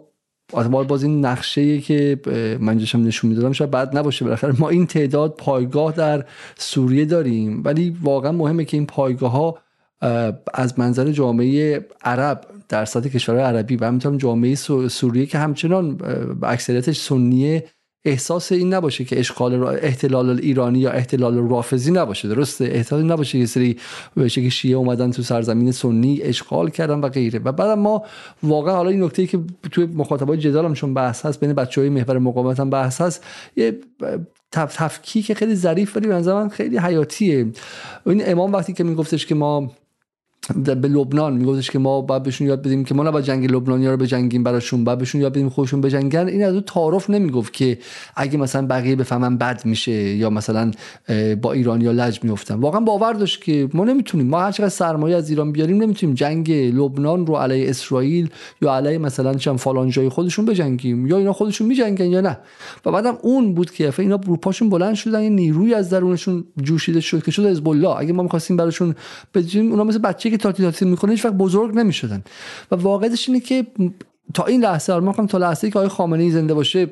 احتمال باز این نقشه‌ای که من جشم نشون میدادم شاید بد نباشه، بالاخره ما این تعداد پایگاه در سوریه داریم، ولی واقعا مهمه که این پایگاه‌ها از منظر جامعه عرب در سطح کشورهای عربی و همینطور جامعه سوریه که همچنان اکثریتش سنیه احساس این نباشه که اشغال احتلال ایرانی یا احتلال رافضی نباشه، درسته؟ احتمال نباشه که سری بشه شیعه اومدن تو سرزمین سنی اشغال کردن و غیره. و بعد ما واقعا حالا این نکته‌ای که توی مخاطبای جدال هم چون بحث هست، بین بچه‌های محور مقاومت هم بحث هست، یه تف تفکیک خیلی ظریف ولی به نظر من خیلی حیاتیه. این امام وقتی که میگفتش که ما به لبنان میگفتش که ما باید بهشون یاد بدیم که ما نباید جنگ لبنانی‌ها رو بجنگیم براشون، باید بهشون یاد بدیم خودشون بجنگن. این از اون تعارف نمیگفت که اگه مثلا بقیه بفهمن بد میشه یا مثلا با ایرانی‌ها لج میافتن. واقعا باور داشت که ما نمیتونیم، ما هر چقدر سرمایه از ایران بیاریم نمیتونیم جنگ لبنان رو علیه اسرائیل یا علیه مثلا چند فلان جای خودشون بجنگیم، یا اینا خودشون میجنگن یا نه. و بعدم اون بود که اینا رو پاشون بلند شدن، این نیروی از درونشون جوشیده شد که شد حزب الله. اگه ما می‌خواستیم براشون بجنگیم اونا مثل بچه که تاتی تاتی میکنه هیچ وقت بزرگ نمیشدن. و واقعیتش اینه که تا این لحظه ما میگم تا لحظه‌ای که آقای خامنه ای زنده باشه،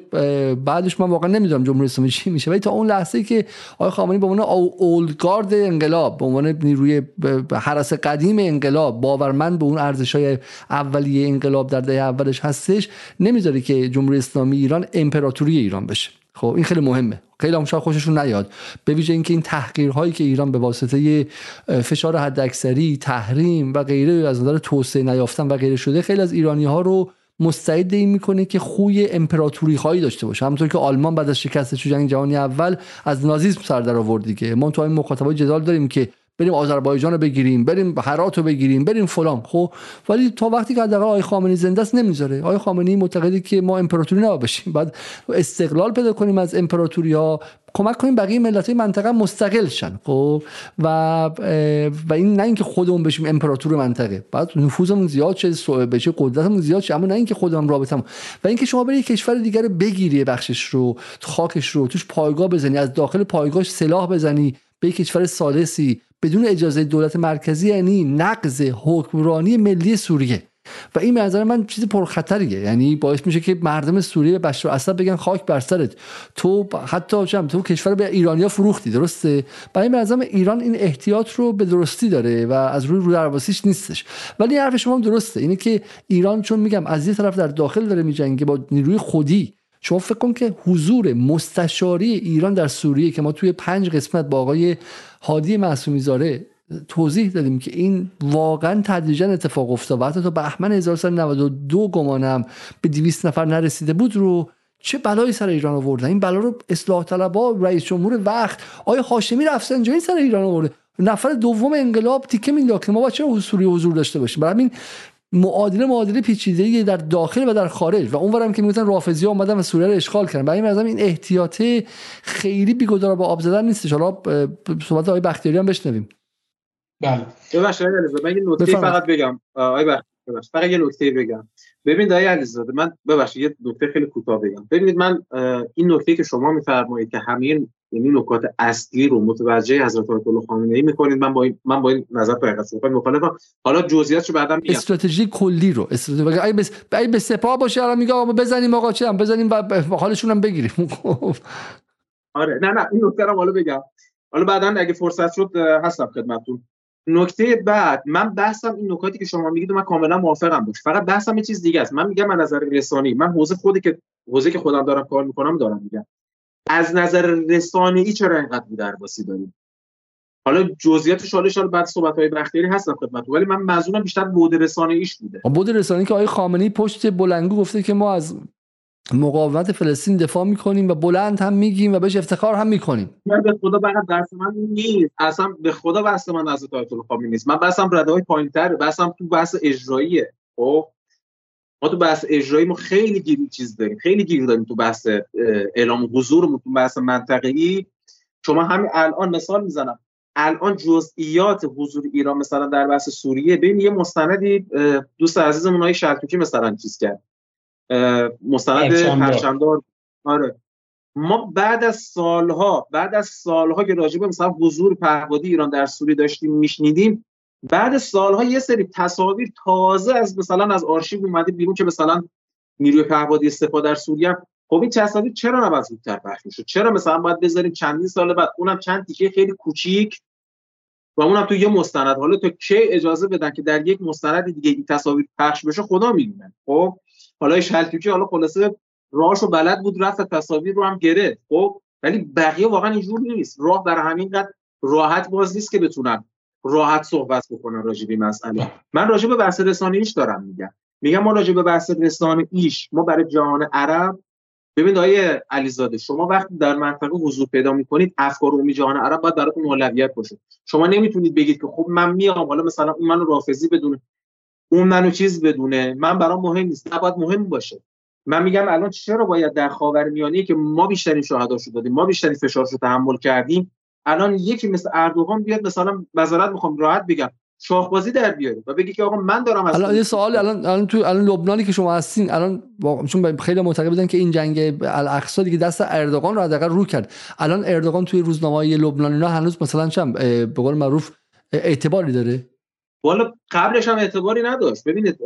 بعدش من واقعا نمیدونم جمهوری اسلامی چی میشه، ولی تا اون لحظه‌ای که آقای خامنه ای به عنوان اولد گارد انقلاب، به عنوان نیروی حرس قدیم انقلاب، باورمند به اون ارزش‌های اولیه انقلاب در دهه اولش هستش، نمیذاره که جمهوری اسلامی ایران امپراتوری ایران بشه. خب این خیلی مهمه، خیلی هم شاید خوششون نیاد، به ویژه اینکه این تحقیرهایی که ایران به واسطه فشار حداکثری، تحریم و غیره از نظر توسعه نیافتن و غیره شده، خیلی از ایرانی‌ها رو مستعد این میکنه که خوی امپراتوری خواهی داشته باشه. همونطور که آلمان بعد از شکست تو جنگ جهانی اول از نازیسم سر در آورد دیگه، ما تو این مخاطبای جدال داریم که بریم آذربایجان رو بگیریم، بریم هرات رو بگیریم، بریم فلان. خب ولی تا وقتی که حداقل آقای خامنه‌ای زنده است نمیذاره. آقای خامنه‌ای معتقده که ما امپراتوری نباید بشیم، بعد استقلال پیدا کنیم از امپراتوری‌ها، کمک کنیم بقیه ملت‌های منطقه مستقل شن. خب و و این نه اینکه خودمون بشیم امپراتور منطقه، بعد نفوذمون زیاد شه، بشه قدرتمون زیاد شه، اما نه اینکه خودمون رابطمون. و اینکه شما برید کشور دیگه رو بگیری، بخشش رو، خاکش رو، توش پایگاه بزنی، از داخل پایگاهش سلاح بزنی به کشور ثالثی بدون اجازه دولت مرکزی، یعنی نقض حکمرانی ملی سوریه. و این به نظر من چیز پرخطریه، یعنی باعث میشه که مردم سوریه به بشار اسد بگن خاک بر سرت، تو حتی جم تو کشور به ایرانیا فروختی، درسته؟ برای به نظر من ایران این احتیاط رو به درستی داره و از روی رودرواسی نیستش. ولی حرف شما هم درسته، اینه که ایران چون میگم از یه طرف در داخل داره میجنگه با نیروی خودی. شما فکر کن که حضور مستشاری ایران در سوریه که ما توی پنج قسمت با آقای هادی معصومی زاده توضیح دادیم که این واقعا تدریجا اتفاق افتاد و حتی تا بهمن هزار و سیصد و نود و دو گمانم به دویست نفر نرسیده بود رو چه بلایی سر ایران آوردن. این بلا رو اصلاح طلبها، رئیس جمهور وقت آقای هاشمی رفسنجانی سر ایران آورده، نفر دوم انقلاب تیکه مینداخت که ما با چه سوریه حضور داشته باشیم. برای همین معادله معادله پیچیده‌ای در داخل و در خارج. و اونورم که میگن رافضی‌ها اومدن و سوریه رو اشغال کردن. برای این این احتیاط خیلی بی‌گدار با آب زدن نیستش. حالا صحبت آقای بختیاری هم بشنویم. بله. ببخشید علیزاده، من یه نکته فقط بگم. آقای بختیاری فقط یه نکته بگم. ببینید آقای علیزاده، من ببخشید یه نکته خیلی کوتاه بگم. ببینید من این نکته که شما می‌فرمایید که همین یعنی نکات اصلی رو متوجه حضرت آیت الله خامنه ای میکنید، من با این من با این نظر طارق هستم مخالفم. حالا جزئیاتشو بعدا میگم. استراتژی کلی رو استراتژی اگه بس اگه به سپاه باشه الان میگه آقا بزنیم، آقا چه هم بزنیم و حالشون هم بگیریم. آره نه نه این نکته رو حالا بگم، حالا بعدا اگه فرصت شد هستم خدمتتون. نکته بعد من بحثم این نکاتی که شما میگید من کاملا موافقم باش، فقط بحثم یه چیز دیگه است. من میگم از نظر رسانی من حوزه خودی که حوزه که خودم دارم کار میکنم دارم میگم از نظر رسانه‌ای چرا اینقدر رودرواسی داریم. حالا جزئیاتش حالا شال بعد صحبت‌های بختیاری هستم خدمتتون، ولی من منظورم بیشتر بود رسانه‌ایش بوده. بود رسانه‌ای که آقای خامنه‌ای پشت بلندگو گفته که ما از مقاومت فلسطین دفاع می‌کنیم و بلند هم میگیم و بهش افتخار هم می‌کنیم. من به خدا بحث درس من نیست، اصلا به خدا بحث من از آیت الله خامنه‌ای نیست. من بحثم رده‌های پایین‌تره، بحثم تو بحث اجراییه. خب ما تو بحث اجرایی ما خیلی گیر چیز داریم، خیلی گیر داریم تو بحث اعلام حضورمون، تو بحث منطقه‌ای. شما همین الان مثال میزنم، الان جزئیات حضور ایران مثلا در بحث سوریه، ببین یه مستندی دوست عزیزمون های شرطوکی مثلا چیز کرد، مستند پرچمدار. آره ما بعد از سالها بعد از سالها که راجع به مثلا حضور پهپادی ایران در سوریه داشتیم میشنیدیم، بعد سالها یه سری تصاویر تازه از مثلا از آرشیو اومده بیرون که مثلا نیروی پهپادی استفاده در سوریه. خب این تصاویر چرا نباید زودتر پخش میشد؟ چرا مثلا باید بذاریم چندین سال بعد، اونم چند تیکه خیلی کوچیک و اونم تو یه مستند؟ حالا تا کی اجازه بدن که در یک مستند دیگه این تصاویر پخش بشه؟ خدا میدونه. خب حالا شلتوکی حالا خلاصه راهشو بلد بود، رفت تصاویر رو هم گرفت. خب ولی بقیه واقعا اینجور نیست، راه بر همین قد راحت باز نیست که بتونن راحت صحبت بکنن راجع به مسئله. من راجع به بحث رسانه‌ایش دارم میگم میگم ما راجع به بحث رسانه‌ایش، ما برای جهان عرب، ببینید آقای علیزاده، شما وقتی در منطقه حضور پیدا می‌کنید، افکار عمومی جهان عرب باید براتون اولویت باشه. شما نمیتونید بگید که خب من میام حالا مثلا اون منو رافضی بدونه، اون منو چیز بدونه، من برام مهم نیست. نباید مهم باشه. من میگم الان چرا باید در خاورمیانه که ما بیشترین شهداشو دادیم، ما بیشترین فشارشو تحمل کردیم، الان یکی مثل اردوغان بیاد مثلا وزارت میخوام راحت بگم شاخبازی در بیاره و بگی که آقا من دارم. الان یه سوال، الان الان تو الان لبنانی که شما هستین، الان واقعا چون خیلی معتقد بودن که این جنگ الاقصی دیگه دست اردوغان رو حداقل رو کرد، الان اردوغان توی روزنامه‌های لبنان اینا هنوز مثلا چم به قول معروف اعتباری داره؟ والا قبلش هم اعتباری نداشت. ببینید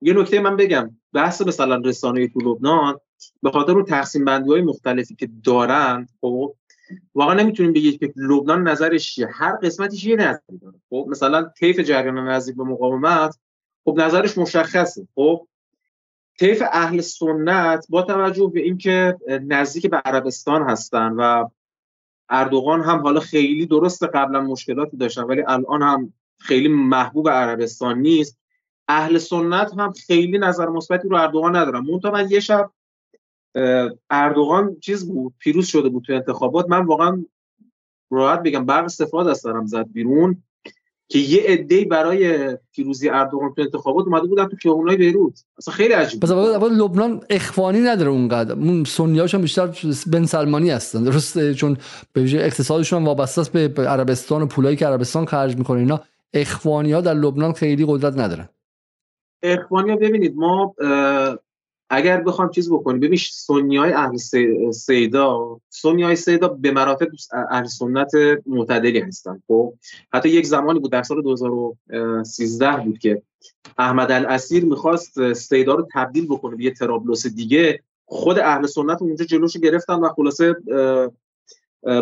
یه نکته من بگم، بحث مثلا رسانه‌ای تو لبنان به خاطر اون تقسیم بندی‌های مختلفی که دارن، خب واقعا نمیتونیم بگید که لبنان نظرش چیه، هر قسمتش یه نظری داره. خب مثلا طیف جریان نزدیک به مقاومت خب نظرش مشخصه. خب طیف اهل سنت با توجه به اینکه نزدیک به عربستان هستن و اردوغان هم حالا خیلی درست قبلا مشکلاتی داشتن ولی الان هم خیلی محبوب عربستان نیست، اهل سنت هم خیلی نظر مثبتی رو اردوغان ندارن. منتها یه شب اردوغان چیز بود، پیروز شده بود تو انتخابات، من واقعا راحت بگم برق استفاده از سرم زد بیرون که یه عده‌ای برای پیروزی اردوغان تو انتخابات اومده بودن تو خیابون‌های بیروت. اصلا خیلی عجیب. پس اول لبنان اخوانی نداره اونقدر، اون سنی‌هاش هم بیشتر بن سلمانی هستن، درسته؟ چون به ویژه اقتصادشون وابسته است به عربستان و پولایی که عربستان خرج می‌کنه. اینا اخوانی‌ها در لبنان خیلی قدرت ندارن. اخوانی‌ها ببینید ما اگر بخوام چیز بکنیم، ببین سنیای اهل سیدا سنیای سیدا به مراتب اهل سنت معتدلی هستن. خب حتی یک زمانی بود در سال دو هزار و سیزده بود که احمد الاسیر میخواست سیدا رو تبدیل بکنه به یه طرابلس دیگه، خود اهل سنت اونجا جلوش گرفتن و خلاصه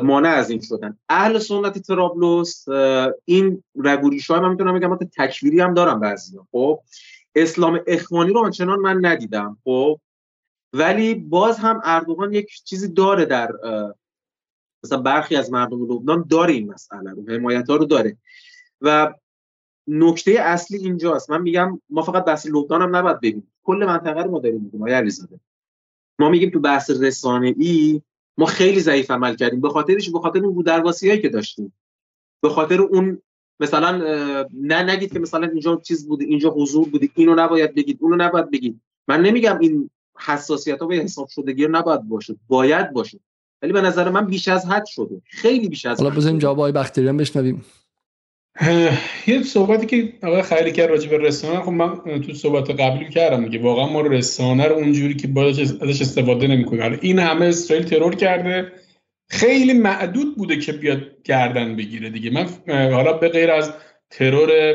مانع از این شدن. اهل سنت طرابلس این رگوریش‌ها من میتونم بگم حتی تکفیری هم دارم بعضی‌ها. خب اسلام اخوانی رو آنچنان من ندیدم. خب ولی باز هم اردوغان یک چیزی داره در مثلا برخی از مردم لبنان داره این مسئله رو، حمایت‌ها رو داره و نکته اصلی اینجاست. من میگم ما فقط بحث لبنان هم نباید ببینیم، کل منطقه رو ما داریم میگیم. آقای علیزاده ما میگیم تو بحث رسانه‌ای ما خیلی ضعیف عمل کردیم، به خاطرش به خاطر اون بودرباسیایی که داشتیم، به خاطر اون مثلا نه نگید که مثلا اینجا چیز بوده، اینجا حضور بوده، اینو نباید بگید، اونو نباید بگید. من نمیگم این حساسیت‌ها و حساب شدگی‌ها نباید باشه، باید باشه، ولی به نظر من بیش از حد شده، خیلی بیش از حد. حالا بزنیم جواب آقای بختیاری هم بشنویم. یه صحبتی که آقای خلیلی کرد راجع به رسانه، خب من تو صحبت قبلی کردم که واقعا ما رسانه رو اونجوری که باید ازش استفاده نمی‌کنیم. این همه اسرائیل ترور کرده، خیلی معدود بوده که بیاد گردن بگیره دیگه. من حالا به غیر از ترور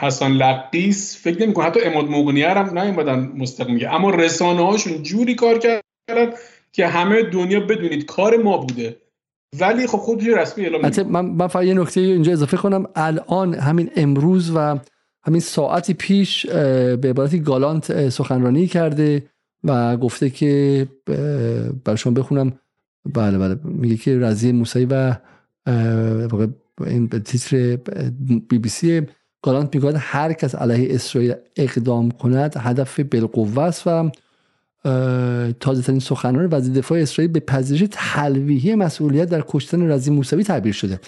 حسن لقیس فکر نمی‌کنم، حتی عماد مغنیه هم نمی‌بادن مستقیم گه. اما رسانه‌هاشون جوری کار کردن که همه دنیا بدونید کار ما بوده، ولی خب خود رسمی اعلام نمی‌کنه. من من فقط یه نکته اینجا اضافه کنم، الان همین امروز و همین ساعتی پیش به عبارتی گالانت سخنرانی کرده و گفته که برشون بخونم. بله بله میگه که رضی موسوی و این تیتر بی بی سی گالانت میگه هر کس علیه اسرائیل اقدام کند هدف بالقوه است و تازه ترین سخنان وزیر دفاع اسرائیل به پذیرش تلویحی مسئولیت در کشتن رضی موسوی تعبیر شده.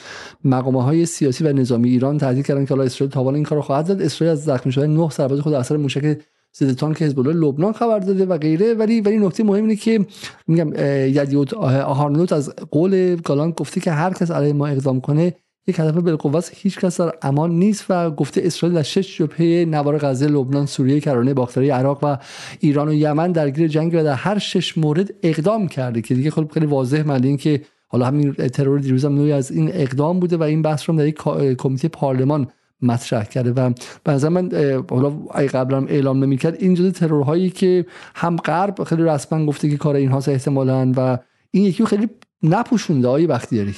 مقامه های سیاسی و نظامی ایران تهدید کردن که حالا اسرائیل تاوان این کارو خواهد زد. اسرائیل از زخمی شدن نه سرباز خود اثر موشک ضد تانک حزب الله لبنان خبر داده و غیره. ولی ولی نکته مهم اینه که میگم یدیوت آهارنوت از قول گالانت گفته که هر کس علیه ما اقدام کنه یک هدف بالقوه، هیچ کس در امان نیست و گفته اسرائیل در شش جبهه نوار غزه، لبنان، سوریه، کرانه باختری، عراق و ایران و یمن درگیر جنگ و در هر شش مورد اقدام کرده که دیگه خب خیلی واضح معلومه این که حالا همین ترور دیروز هم نوعی از این اقدام بوده و این بحث رو در یک کمیته پارلمان مطرح کرده و به نظر من حالا ای قبلا هم اعلام نمی‌کرد این جزو ترورهایی که هم غرب خیلی رسما گفته که کار اینهاست احتمالاً و این یکی خیلی نپوشونده های بختیاری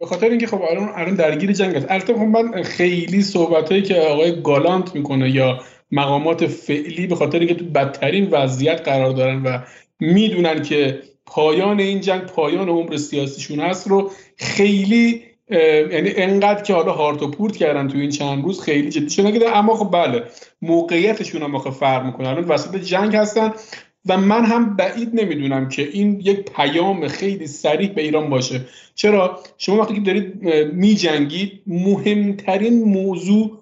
به خاطر اینکه خب الان الان درگیر جنگ است. البته من خیلی صحبتایی که آقای گالانت میکنه یا مقامات فعلی به خاطر اینکه تو بدترین وضعیت قرار دارن و میدونن که پایان این جنگ پایان عمر سیاسیشون هست رو خیلی یعنی انقدر که حالا هارت و پورت کردن تو این چند روز خیلی جدی شدن که اما خب بله موقعیتشون هم فرق میکنه. الان وسط جنگ هستن و من هم بعید نمیدونم که این یک پیام خیلی صریح به ایران باشه. چرا؟ شما وقتی که دارید میجنگید مهمترین موضوع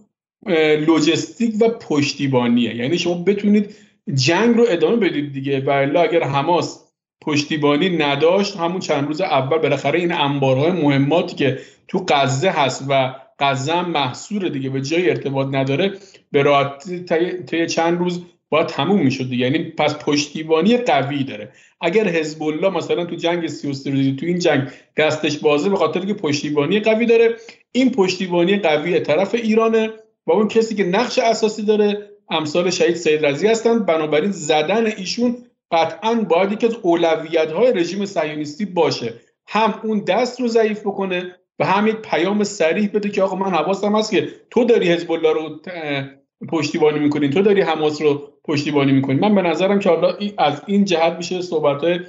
لوجستیک و پشتیبانیه، یعنی شما بتونید جنگ رو ادامه بدید دیگه، ولی اگر حماس پشتیبانی نداشت همون چند روز اول بالاخره این انبارهای مهماتی که تو غزه هست و غزه هم محصور دیگه به جای ارتباط نداره به راحتی تا چند روز باید تموم میشد دیگه. یعنی پس پشتیبانی قوی داره. اگر حزب الله مثلا تو جنگ سی و سه روزه تو این جنگ دستش بازه به خاطر که پشتیبانی قوی داره، این پشتیبانی قوی طرف ایرانه و اون کسی که نقش اساسی داره امثال شهید سید رضی هستن، بنابراین زدن ایشون قطعاً باید یکی از اولویت‌های رژیم صهیونیستی باشه، هم اون دست رو ضعیف بکنه و هم یک پیام صریح بده که آقا من حواسم هست که تو داری حزب الله رو پشتیبانی می‌کنی، تو داری حماس رو پشتیبانی می‌کنی. من به نظرم که حالا از این جهت میشه صحبت‌های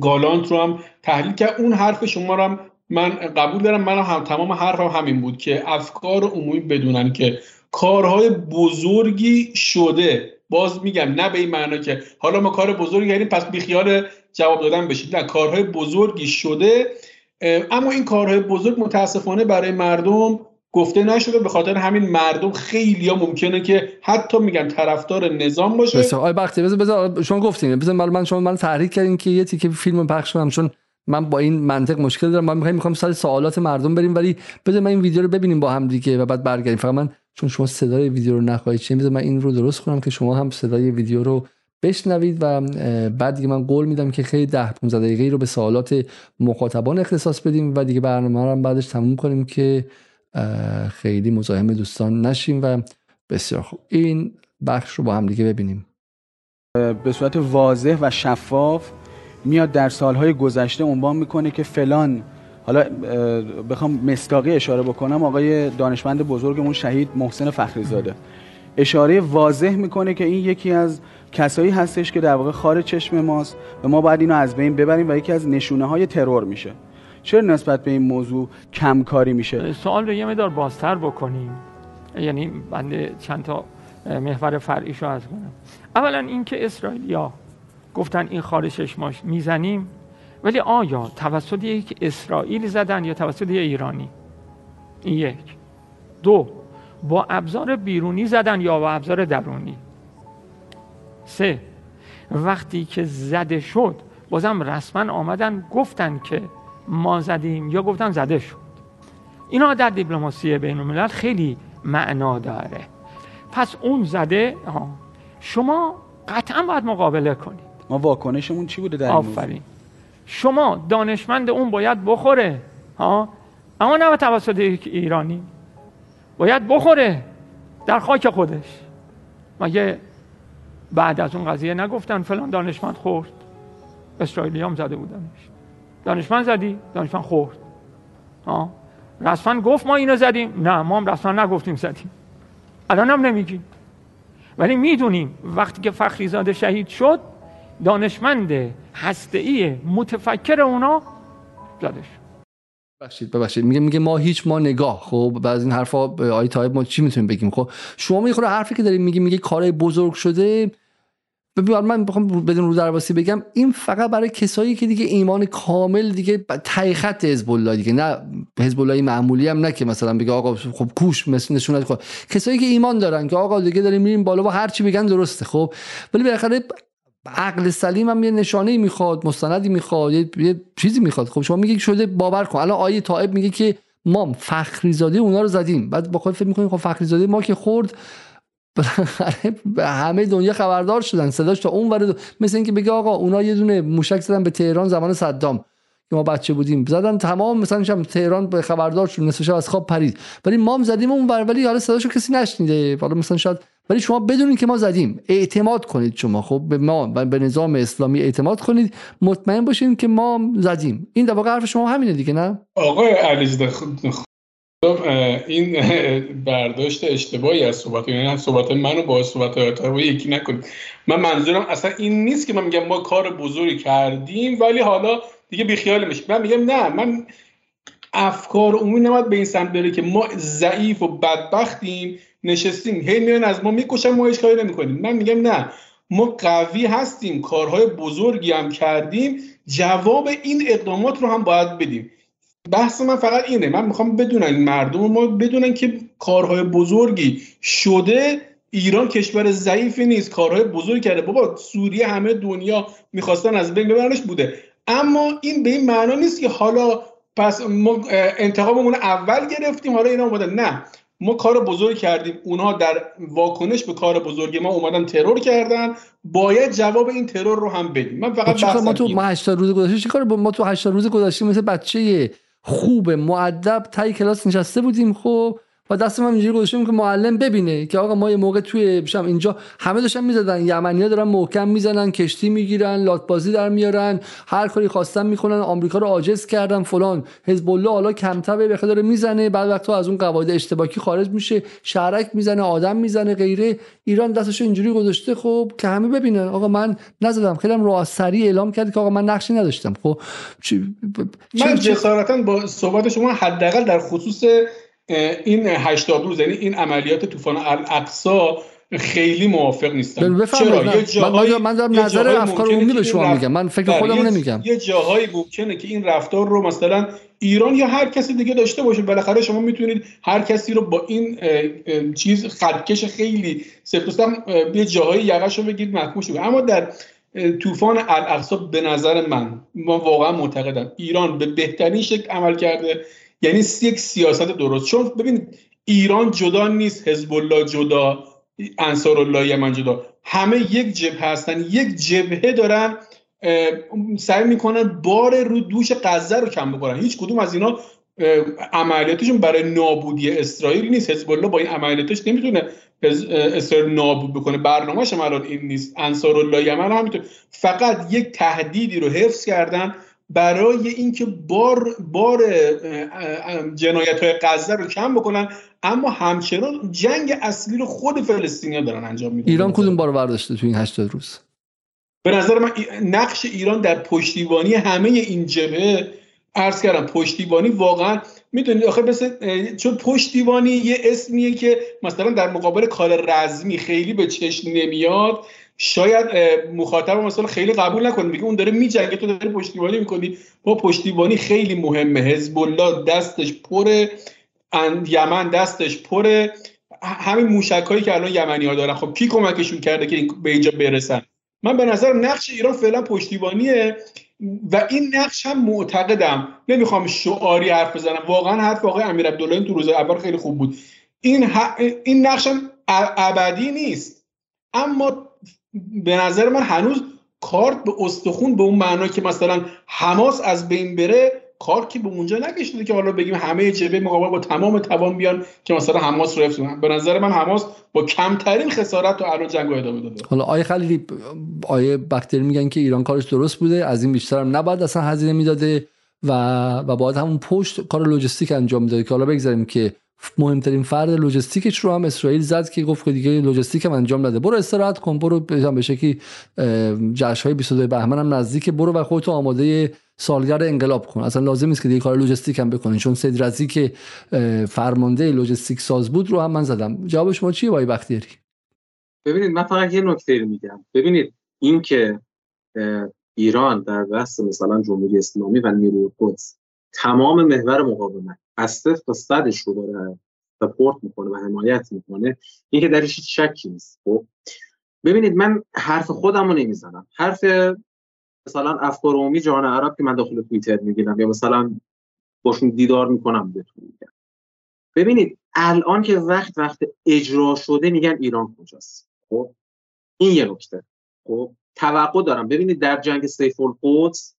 گالانت رو هم تحلیل کرد. اون حرف شما رو هم من قبول دارم، من هم تمام حرفم همین بود که افکار عمومی بدونن که کارهای بزرگی شده. باز میگم نه به این معنا که حالا ما کار بزرگی کردیم پس بیخیال جواب دادن بشید، نه، کارهای بزرگی شده اما این کارهای بزرگ متاسفانه برای مردم گفته نشده. به خاطر همین مردم خیلیا ممکنه که حتی میگم طرفدار نظام باشه. بسیار آقای بختیاری بذار بذار شما گفتین بذار من شما من تحریک کردین که یه تیکه فیلم پخش کنم چون من با این منطق مشکل دارم. من میخوام میخوام سر سوالات مردم بریم ولی بذار من این ویدیو رو ببینیم با هم دیگه و بعد برگردیم. فقط من چون شما صدای ویدیو رو نخواهید چه میذارم من این رو درست کنم که شما هم صدای ویدیو رو بشنوید و بعد دیگه من قول میدم که خیلی ده پانزده دقیقه‌ای رو به سوالات مخاطبان اختصاص بدیم و دیگه برنامه رو هم بعدش تموم کنیم که خیلی مزاحم دوستان نشیم. و بسیار خوب این بخش رو با هم دیگه ببینیم. به صورت واضح و شفاف میاد در سالهای گذشته عنوان میکنه که فلان، حالا بخوام مصداقی اشاره بکنم آقای دانشمند بزرگمون شهید محسن فخری زاده اشاره واضح میکنه که این یکی از کسایی هستش که در واقع خار چشم ماست و ما باید اینو از بین ببریم و یکی از نشونه های ترور میشه. چرا نسبت به این موضوع کمکاری میشه؟ سوال رو یه مقدار بازتر بکنیم، یعنی بنده چند تا محور فرعیشو عرض کنم. اولا اینکه اسرائیلیا گفتن این خارشش ما میزنیم، ولی آیا توسط یک اسرائیل زدن یا توسط یک ایرانی؟ این یک. دو، با ابزار بیرونی زدن یا با ابزار درونی؟ سه، وقتی که زده شد بازم رسما آمدن گفتن که ما زدیم یا گفتن زده شد. اینا در دیپلماسی بین‌الملل خیلی معنا داره. پس اون زده ها. شما قطعا باید مقابله کنید. ما واکنشمون چی بوده در این موضوع؟ آفرین. شما دانشمند اون باید بخوره ها، اما نه توسط یک ایرانی. باید بخوره در خاک خودش. مگه بعد از اون قضیه نگفتن فلان دانشمند خورد؟ اسرائیلی هم زده بودنش. دانشمند زدی؟ دانشمند خورد. ها، رسما گفت ما اینو زدیم؟ نه، ما هم رسما نگفتیم زدیم. الان هم نمیگیم. ولی میدونیم وقتی که فخری زاده شهید شد دانشمند هسته‌ای متفکر اونا زدش. ببخشید ببخشید میگه میگه ما هیچ ما نگاه. خب بعضی این حرفا آیه طایب ما چی میتونیم بگیم؟ خب شما میخوره حرفی که داریم میگیم میگه کارای بزرگ شده ببین من میخوام بدون رودرواسی بگم این فقط برای کسایی که دیگه ایمان کامل دیگه تای خط حزب الله دیگه، نه حزب الله معمولی هم نه که مثلا بگه آقا خب کوش مثل نشونت خود، کسایی که ایمان دارن که آقا دیگه داریم میریم بالا و هر چی بگن درسته. خب ولی بالاخره عقل سلیم هم یه نشانه میخواد، مستندی میخواد، یه چیزی میخواد. خب شما میگی شده باور کن. الان آیه طائب میگه که ما فخری زاده اونا رو زدیم، بعد با خود فکر میکنیم خب فخری زاده ما که خورد همه دنیا خبردار شدن، صداش تا اون ور، مثل اینکه بگه آقا اونا یه دونه موشک زدن به تهران زمان صدام که ما بچه بودیم زدن تمام، مثلا شب تهران به خبردار شد، نصف شب از خواب پرید، ولی ما هم زدیم اون ور، ولی حالا صداشو کسی نشنیده، حالا مثلا شاید، ولی شما بدونید که ما زدیم، اعتماد کنید شما خب به ما، به نظام اسلامی اعتماد کنید، مطمئن باشین که ما زدیم. این در واقع حرف شما همینه دیگه، نه آقا علیزاده؟ این برداشت اشتباهی از صحبت، یعنی صحبت منو با صحبت های یکی نکنید. من منظورم اصلا این نیست که من میگم ما کار بزرگی کردیم ولی حالا دیگه بیخیال میشیم. من میگم نه، من افکار عمومی نماد به این سمت بره که ما ضعیف و بدبختیم، نشستیم هی میان از ما میکشن، ما هیچ کاری نمیکنیم. من میگم نه، ما قوی هستیم، کارهای بزرگی هم کردیم، جواب این اقدامات رو هم باید بدیم. بحث من فقط اینه، من میخوام بدونن مردم ما بدونن که کارهای بزرگی شده، ایران کشور ضعیفی نیست، کارهای بزرگی کرده. بابا سوریه همه دنیا میخواستن از بین ببرنش بوده، اما این به این معنا نیست که حالا پس ما انتقاممون اول گرفتیم حالا اینا اومدن. نه، ما کار بزرگ کردیم، اونها در واکنش به کار بزرگی ما اومدن ترور کردن، باید جواب این ترور رو هم بدیم. من فقط بحث ما تو هشتاد روز گذشته چیکار، ما تو هشتاد روز گذشته مثل بچه‌ی خوب مؤدب تای کلاس نشسته بودیم خب و دستم هم اینجوری گذاشتم که معلم ببینه که آقا ما یه موقع توی بشم اینجا همه داشتن میزدن، یمنی‌ها دارن محکم میزنن، کشتی میگیرن، لاتبازی در میارن، هر کاری خواستن میکنن، آمریکا رو عاجز کردن فلان، حزب الله حالا کمتره به خاطر میزنه، بعد وقتا از اون قواعد اشتباکی خارج میشه، شرک میزنه، آدم میزنه غیره. ایران دستش اینجوری گذاشته خب که همه ببینن آقا من نزدم. خیلی هم راسری اعلام کرد که آقا من نقشی نداشتم. خب من جسارتاً با صحبت شما حداقل در خصوص این هشتاد روز، یعنی این عملیات طوفان الاقصی، خیلی موافق نیستم. چرا؟ یه جاهای من دارم نظر افکار عمومی به شما میگم، من فکر خودم نمیگم. یه جاهایی ممکنه که این رفتار رو مثلا ایران یا هر کسی دیگه داشته باشه، بالاخره شما میتونید هر کسی رو با این اه اه چیز خدکش خیلی سفتوستم یه جاهای یقهشو بگیرید محکوم شو. اما در طوفان الاقصی به نظر من، من واقعا معتقدم ایران به بهترین شکل عمل کرده، یعنی یک سیاست درست. چون ببین ایران جدا نیست، حزب الله جدا، انصارالله یمن جدا، همه یک جبهه هستن، یک جبهه دارن سعی میکنن بار رو دوش غزه رو کم بکنن. هیچ کدوم از اینا عملیاتشون برای نابودی اسرائیل نیست. حزب الله با این عملیاتش نمیتونه اسرائیل نابود بکنه، برنامه‌اش هم الان این نیست. انصارالله یمن همینطور، فقط یک تهدیدی رو حفظ کردن برای اینکه بار بار جنایت‌های غزه رو کم بکنن، اما همچنان جنگ اصلی رو خود فلسطینی‌ها دارن انجام میدن. ایران کدوم بار برداشته تو این هشتاد روز؟ به نظر من نقش ایران در پشتیبانی همه این جبهه، عرض کردم پشتیبانی واقعا میدونید آخه مثلا چون پشتیبانی یه اسمیه که مثلا در مقابل کار رزمی خیلی به چشم نمیاد، شاید مخاطب مثلا خیلی قبول نکنه، میگه اون داره میجنگه تو داری پشتیبانی میکنی. با پشتیبانی خیلی مهمه، حزب الله دستش پره، یمن دستش پره، همین موشکایی که الان یمنی‌ها دارن خب کی کمکشون کرده که به اینجا برسن؟ من به نظرم نقش ایران فعلا پشتیبانیه و این نقش هم معتقدم، نمیخوام شعاری حرف بزنم، واقعا حرف آقای امیرعبداللهیان تو روز اول خیلی خوب بود، این ح... این نقش هم ابدی نیست، اما به نظر من هنوز کارت به استخون به اون معنا که مثلا حماس از بین بره، کار که به اونجا نکشیده که حالا بگیم همه جبهه مقابل با تمام توان بیان که مثلا حماس رو حفظ کنن. به نظر من حماس با کمترین خسارت تو الان جنگو ادامه داده. حالا آیه خلیلی، آیه بختیاری میگن که ایران کارش درست بوده، از این بیشتر هم نباید اصلا هزینه میداده و و باید همون پشت کار لوجستیک انجام میداده، که حالا بگذاریم که مهمترین فرد لوجستیکش رو هم اسرائیل زد که گفت که دیگه لوجستیک هم انجام نده، برو استراحت کن، برو به شکلی جشن‌های بیست و دو بهمن هم نزدیکه، برو و خودت آماده سالگرد انقلاب کن، اصلا لازم نیست که دیگه کار لوجستیک هم بکنین. چون سید رضی که فرمانده لوجستیک ساز بود رو هم من زدم. جواب شما چیه آقای بختیاری؟ ببینید من فقط یه نکته میگم، ببینید این که ایران در بحث مثلا جمهوری اسلامی و نیروی قدس تمام محور مقاومت از صفر تا صدش رو داره سپورت میکنه و حمایت میکنه، این که درش هیچ شکی نیست. خب ببینید، من حرف خودم رو نمیزنم، حرف مثلا افکار عمومی جهان عرب که من داخل توییتر میبینم یا مثلا باشون دیدار میکنم بهتون میگم. ببینید الان که وقت وقت اجرا شده میگن ایران کجاست. خب این یه نکته. خب توقع دارم ببینید در جنگ سیف القدس،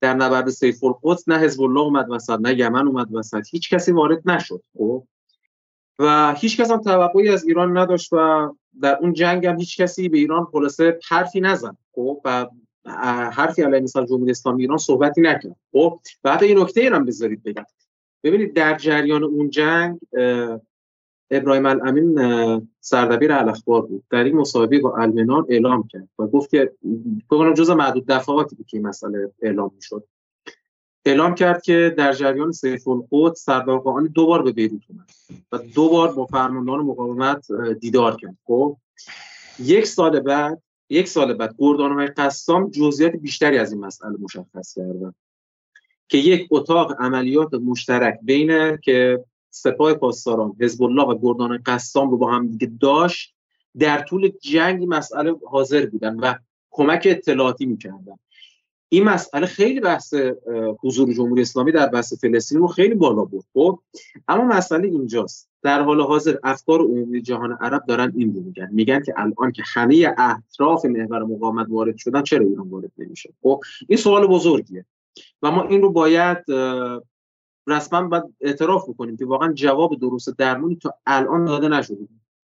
در نبرد سیف القدس، نه حزب الله اومد وسط، نه یمن اومد وسط، هیچ کسی وارد نشد. خب و هیچ کس هم توقعی از ایران نداشت و در اون جنگ هم هیچ کسی به ایران خلاصه حرفی نزد. خب و حرفی علیه مثلا جمهوری اسلامی ایران صحبتی نکرد. خب و حتی این نکته ای هم بذارید بگم، ببینید در جریان اون جنگ ابراهیم الامین سردبیر الاخبار بود، در این مصاحبه با المنان اعلام کرد و گفت که بگم جزء معدود دفعاتی بود که این مسئله اعلام میشد، اعلام کرد که در جریان سیف القدس سردار قاآنی دو بار به بیروت اومد و دو بار با فرماندهان مقاومت دیدار کرد. خب یک سال بعد یک سال بعد گردانهای قسام جزئیات بیشتری از این مسئله مشخص کردند که یک اتاق عملیات مشترک بین که سپاه پاسداران، حزب الله و گردان قسام رو با هم دیگه داشت، در طول جنگ مسئله حاضر بودن و کمک اطلاعاتی می‌کردن. این مسئله خیلی بحث حضور جمهوری اسلامی در بحث فلسطین رو خیلی بالا برد. خب اما مسئله اینجاست، در حال حاضر افکار عمومی جهان عرب دارن این رو میگن، میگن که الان که همه اطراف محور مقاومت وارد شدن چرا ایران وارد نمیشه. خب این سوال بزرگیه و ما این رو باید رسما باید اعتراف بکنیم که واقعا جواب درست درمونی تا الان داده نشده.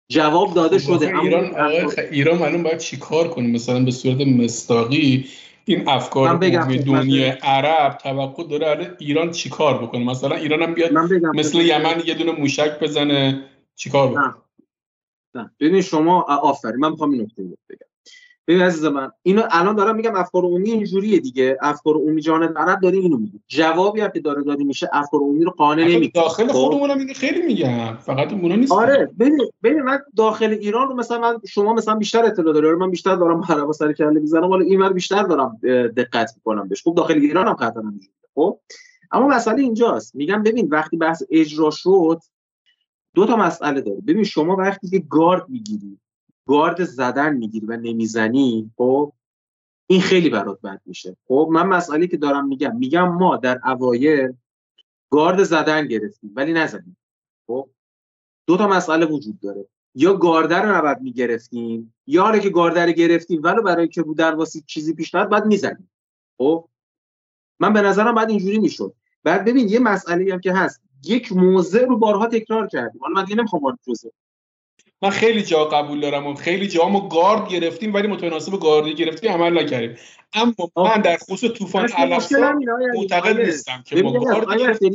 جواب داده شده ایران اما خ... ایران الان باید چیکار کنیم؟ مثلا به صورت مصداقی این افکار دنیای عرب توقع داره ایران چیکار بکنه؟ مثلا ایران هم بیاد مثل یمن یه دونه موشک بزنه چیکار بکنه؟ نه ببین شما آفرین، من میخوام این نکته رو بگم. ببین عزیز من، اینو الان دارم میگم افکار عمومی اینجوریه دیگه، افکار عمومی جهان عرب داره اینو میگه، جوابی هم که داره داده میشه افکار عمومی رو قانع نمیکنه. داخل خودمون هم اینو خیلی میگم، فقط اونورا نیست. آره ببین ببین من داخل ایران رو مثلا من شما مثلا بیشتر اطلاع داره، من بیشتر دارم حرفا سر کله میزنم، ولی اینور بیشتر دارم دقت میکنم بهش. خب داخل ایران هم قطعا اینجوریه. خب اما مسئله اینجاست، میگم ببین وقتی بحث اجرا شد دو تا مسئله داره. ببین شما وقتی که گارد میگیری، گارد زدن میگیری و نمیزنی، خب این خیلی برات بد میشه. خب من مسئله که دارم میگم، میگم ما در اوایل گارد زدن گرفتیم ولی نزدیم. خب دو تا مسئله وجود داره، یا گارد رو نباید میگرفتیم، یا حالا که گارد رو گرفتیم ولی برای که رو درواسی چیزی پیش نیاد بعد میزنیم. خب من به نظرم بعد اینجوری میشد. بعد ببین یه مسئله‌ای هم که هست، یک موضع رو بارها تکرار کردیم. حالا من دیگه نمیخوام وارد بشم، من خیلی جا قبول دارم و خیلی جا ما گارد گرفتیم ولی متناسب گاردی گرفتیم عمل نکردیم. اما آه. من در خصوص طوفان الاقصا معتقد نیستم که ما گارد گرفتیم.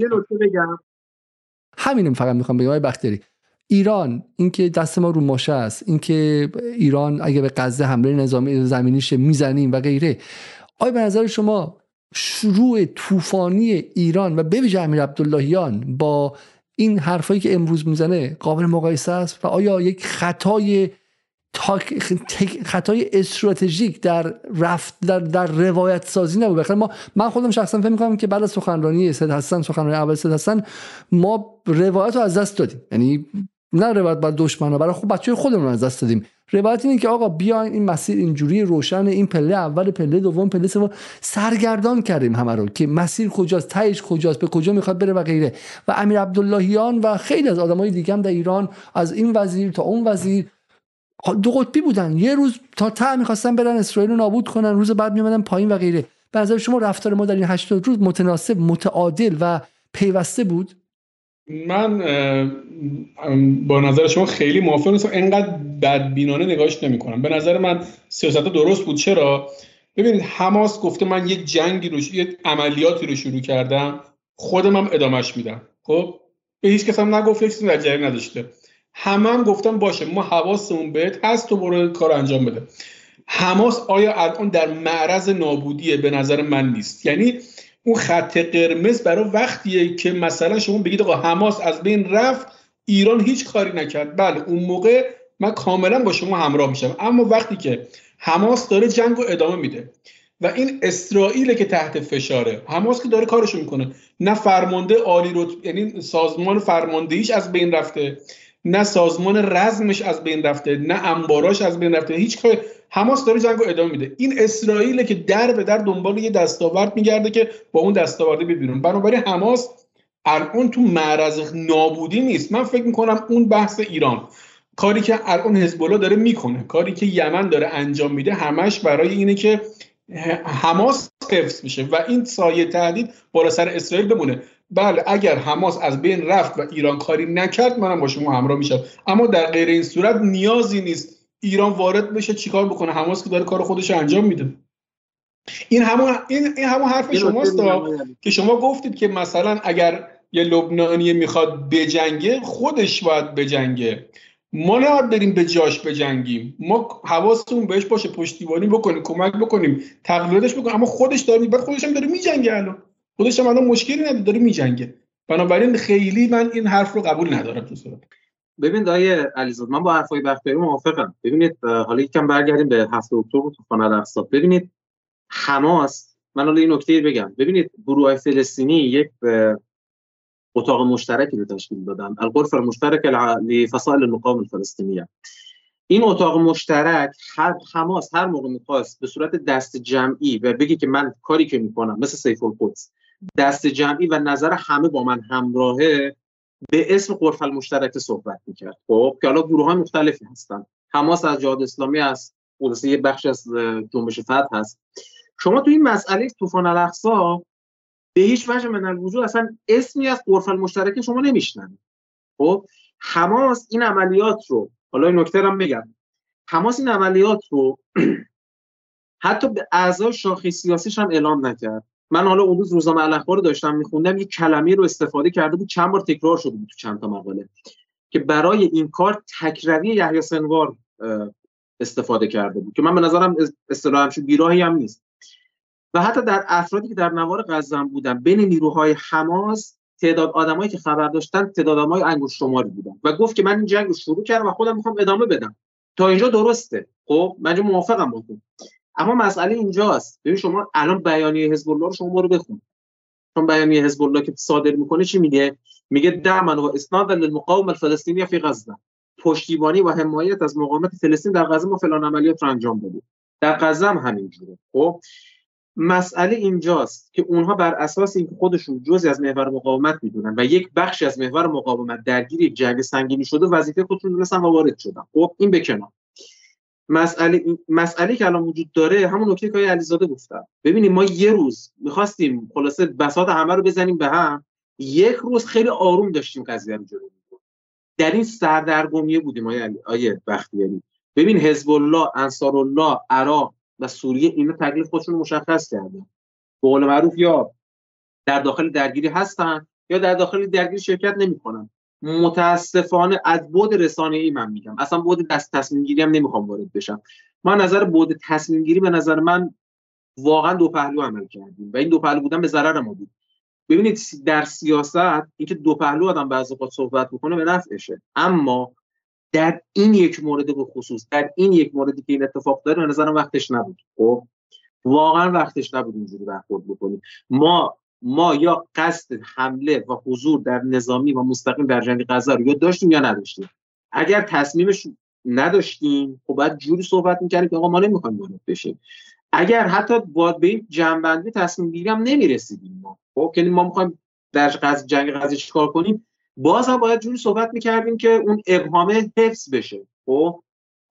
همینم فقط میخوام بگم آقای بختیاری، ایران اینکه دست ما رو ماشه است، اینکه ایران اگه به غزه حمله نظامی زمینیش میزنیم و غیره، آیا به نظر شما شروع طوفانی ایران و به ویژه امیرعبداللهیان با این حرفایی که امروز میزنه قابل مقایسه است و آیا یک خطای تاک... خطای استراتژیک در رفت در در روایت سازی نبود؟ بخیر ما من خودم شخصا فکر می‌کنم که بعد از سخنرانی سید حسن، سخنرانی اول سید حسن، ما روایت رو از دست دادیم. یعنی نه روایت برای دشمنا، برای خود بچه‌ی خودمون از دست دادیم. روایت اینه که آقا بیاین این مسیر اینجوری روشن، این پله اول، پله دوم، پله سوم، سرگردان کردیم همه رو که مسیر کجاست، تهش کجاست، به کجا میخواد بره و غیره. و امیرعبداللهیان و خیلی از آدمای دیگه هم در ایران از این وزیر تا اون وزیر دو قطبی بودن، یه روز تا ته میخواستن برن اسرائیل رو نابود کنن، روز بعد میومدن پایین و غیره. به نظر شما رفتار ما در این هشتاد روز متناسب، متعادل و پیوسته بود؟ من با نظر شما خیلی موافق نیستم، اینقدر بدبینانه نگاهش نمی کنم. به نظر من سیاست درست بود. چرا؟ ببینید حماس گفته من یک جنگی رو ش... یک عملیاتی رو شروع کردم، خودم هم ادامهش میدم. خب به هیچ کس هم نگفت، هیچ کس در جریان نداشته، همه هم گفتم باشه ما حواسمون بهت هست، تو برو کار انجام بده. حماس آیا الان در معرض نابودیه؟ به نظر من نیست. یعنی اون خط قرمز برای وقتیه که مثلا شما بگید آقا حماس از بین رفت، ایران هیچ کاری نکرد، بله اون موقع من کاملا با شما همراه میشم. اما وقتی که حماس داره جنگو ادامه میده و این اسرائیل که تحت فشاره، حماس که داره کارشو میکنه، نه فرمانده عالی رتبه یعنی سازمان فرماندهیش از بین رفته، نه سازمان رزمش از بین رفته، نه انباراش از بین رفته، هیچ کاری. حماس داره جنگو ادامه میده. این اسرائیل که در به در دنبال یه دستاورد میگرده که با اون دستاورده بیرون. بنابراین حماس الان تو معرض نابودی نیست. من فکر میکنم اون بحث ایران، کاری که الان حزب الله داره میکنه، کاری که یمن داره انجام میده، همش برای اینه که حماس حفظ میشه و این سایه تهدید بالا سر اسرائیل بمونه. بله، اگر حماس از بین رفت و ایران کاری نکرد، منم با شما همراه میشم، اما در غیر این صورت نیازی نیست ایران وارد بشه. چیکار بکنه؟ حماس که داره کار خودش انجام میده. این همون این, این همون حرف شماست که شما گفتید که مثلا اگر یه لبنانی میخواد بجنگه، خودش باید بجنگه، ما نباید بریم به جاش بجنگیم، ما حواسمون بهش باشه، پشتیبانی بکنیم، کمک بکنیم، تقلیدش بکنیم، اما خودش داره بعد خودش هم داره میجنگه. الان خودش هم الان مشکلی نداره، داره میجنگه. بنابراین خیلی من این حرف رو قبول ندارم تو صورت. ببین دایی علیزاده، من با حرفای بختیاری موافقم. ببینید حالا یکم برگردیم به هفت اکتبر، طوفان الاقصی. ببینید حماس، من حالا این نکته بگم، ببینید گروه فلسطینی یک اتاق مشترکی رو تشکیل دادن، الغرفه المشترکه لفصائل المقاومه الفلسطینیه. این اتاق مشترک، هر حماس هر موقع میخواست به صورت دست جمعی و بگی که من کاری که میکنم مثل سیف القدس دست جمعی و نظر همه با من همراهه، به اسم غرفه المشترکه صحبت میکرد. خب که حالا گروه‌های مختلفی هستن، حماس از جهاد اسلامی است، یه بخش از جنبش فتح هست. شما تو این مسئله طوفان الاقصی به هیچ وجه من الوجود اصلا اسمی از غرفه المشترکه شما نمیشنن. خب حماس این عملیات رو، حالا این نکته رو میگم، حماس این عملیات رو حتی به اعضای شاخه سیاسیش هم اعلام نکرد. من حالا اون روز روزنامه الاخبار رو داشتم میخوندم، یک کلمه رو استفاده کرده بود، چند بار تکرار شده بود تو چند تا مقاله، که برای این کار تکراری یحیی سنوار استفاده کرده بود، که من به نظرم اصطلاحاً همچین بیراهی هم نیست. و حتی در افرادی که در نوار غزه بودن، بین نیروهای حماس تعداد آدمایی که خبر داشتن تعداد آدمای انگشت شماری بودن و گفت که من این جنگ رو شروع کردم و خودم میخوام ادامه بدم. تا اینجا درسته، خب من موافقم باهاتون. اما مسئله اینجاست، ببین شما الان بیانیه حزب الله رو شما رو بخون، چون بیانیه حزب الله که صادر میکنه چی میگه؟ میگه دعما و اسنادا للمقاومه الفلسطینیه فی غزه، پشتیبانی و حمایت از مقاومت فلسطین در غزه، ما فلان عملیات رو انجام دادیم. در غزه هم همینجوره. خب مسئله اینجاست که اونها بر اساس اینکه خودشون جزئی از محور مقاومت میدونن و یک بخشی از محور مقاومت درگیر یک جنگ سنگینی شده، وظیفه خودشون دونستن و وارد شدن. خب این به کنار. مسئله مسئله که الان وجود داره همون نکته که علیزاده گفتن. ببینید ما یه روز می‌خواستیم خلاصه بساط همه رو بزنیم به هم، یک روز خیلی آروم داشتیم قضیه رو جلو می‌بردیم. در این سردرگمی بودیم آیه آیه بختیاری. ببین حزب الله، انصارالله، عراق و سوریه اینا تکلیف خودشون مشخص کردن. به قول معروف یا در داخل درگیری هستن یا در داخل درگیری شرکت نمی‌کنن. متاسفانه از بعد رسانه‌ای من میگم، اصلا بعد دست تصمیم گیری هم نمیخوام وارد بشم. ما نظر بعد تصمیم گیری به نظر من واقعا دو پهلو عمل کردیم و این دو پهلو بودن به ضرر ما بود. ببینید در سیاست اینکه دو پهلو آدم بعضی وقت صحبت میکنه به نفعشه، اما در این یک مورد به خصوص، در این یک موردی که این اتفاق داره، به نظرم وقتش نبود. خب واقعا وقتش نبود اینجوری برخورد بکنیم. ما ما یا قصد حمله و حضور در نظامی و مستقیم در جنگ غزه رو یا داشتیم یا نداشتیم. اگر تصمیمش نداشتیم، خب باید جوری صحبت می‌کردیم که آقا ما نمی‌خوایم وارد بشیم. اگر حتی باید به جنبندی تصمیم گیری هم نمی‌رسیدیم، ما خب که ما می‌خوایم در غزه جنگ غزه چیکار کنیم، باز هم باید جوری صحبت می‌کردیم که اون ابهامه حفظ بشه. خب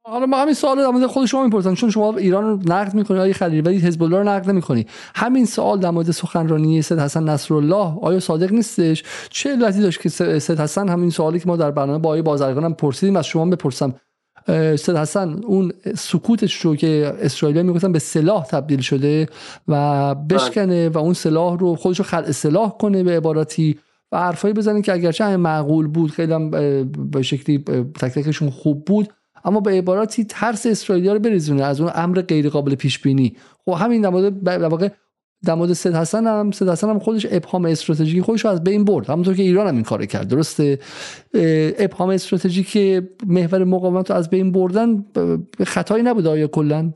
حالا ما همین سوال در مورد خود شما میپرسم، چون شما ایران رو نقد میکنید آقای خلیلی ولی حزب الله رو نقد نمیکنی. همین سوال در مورد سخنرانی سید حسن نصرالله آیا صادق نیستش؟ چه علتی داشت که سید حسن، همین سوالی که ما در برنامه با آقای بازرگانم پرسیدیم از شما بپرسم، سید حسن اون سکوتش رو که اسرائیل میگفتن به سلاح تبدیل شده و بشکنه و اون سلاح رو خودش رو خلع سلاح کنه به عبارتی و حرفایی بزنه که اگرچه هم معقول بود، خیلی هم به شکلی تک تکشون خوب بود، اما به عبارتی ترس اسرائیلیا رو بریزونه از اون امر غیر قابل پیش بینی. خب همین در مورد در واقع در مورد سید حسن هم سید حسن هم خودش ابهام استراتژیکی خودش رو از بین برد، همونطور که ایران هم این کارو کرد. درسته، ابهام استراتژیکی محور مقاومت رو از بین بردن خطایی نبود آیا کلا؟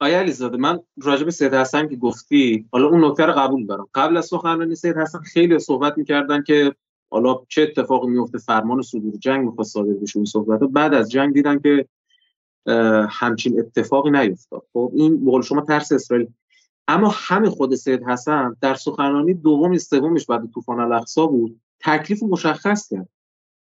آیا علیزاده، من راجع به سید حسن که گفتی، حالا اون نکته رو قبول دارم. قبل از سخنرانی سید حسن خیلی صحبت می‌کردن که حالا چه اتفاقی میفته، فرمان صدور جنگ می‌خواد صادر بشه. اون صحبت‌ها بعد از جنگ دیدن که همچین اتفاقی نیفتاد. خب این به قول شما ترس اسرائیل. اما همین خود سید حسن در سخنرانی دوم سومش بعد طوفان الاقصی بود، تکلیف مشخص کرد.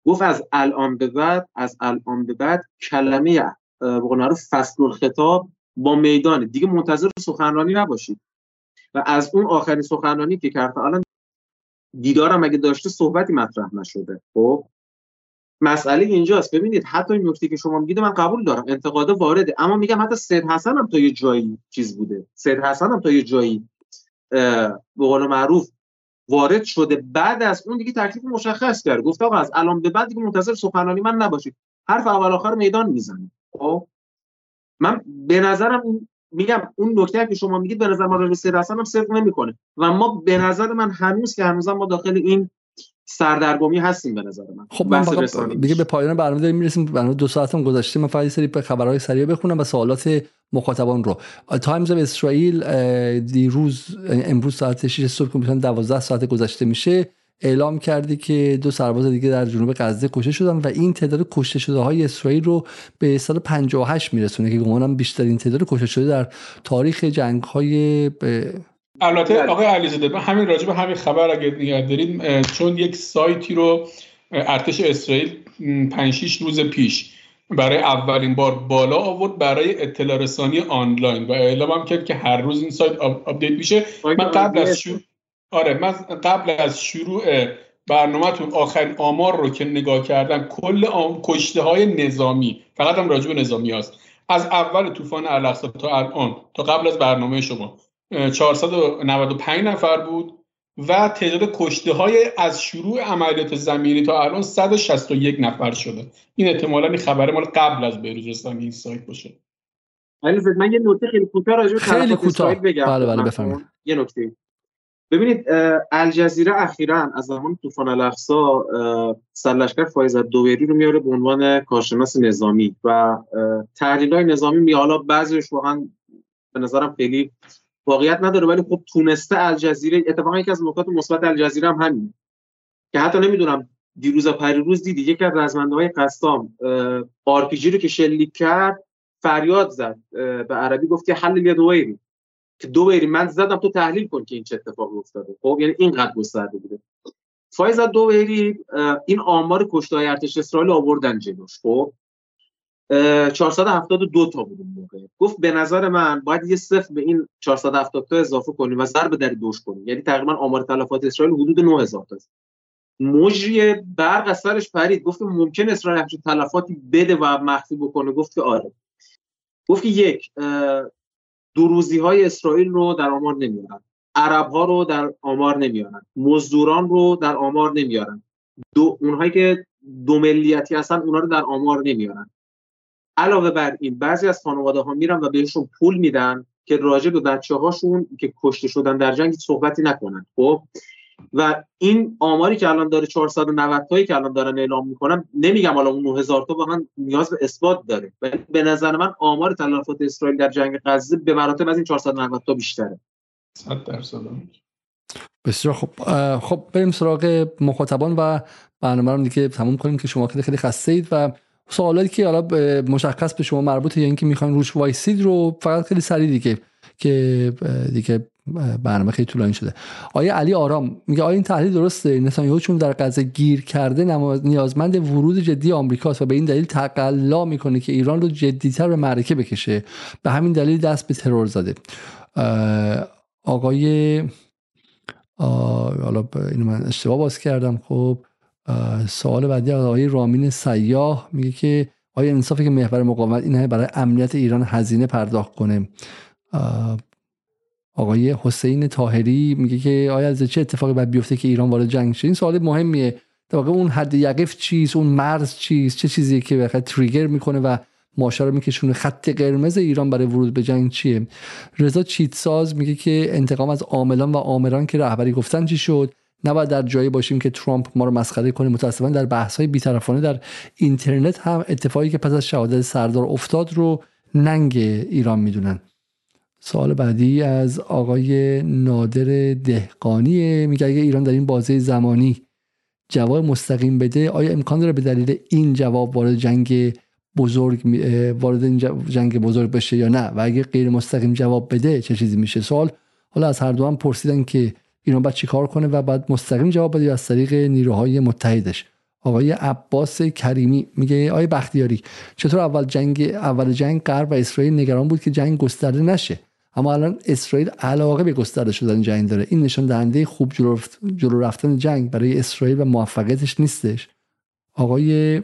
گفت از الان به بعد از الان به بعد کلمه به قول معروف فصل الخطاب با میدان، دیگه منتظر سخنرانی نباشید. و از اون آخرین سخنرانی که کرد الان دیدارم اگه داشته صحبتی مطرح نشده. خب مسئله اینجاست، ببینید حتی این نکته که شما میگید من قبول دارم، انتقاد وارده، اما میگم حتی سید حسن هم تا یه جایی چیز بوده، سید حسن هم تا یه جایی به قول معروف وارد شده. بعد از اون دیگه تکلیف مشخص کرد، گفت آقا از الان به بعد دیگه منتظر سخنرانی من نباشید، حرف اول آخر میدان میزنه. خب من به نظرم اون میگم اون نکته که شما میگید به نظر من راجع به سید حسن هم صدق نمیکنه و ما به نظر من هنوز که هنوزم ما داخل این سردرگمی هستیم به نظر من. خب من دیگه به پایان برنامه داریم میرسیم، برنامه دو ساعتم گذشته. من فقط یه سری خبرهای سریع بخونم و سوالات مخاطبان رو. تایمز اف اسرائیل دیروز امروز ساعت شش صبح که مثلا دوازده ساعت گذشته میشه اعلام کرده که دو سرباز دیگه در جنوب غزه کشته شدن و این تعداد کشته شده های اسرائیل رو به سال پنجاه و هشت میرسونه که گمانم بیشترین تعداد کشته شده در تاریخ جنگ های ب... البته آقای علیزاده همین راجع به همین خبر اگه نگاه دارید، چون یک سایتی رو ارتش اسرائیل پنج شش روز پیش برای اولین بار بالا آورد برای اطلاع رسانی آنلاین و اعلام هم کرد که هر روز این سایت آپدیت میشه. من قبل از شروع آره من قبل از شروع برنامه‌تون آخرین آمار رو که نگاه کردم، کل آم... کشته‌های نظامی، فقط هم راجع به نظامی هست، از اول طوفان الاقصی تا الان تا قبل از برنامه شما چهارصد و نود و پنج نفر بود و تعداد کشته‌های از شروع عملیات زمینی تا الان صد و شصت و یک نفر شده. این احتمالاً خبر مال قبل از بروز رسانی این سایت باشه. علی زد من یه نکته خیلی کوتاه راجع به خبرات اسرائیل بگم. بله بله بفرمایید. یه نکته. ببینید الجزیره اخیراً از زمان طوفان الاقصی سرلشکر فایز الدویری رو میاره به عنوان کارشناس نظامی و تحلیل‌های نظامی می، حالا بعضیش واقعاً به نظرم خیلی واقعیت نداره ولی خب تونسته الجزیره. اتفاقا یکی از نکات مثبت الجزیره هم همین که حتی نمیدونم دیروز پریروز دیدی یکی از رزمنده‌های قسام آر پی جی رو که شلیک کرد فریاد زد، به عربی گفت که حل یدویری، که دویری من زدم تو تحلیل کن که این چه اتفاقی افتاده. خب یعنی اینقدر گسترده بوده. فایز دویری این آمار کشته‌های ارتش اسرائیل آوردن جلوش، خب چهارصد و هفتاد و دو تا بود اون موقع. گفت به نظر من باید یه صفر به این چهارصد و هفتاد تا اضافه کنیم و ضرب در دوش کنیم، یعنی تقریبا آمار تلفات اسرائیل حدود نه هزار تا است. مجری برق از سرش پرید، گفت ممکن اسرائیل همچین تلفاتی بده و مخفی بکنه. گفت که آره، گفت که یک دروزی های اسرائیل رو در آمار نمیارن، عرب ها رو در آمار نمیارن، مزدوران رو در آمار نمیارن، دو اونهایی که دو ملیتی هستن اونها رو در آمار نمیارن. علاوه بر این بعضی از خانواده ها میرن و بهشون پول میدن که راجع به بچه‌هاشون که کشته شدن در جنگ صحبتی نکنن. خب و این آماری که الان داره چهارصد و نود تایی که الان دارن اعلام میکنن، نمیگم حالا اون نه هزار تا واقعا نیاز به اثبات داره ولی به نظر من آمار تلفات اسرائیل در جنگ غزه به مراتب از این چهارصد و نود تا بیشتره. صد درصد. بسیار خب، خب بریم سراغ مخاطبان و برنامه رو دیگه تموم کنیم که شما خیلی خسته اید و سوالاتی که حالا مشخص به شما مربوطه یا اینکه میخواین روش وایسید رو فقط خیلی سریع دیگه که دیگه برنامه خیلی طولانی شده. آیا علی آرام میگه آیا این تحلیل درسته؟ نتانیاهو چون در غزه گیر کرده نیازمند ورود جدی آمریکاست و به این دلیل تقلا میکنه که ایران رو جدی‌تر به معرکه بکشه، به همین دلیل دست به ترور زده. آقای حالا اینو من اشتباه باز کردم. خب سوال بعدی آقای رامین سیاه میگه که آیا انصافه که محور مقاومت این همه برای امنیت ایران هزینه پرداخت کنه؟ آقای حسین طاهری میگه که آیا از چه اتفاقی باید بیفته که ایران وارد جنگ شه؟ این سوال مهمیه. در واقع اون حد یقف چیست، اون مرز چیست، چه چیزیه که بخاطر تریگر میکنه و ماشه رو میکشونه؟ خط قرمز ایران برای ورود به جنگ چیه؟ رضا چیتساز میگه که انتقام از عاملان و آمران که رهبری گفتن چی شد؟ نباید در جایی باشیم که ترامپ ما رو مسخره کنه. متاسفانه در بحث‌های بی‌طرفانه در اینترنت هم اتفاقی که پس از شهادت سردار افتاد رو ننگ ایران میدونن. سوال بعدی از آقای نادر دهقانی میگه اگه ایران در این بازه زمانی جواب مستقیم بده آیا امکان داره به دلیل این جواب وارد جنگ بزرگ وارد این جنگ بزرگ بشه یا نه، و اگه غیر مستقیم جواب بده چه چیزی میشه؟ سوال حالا از هر دو هم پرسیدن که ایران باید چیکار کنه و بعد مستقیم جواب بده یا از طریق نیروهای متحدش. آقای عباس کریمی میگه آقای بختیاری چطور اول جنگ اول جنگ غرب و اسرائیل نگران بود که جنگ گسترده نشه، اما الان اسرائیل علاقه به گسترده شدن جنگ داره، این نشان دهنده خوب جلو رفتن جنگ برای اسرائیل و موفقیتش نیستش؟ آقای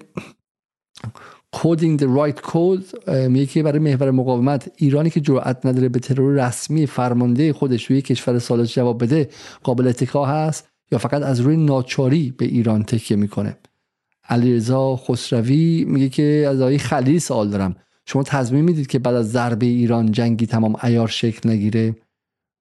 Coding the Right Code میگه که برای محور مقاومت ایرانی که جرأت نداره به ترور رسمی فرمانده خودش روی کشور سالش جواب بده قابل اتکا هست یا فقط از روی ناچاری به ایران تکیه میکنه؟ علیرضا خسروی میگه که از آقای خلیلی سوال دارم، شما تضمین میدید که بعد از ضربه ایران جنگی تمام عیار شکل نگیره؟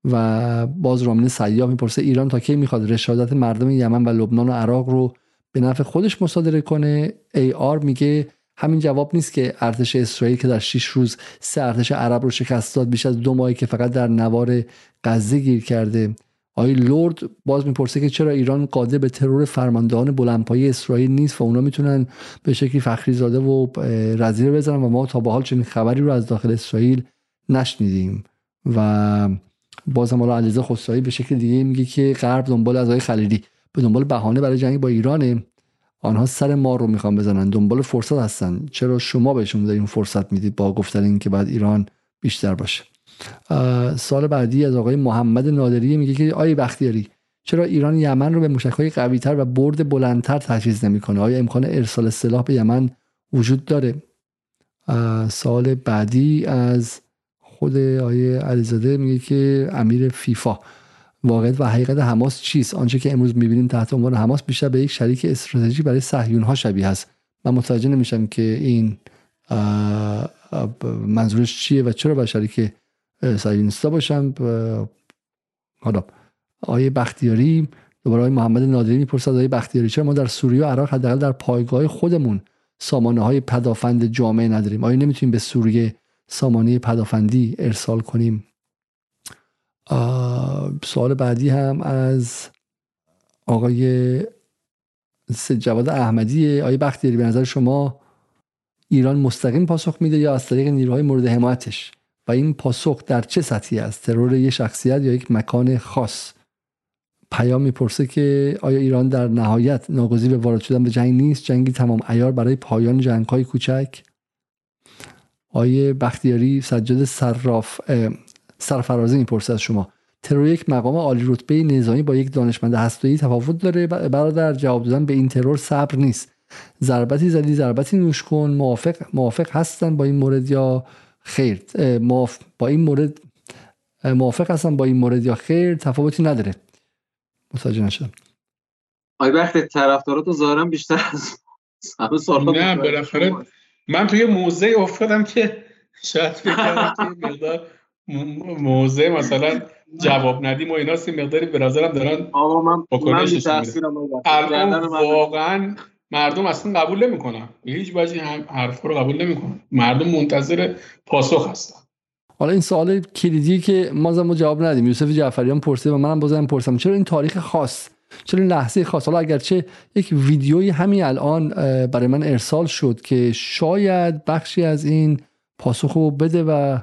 و باز رامین سیاه میپرسه ایران تا کی میخواد رشادت مردم یمن و لبنان و عراق رو به نفع خودش مصادره کنه؟ ای آر میگه همین جواب نیست که ارتش اسرائیل که در شش روز سه ارتش عرب رو شکست داد، بیش از دو ماهی که فقط در نوار غزه گیر کرده. آقای لرد باز میپرسه که چرا ایران قادر به ترور فرماندهان بلندپایه اسرائیل نیست و اونا میتونن به شکلی فخری زاده و رضیه بزنن و ما تا به حال چنین خبری رو از داخل اسرائیل نشنیدیم. و باز هم حالا علیزه خسروی به شکل دیگه میگه که غرب دنبال از آقای خلیلی به دنبال بهانه برای جنگ با ایرانه، آنها سر ما رو میخوان بزنن، دنبال فرصت هستن، چرا شما بهشون دارین فرصت میدید با گفتن این که بعد ایران بیشتر باشه؟ سال بعدی از آقای محمد نادری میگه که آقای بختیاری چرا ایران یمن رو به موشک‌های قوی‌تر و برد بلندتر تجهیز نمی‌کنه؟ آیا امکان ارسال سلاح به یمن وجود داره؟ سال بعدی از خود آقای علیزاده میگه که امیر فیفا واقعیت و حقیقت حماس چیست؟ آنچه که امروز می‌بینیم تحت عنوان حماس بیشتر به یک شریک استراتژی برای صهیون‌ها شبیه است. من متوجه نمی‌شم که این منظورش چیه و چرا به شریک سایینستا باشم. حالا آقای بختیاری دوباره آقای محمد نادری میپرسد آقای بختیاری چرا ما در سوریه و عراق حداقل در پایگاه خودمون سامانه های پدافند جامعه نداریم؟ آیا نمیتونیم به سوریه سامانه پدافندی ارسال کنیم؟ سوال بعدی هم از آقای جواد احمدی. آقای بختیاری به نظر شما ایران مستقیم پاسخ میده یا از طریق نیروهای مورد حمایتش؟ و این پاسخ در چه سطحی است؟ ترور یک شخصیت یا یک مکان خاص؟ پیام میپرسه که آیا ایران در نهایت ناگزیر به وارد شدن به جنگ نیست؟ جنگی تمام عیار برای پایان جنگ‌های کوچک؟ آیه بختیاری سجاد صراف سرفرازی میپرسه از شما ترور یک مقام عالی رتبه نظامی با یک دانشمند هسته‌ای تفاوت داره؟ برادر جواب دادن به این ترور صبر نیست. ضربتی زدی ضربتی نوش کن. موافق موافق هستن با این مورد یا خیر؟ موافق با این مورد موافق هستن با این مورد یا خیر؟ تفاوتی نداره. متوجه نشدم. آی بخت طرفدارات ظاهرا بیشتر از همه سال‌ها. نه بالاخره من توی موزه افتادم که شاید فکر کنم که مقدار موزه مثلا جواب ندیم و ایناست، مقداری به نظرم دارن واکنشش میدن. واقعا مردم اصلا قبول نمی‌کنن، به هیچ وجه هم حرفا رو قبول نمی‌کنن، مردم منتظر پاسخ هستن. حالا این سوال کلیدی که ما زمو جواب ندیم، یوسف جعفریان پرسید و منم بازم پرسم چرا این تاریخ خاص، چرا این لحظه خاص؟ حالا اگرچه یک ویدیویی همین الان برای من ارسال شد که شاید بخشی از این پاسخو بده و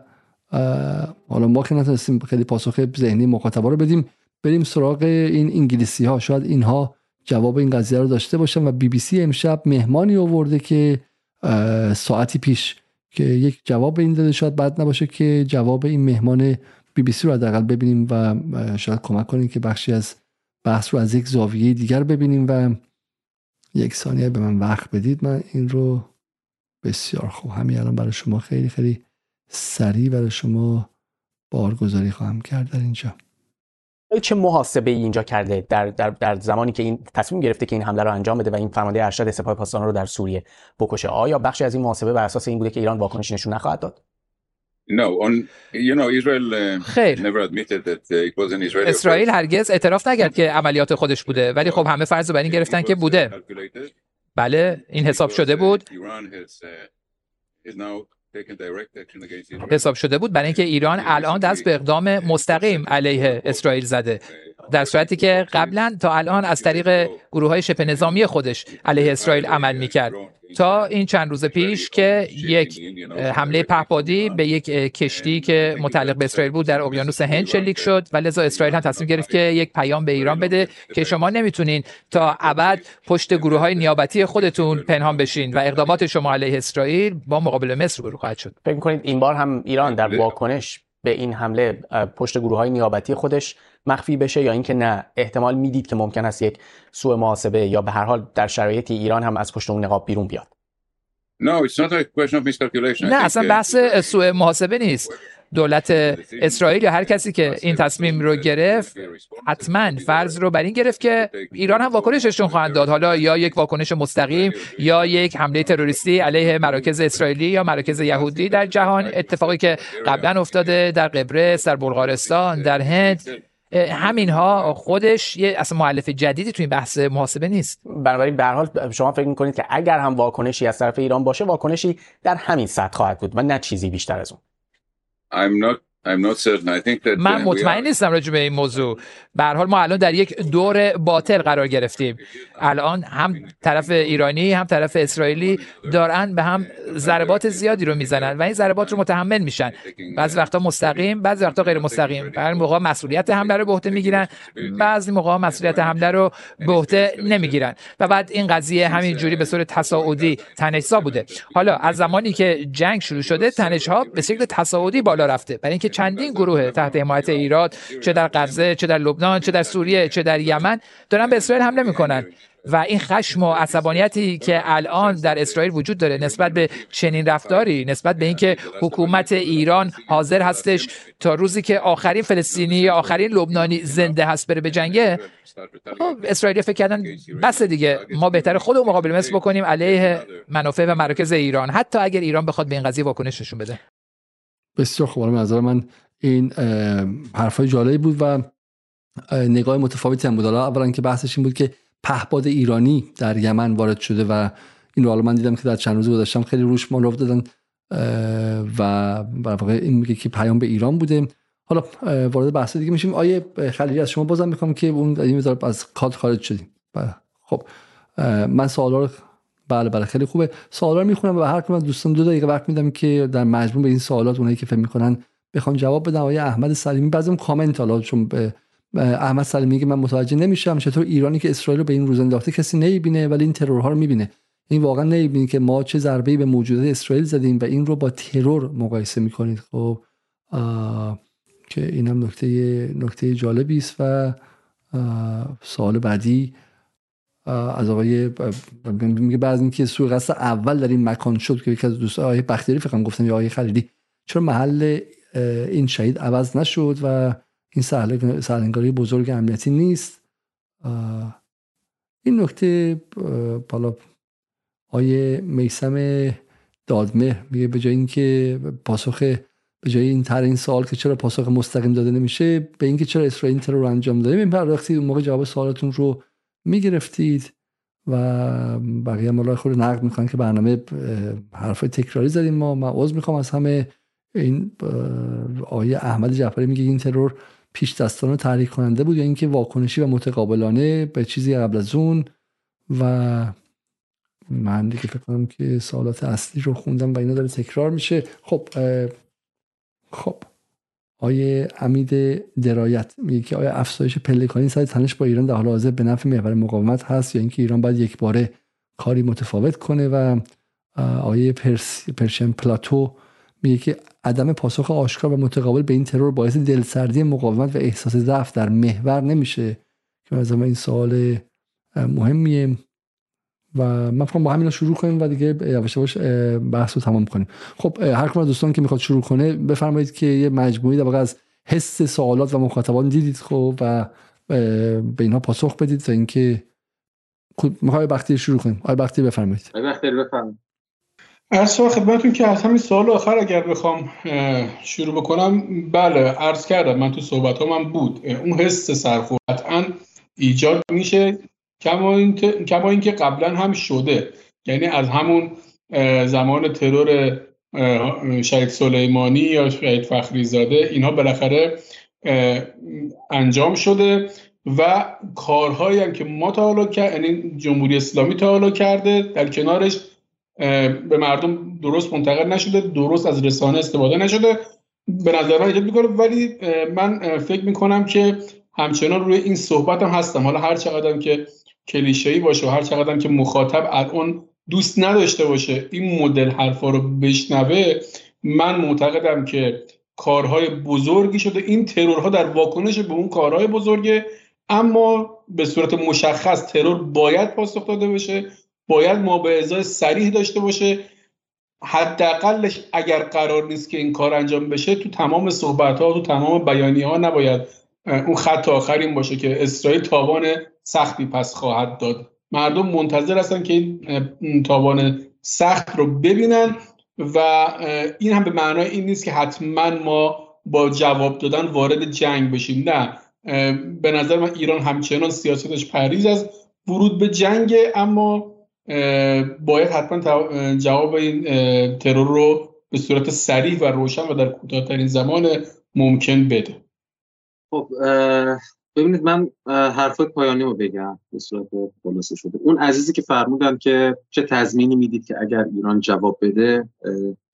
حالا ما که نتونستیم خیلی پاسخ ذهنی مخاطبا رو بدیم، بریم سراغ این انگلیسی‌ها، شاید اینها جواب این قضیه رو داشته باشم. و بی بی سی امشب مهمانی آورده که ساعتی پیش که یک جواب این داده، شاید بد نباشه که جواب این مهمان بی بی سی رو حداقل ببینیم و شاید کمک کنیم که بخشی از بحث رو از یک زاویه دیگر ببینیم. و یک ثانیه به من وقت بدید، من این رو بسیار خوب همین الان برای شما خیلی خیلی سریع برای شما بارگذاری خواهم کرد. در اینجا چه محاسبه ای اینجا کرده در در در زمانی که این تصمیم گرفته که این حمله رو انجام بده و این فرمانده ارشد سپاه پاسداران رو در سوریه بکشه؟ آیا بخشی از این محاسبه بر اساس این بوده که ایران واکنش نشون نخواهد داد؟ خیر، اسرائیل هرگز اعتراف نکرد که عملیات خودش بوده، ولی خب همه فرض رو بر این گرفتن که بوده. بله، این حساب شده بود حساب شده بود برای اینکه ایران الان دست به اقدام مستقیم علیه اسرائیل زده، در صورتی که قبلا تا الان از طریق گروه‌های شبه نظامی خودش علیه اسرائیل عمل می‌کرد، تا این چند روز پیش که یک حمله پهپادی به یک کشتی که متعلق به اسرائیل بود در اقیانوس هند شلیک شد و لذا اسرائیل هم تصمیم گرفت که یک پیام به ایران بده که شما نمیتونین تا ابد پشت گروه‌های نیابتی خودتون پنهان بشین و اقدامات شما علیه اسرائیل با مقابله مصر رو خواهد شد. فکر می‌کنید این بار هم ایران در واکنش به این حمله پشت گروه‌های نیابتی خودش مخفی بشه، یا اینکه نه احتمال میدید که ممکن است یک سوء محاسبه یا به هر حال در شرایطی ایران هم از پشت اون نقاب بیرون بیاد؟ نه، اصلا بحث سوء محاسبه نیست. دولت اسرائیل یا هر کسی که این تصمیم رو گرفت حتما فرض رو بر این گرفت که ایران هم واکنششون خواهند داد، حالا یا یک واکنش مستقیم یا یک حمله تروریستی علیه مراکز اسرائیلی یا مراکز یهودی در جهان، اتفاقی که قبلا افتاده در قبرس، در بلغارستان، در هند. همینها خودش یه اصلا مؤلف جدیدی تو این بحث محاسبه نیست. بنابراین به هر حال شما فکر می‌کنید که اگر هم واکنشی از طرف ایران باشه، واکنشی در همین سطح خواهد بود و نه چیزی بیشتر از اون؟ I'm not I'm not certain. I think that من مطمئن نیستم راجع به این موضوع. به هر حال ما الان در یک دور باطل قرار گرفتیم. الان هم طرف ایرانی هم طرف اسرائیلی دارن به هم ضربات زیادی رو میزنن و این ضربات رو متحمل میشن. بعضی وقتا مستقیم، بعضی وقتا غیر مستقیم. بعضی موقع مسئولیت حمله رو به عهده میگیرن، بعضی موقع مسئولیت حمله رو به عهده نمیگیرن و بعد این قضیه همینجوری به صورت تصاعدی تنش‌زا بوده. حالا از زمانی که جنگ شروع شده، تنش‌ها به شکل تصاعدی بالا رفته. برای اینکه چندین گروه تحت حمایت ایران، چه در غزه، چه در لبنان، چه در سوریه، چه در یمن، دارن به اسرائیل حمله میکنن و این خشم و عصبانیتی که الان در اسرائیل وجود داره نسبت به چنین رفتاری، نسبت به اینکه حکومت ایران حاضر هستش تا روزی که آخرین فلسطینی یا آخرین لبنانی زنده هست بره به جنگه، اسرائیل فکر کردن بس دیگه، ما بهتره خودمون مقابله مصر بکنیم علیه منافع و مراکز ایران، حتی اگر ایران بخواد به این قضیه واکنش نشون بده. بسیار خوب، به نظر من این حرفای جالبی بود و نگاه متفاوتی هم بود. اولا که بحثش این بود که پهپاد ایرانی در یمن وارد شده و این رو من دیدم که در چند روز گذشتم خیلی روش مانور دادن و برای این میگه که پیام به ایران بوده. حالا وارد بحث دیگه میشیم. آیه خلیلی از شما بازم میخوام که اون یه از کادر خارج شدیم. خب من سوالا رو بله بله خیلی خوبه. سوالا رو میخونم و هر کدوم از دوستان دو دقیقه وقت میدم که در مجموع به این سوالات اونایی که فکر میکنن بخوام جواب بدم. آقای احمد سلیمی بعضی کامنت، حالا چون احمد سلیمی میگه من متوجه نمیشم چطور ایرانی که اسرائیل رو به این روز انداخته کسی نمیبینه ولی این ترورها رو میبینه. این واقعا نمیبینه که ما چه ضربه‌ای به موجودات اسرائیل زدیم و این رو با ترور مقایسه میکنید. خب که اینم نکته نکته جالبی است. و سوال بعدی از آقای میگه بعضی اینکه سوء قصد اول در این مکان شد که یکی از دوستان آقای بختیاری فقط گفتم یا آقای خلیلی چرا محل این شهید عوض نشد و این سهلنگاری بزرگ امنیتی نیست؟ این نکته بالا آقای میثم دادمهر میگه به جای اینکه پاسخ به جای این طرح این سوال که چرا پاسخ مستقیم داده نمیشه به اینکه چرا اسرائیل این ترور انجام داده میپرداختید، اون موقع جواب سوالاتون رو میگرفتید و بقیه ملای خود نقد میکنن که برنامه حرفای تکراری زدیم. ما من عذر میخوام از همه. این آقای احمد الجعبری میگه این ترور پیش دستان رو تحریک کننده بود یا اینکه واکنشی و متقابلانه به چیزی قبل از اون؟ و من دیگه فکر کنم که سوالات اصلی رو خوندم و اینا داره تکرار میشه. خب خب آیه امید درایت میگه که آیا افزایش پلکانی سر تنش با ایران در حال حاضر به نفع محور مقاومت هست یا اینکه ایران باید یک باره کاری متفاوت کنه؟ و آیه پرشن پلاتو میگه که عدم پاسخ آشکار و متقابل به این ترور باعث دلسردی مقاومت و احساس ضعف در محور نمیشه؟ که از این سوال مهمیه و من فکرم با همینا شروع کنیم و دیگه یواش یواش بحث رو تمام کنیم. خب هر کدوم از دوستان که میخواد شروع کنه بفرمایید که یه مجموعی در واقع از حس سوالات و مخاطبان دیدید خب و به اینها پاسخ بدید تا اینکه میخوای بختیاری شروع کنیم. آقای بختیاری بفرمایید. آقای بختیاری بفرمایید. عرض خدمتتون که از همین سوال آخر اگر بخوام شروع بکنم، بله عرض کردم من تو صحبتام بود اون حس سرخوردن ایجاد میشه، کما اینکه کما اینکه قبلا هم شده، یعنی از همون زمان ترور شهید سلیمانی یا شهید فخری زاده، اینها بالاخره انجام شده و کارهایی هم که ما تا حالا کرد، یعنی جمهوری اسلامی تا حالا کرده، در کنارش به مردم درست منتقل نشده، درست از رسانه استفاده نشده، به نظر من ایجاد میکنه. ولی من فکر میکنم که همچنان روی این صحبت هم هستم. حالا هر چقدر که کلیشه‌ای باشه و هر چقدر که مخاطب الان دوست نداشته باشه این مدل حرفا رو بشنوه، من معتقدم که کارهای بزرگی شده. این ترورها در واکنش به اون کارهای بزرگه، اما به صورت مشخص ترور باید پاسخ داده بشه، باید مبارزه صریح داشته باشه. حداقلش اگر قرار نیست که این کار انجام بشه، تو تمام صحبت‌ها، تو تمام بیانیه‌ها نباید اون خط آخر این باشه که اسرائیل تاوان سختی پس خواهد داد. مردم منتظر هستن که این تاوان سخت رو ببینن و این هم به معنای این نیست که حتما ما با جواب دادن وارد جنگ بشیم. نه، به نظر من ایران همچنان سیاستش پریز از ورود به جنگ، اما باید حتما جواب این ترور رو به صورت صریح و روشن و در کوتاه‌ترین زمان ممکن بده. خب ببینید، من حرفای پایانی رو بگم به صورت خلاصه شده. اون عزیزی که فرمودن که چه تضمینی میدید که اگر ایران جواب بده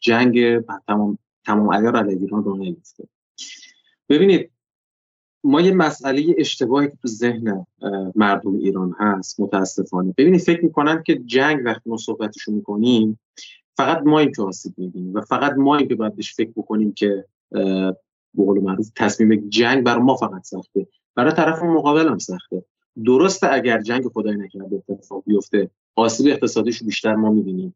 جنگ تمام تمام عیار علیه ایران راه نمیفته. ببینید، ما یه مسئله اشتباهی که تو ذهن مردم ایران هست متاسفانه. ببینید، فکر میکنن که جنگ وقتی ما صحبتشو میکنیم فقط ما این که آسیب میبینیم و فقط ما این که باید بهش فکر بکنیم که به قول معروف تصمیم جنگ برای ما فقط سخته، برای طرف مقابل هم سخته. درسته اگر جنگ خدای نکرده اتفاق بیفته آسیب اقتصادیشو بیشتر ما میبینیم،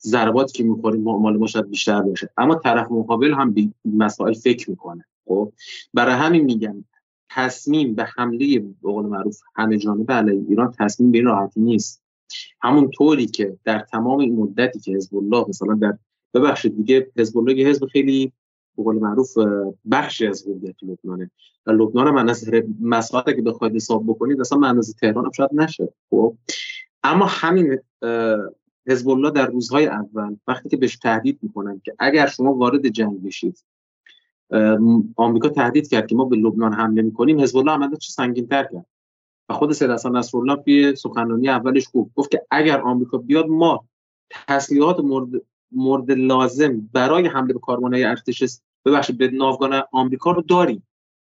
ضرباتی که میخوریم مال ما شاید بیشتر باشه، اما طرف مقابل هم به مسائل فکر میکنه. خب برای همین میگم تصمیم به حمله به قول معروف همه جانبه علیه ایران تصمیم به این راحتی نیست. همون طوری که در تمام این مدتی که حزب الله مثلا در ببخشید دیگه حزب الله یه حزب خیلی به قول معروف بخشی از قدرت لبنانه و لبنان هم از مسائلی که بخواید حساب بکنید اصلا اندازه تهران هم شاید نشه. خب اما همین حزب الله در روزهای اول وقتی که بهش تهدید میکنن که اگر شما وارد جنگ بشید، آمریکا تهدید کرد که ما به لبنان حمله می‌کنیم، حزب الله عملاً چه سنگین‌تر کرد و خود سید حسن نصرالله توی سخنرانی اولش گفت گفت که اگر آمریکا بیاد ما تسلیحات مورد مورد لازم برای حمله به کارمانای ارتش ببخشید به ناوگان آمریکا رو داریم.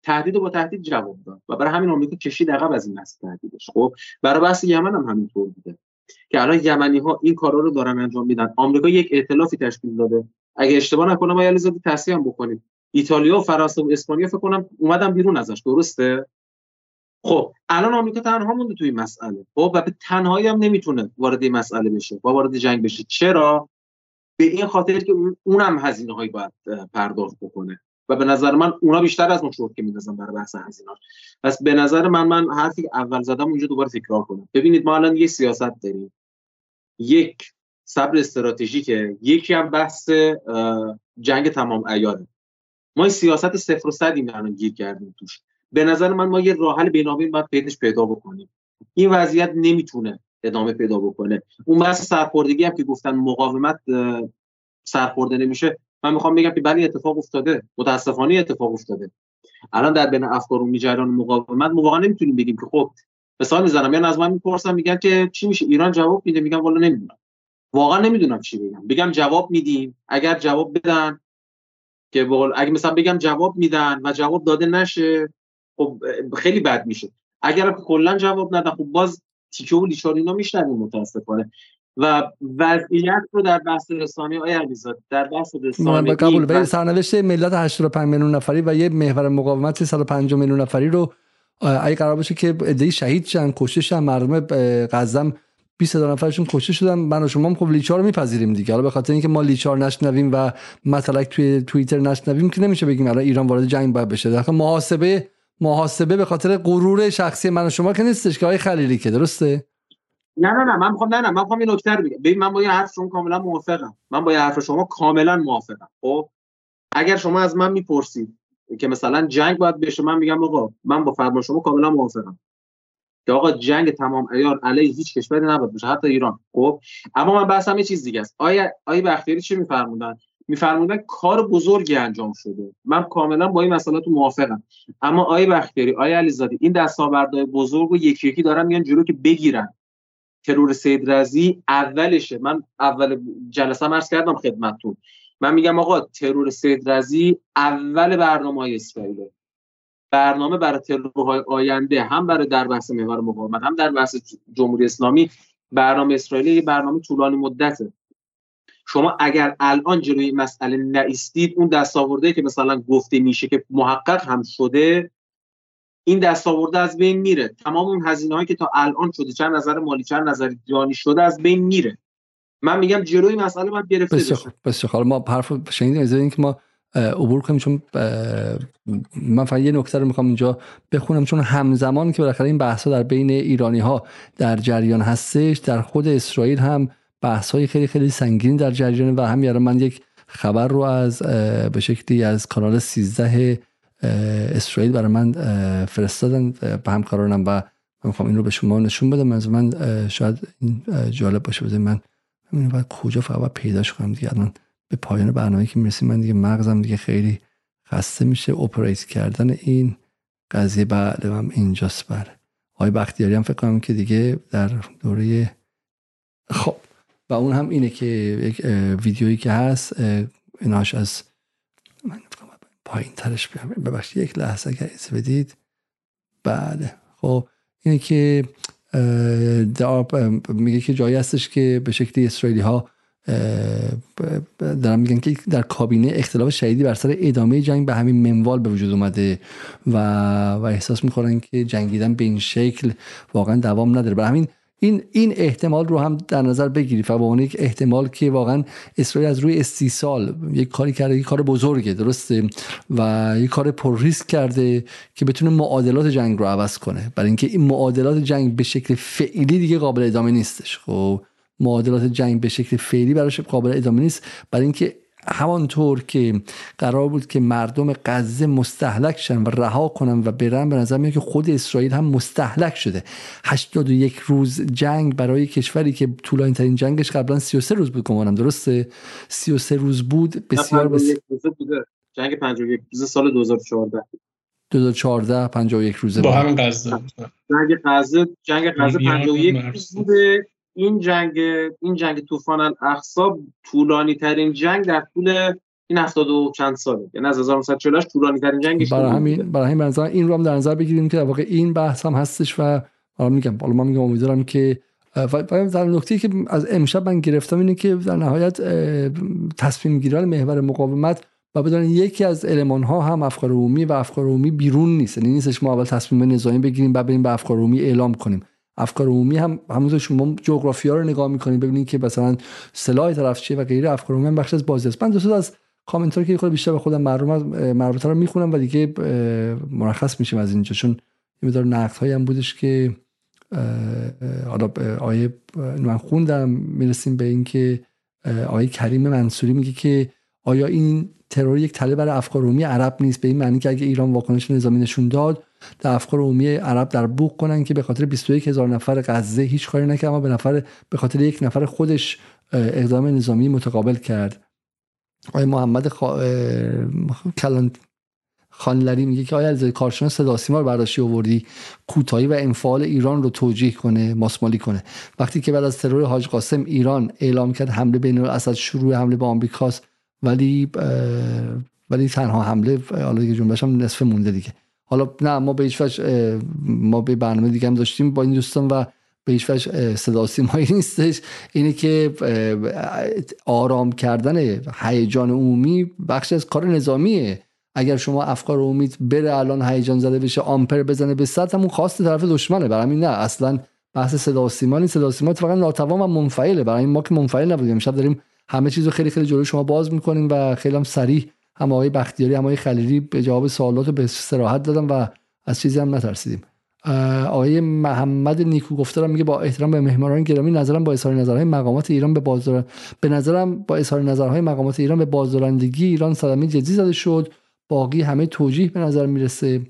تهدید رو با تهدید جواب داد و برای همین آمریکا کشید عقب از این مسئله تهدیدش. خب برای بحث یمن هم همینطور بوده که الان یمنی‌ها این کارا رو دارن انجام میدن. آمریکا یک ائتلافی تشکیل داده، اگه اشتباه نکنم آیت الله خامنه ای تصحیح بکنید، ایتالیا و فرانسه و اسپانیا فکر کنم اومدن بیرون ازش، درسته؟ خب الان آمریکا تنها مونده توی این مسئله. خب و به تنهایی هم نمیتونه وارد این مسئله بشه، با وارد جنگ بشه. چرا؟ به این خاطر که اونم هزینه‌هایی باید پرداخت بکنه و به نظر من اونا بیشتر از اون شورت که می‌ندازن برای بحث هزینه‌اش. پس به نظر من من حرفی اول زدم اونجا دوباره تکرار کنم. ببینید، ما الان یه سیاست داریم، یک صبر استراتژیکه، یکی هم بحث جنگ تمام عیاره. ما این سیاست صفر و صدی الان گیر کردیم توش. به نظر من ما یه راه حل بینابین باید پیداش پیدا بکنیم. این وضعیت نمیتونه ادامه پیدا بکنه. اون بحث سرخوردگی هم که گفتن مقاومت سرخورده نمیشه، من میخوام بگم که بله اتفاق افتاده، متاسفانه اتفاق افتاده. الان در بین افکار عمومی جریان مقاومت ما واقعا نمیتونیم بگیم که خب مثال میزنم، یا از من میپرسن میگن که چی میشه ایران جواب میده، میگم والله نمیدونم، واقعا نمیدونم چی بگم. بگم جواب میدیم، اگر جواب بدن که بقول اگه مثلا بگم جواب میدن و جواب داده نشه خب خیلی بد میشه. اگر کلا جواب ندن خب باز تیکه و لیچار اینا میشنویم متاسفانه. و وضعیت رو در بحث رسانه آقای علیزاده در بحث رسانه قبول به سرنوشت ملت هشتاد و پنج میلیون نفری و یه محور مقاومت صد و پنجاه میلیون نفری رو اگه قرار باشه که عده‌ای شهید شدن، کشته شدن، مردم غزه بیست هزار نفرشون کشته شدن، من و شما هم خب لیچار رو میپذیریم دیگه. حالا به خاطر اینکه ما لیچار نشنویم و مثلا توی توییتر نشنویم که نمیشه بگیم الان ایران وارد جنگ باید بشه. در محاسبه محاسبه به خاطر غرور شخصی من و شما که نیستش که آقای خلیلی که درسته. نه نه نه من میخوام نه نه من میخوام این نکته رو بگم. ببین، من با حرف شما کاملا موافقم، من با حرف شما کاملا موافقم. خب اگر شما از من میپرسید که مثلا جنگ باید بشه، من میگم آقا من با فرمان شما کاملا موافقم که آقا جنگ تمام عیار علیه هیچ کشوری نباید بشه، حتی ایران. خب اما من بحثم یه چیز دیگه است. آیا آیا بختیاری چی میفرمودن؟ میفرمودن کار بزرگی انجام شده. من کاملا با این مسئلات موافقم، اما آیه بختیاری، آیه علیزاده، این دستاوردهای بزرگ رو یکی یکی دارن میان جلو که بگیرن. ترور سید رضی اولشه. من اول جلسه عرض کردم خدمتتون، من میگم آقا ترور سید رضی اول برنامه‌های اسرائیله. برنامه برای ترورهای آینده، هم برای در بحث محور مقاومت، هم در بحث جمهوری اسلامی، برنامه اسرائیل یه برنامه طولانی مدته. شما اگر الان جلوی این مسئله نایستید، اون دستاورده‌ای که مثلا گفته میشه که محقق هم شده، این دستاورده از بین میره. تمام اون هزینه‌هایی که تا الان شده، چند نظر مالی چند نظر جانی شده، از بین میره. من میگم جلوی مسئله باید گرفته بشه. بس خاله ما حرف شنیدین از اینکه ما عبور کنیم، چون من فقط یه نکته رو میخوام اینجا بخونم، چون همزمان که بالاخره این بحثا در بین ایرانی ها در جریان هستش، در خود اسرائیل هم بحث های خیلی خیلی سنگین در جریان. و هم یارو من یک خبر رو از به شکلی از کانال سیزده اسرائیل برای من فرستادن به همکارانم، و من میخوام این رو به شما نشون بدم. از من شاید این جالب باشه. بذارید من من بعد کجا فقط پیداش کنم دیگه. الان به پایان برنامه که میرسیم من دیگه مغزم دیگه خیلی خسته میشه اپریت کردن این قضیه. بله من اینجاست. بله آقای بختیاری هم فکر کنم که دیگه در دوره خب، و اون هم اینه که یک ویدیویی که هست ایناش از من فکرم پایین ترش بیارم. ببخشید یک لحظه اگر ایسه بدید. بله خب اینه که میگه که جایی هستش که به شکلی اسرائیلی ها دارن میگن که در کابینه اختلاف شدیدی بر سر ادامه جنگ به همین منوال به وجود اومده و و احساس میکنن که جنگیدن به این شکل واقعا دوام نداره. برای همین این این احتمال رو هم در نظر بگیری. فباونه یک احتمال که واقعا اسرائیل از روی استیصال یک کاری کرده، یک کار بزرگه، درسته، و یک کار پر ریسک کرده که بتونه معادلات جنگ رو عوض کنه، برای اینکه این معادلات جنگ به شکل فعلی دیگه قابل ادامه نیستش. خب معادلات جنگ به شکل فعلی براش قابل ادامه نیست، برای اینکه همانطور که قرار بود که مردم غزه مستهلک شن و رها کنن و برن، به نظر میاد که خود اسرائیل هم مستهلک شده. هشتاد و یک روز جنگ برای کشوری که طولانی ترین جنگش قبلا سی و سه روز بود، گمانم درسته، سی و سه روز بود. بسیار بس... جنگ پنجاه و یک روزه سال دو هزار و چهارده دو هزار و چهارده پنجاه و یک روزه با همین غزه، جنگ غزه، جنگ غزه پنجاه و یک روز بوده. این جنگ این جنگ طوفان الاقصی طولانی ترین جنگ در طول این هفتاد و چند ساله، یعنی از هزار و نهصد و چهل و هشت طولانی ترین جنگش. برای همین برای همین مثلا این رو هم در نظر بگیریم که در واقع این بحث هم هستش. و حالا میگم حالا من میگم امیدوارم که در نکته‌ای که از امشب من گرفتم اینه که در نهایت تصمیم گیران محور مقاومت و بدون یکی از المان‌ها هم افکار عمومی و افکار عمومی بیرون نیست. یعنی نیستش ما اول تصمیم نظامی بگیریم بعد بریم به افکار عمومی اعلام کنیم. افکار عمومی هم همونطور شما جغرافیا رو نگاه می‌کنید ببینید که مثلا سلاح طرف چیه و غیره، افکار عمومی هم بخش از بازی است. من دوست از کامنت‌ها که خود بیشتر به خودم معلوم مربوطه رو می‌خونم و دیگه مرخص میشیم از اینجا، چون یه مقدار نقدهایی هم بودش که حالا آیه من خوندم. میرسیم به این که آیه کریم منصوری میگه که آیا این ترور یک تله برای افکار عمومی عرب نیست، به این معنی که اگه ایران واکنش نظامی نشون داد تا افکار عمومی عرب در بوق کنن که به خاطر بیست و یک هزار نفر غزه هیچ کاری نکرد، اما به نفر به خاطر یک نفر خودش اقدام نظامی متقابل کرد. آقای محمد خا... کلانت خانلری میگه که آیا از کارشناس صدا سیما رو برداشتی آوردی کوتاهی و انفعال ایران رو توجیه کنه، ماسمالی کنه، وقتی که بعد از ترور حاج قاسم ایران اعلام کرد حمله بین الاسد شروع حمله به آمریکاست، ولی ولی تنها حمله حالا دیگه جنبش هم نصف مونده دیگه. حالا نه ما به هیچ وجه ما به برنامه دیگه هم داشتیم با این دوستان و به هیچ وجه صدا و سیمایی نیستش. اینه که آرام کردن هیجان عمومی بخش از کار نظامیه. اگر شما افکار عمومی بره الان هیجان زده بشه آمپر بزنه به صد، همون خواست طرف دشمنه. برای همین نه اصلا بحث صدا و سیما نیست، صدا و سیما فقط ناتوان و منفعله. برای این ما که منفعل نبودیم، شب داریم همه چیزو خیلی خیلی جلوی شما باز میکنیم و خیلی هم سریع هم آقای بختیاری هم آقای خلیلی به جواب سوالاتو به صراحت دادن و از چیزی هم نترسیدیم. آقای محمد نیکو گفتار میگه با احترام به مهمانان گرامی، نظرم با اظهار نظرهای مقامات ایران به بازدارن به نظرم با اظهار نظرهای مقامات ایران به بازدارندگی ایران صدمه جدی زده شد، باقی همه توجیه به نظر میرسه.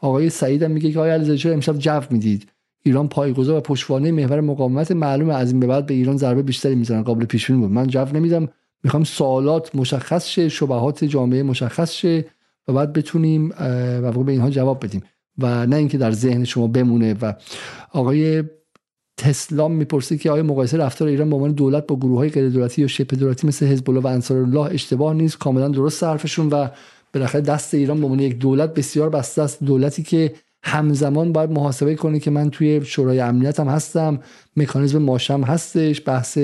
آقای سعید هم میگه که آقای علیزاده امشب جو میدید، ایران پایه‌گذار و پشتوانه محور مقاومت، معلومه از این به بعد به ایران ضربه بیشتری میزنن، قابل پیش بینی بود. من جو نمیدم، میخوایم سوالات مشخص شه، شبهات جامعه مشخص شه و بعد بتونیم و واقعا به اینها جواب بدیم و نه اینکه در ذهن شما بمونه. و آقای تسلام میپرسه که آیا مقایسه رفتار ایران با عنوان دولت با گروه‌های غیر دولتی یا شبه دولتی مثل حزب الله و انصارالله اشتباه نیست؟ کاملا درست حرفشون و بالاخره دست ایران به عنوان یک دولت بسیار بسته است، دولتی که همزمان باید محاسبه کنه که من توی شورای امنیت هم هستم، مکانیزم ماشم هستش، بحث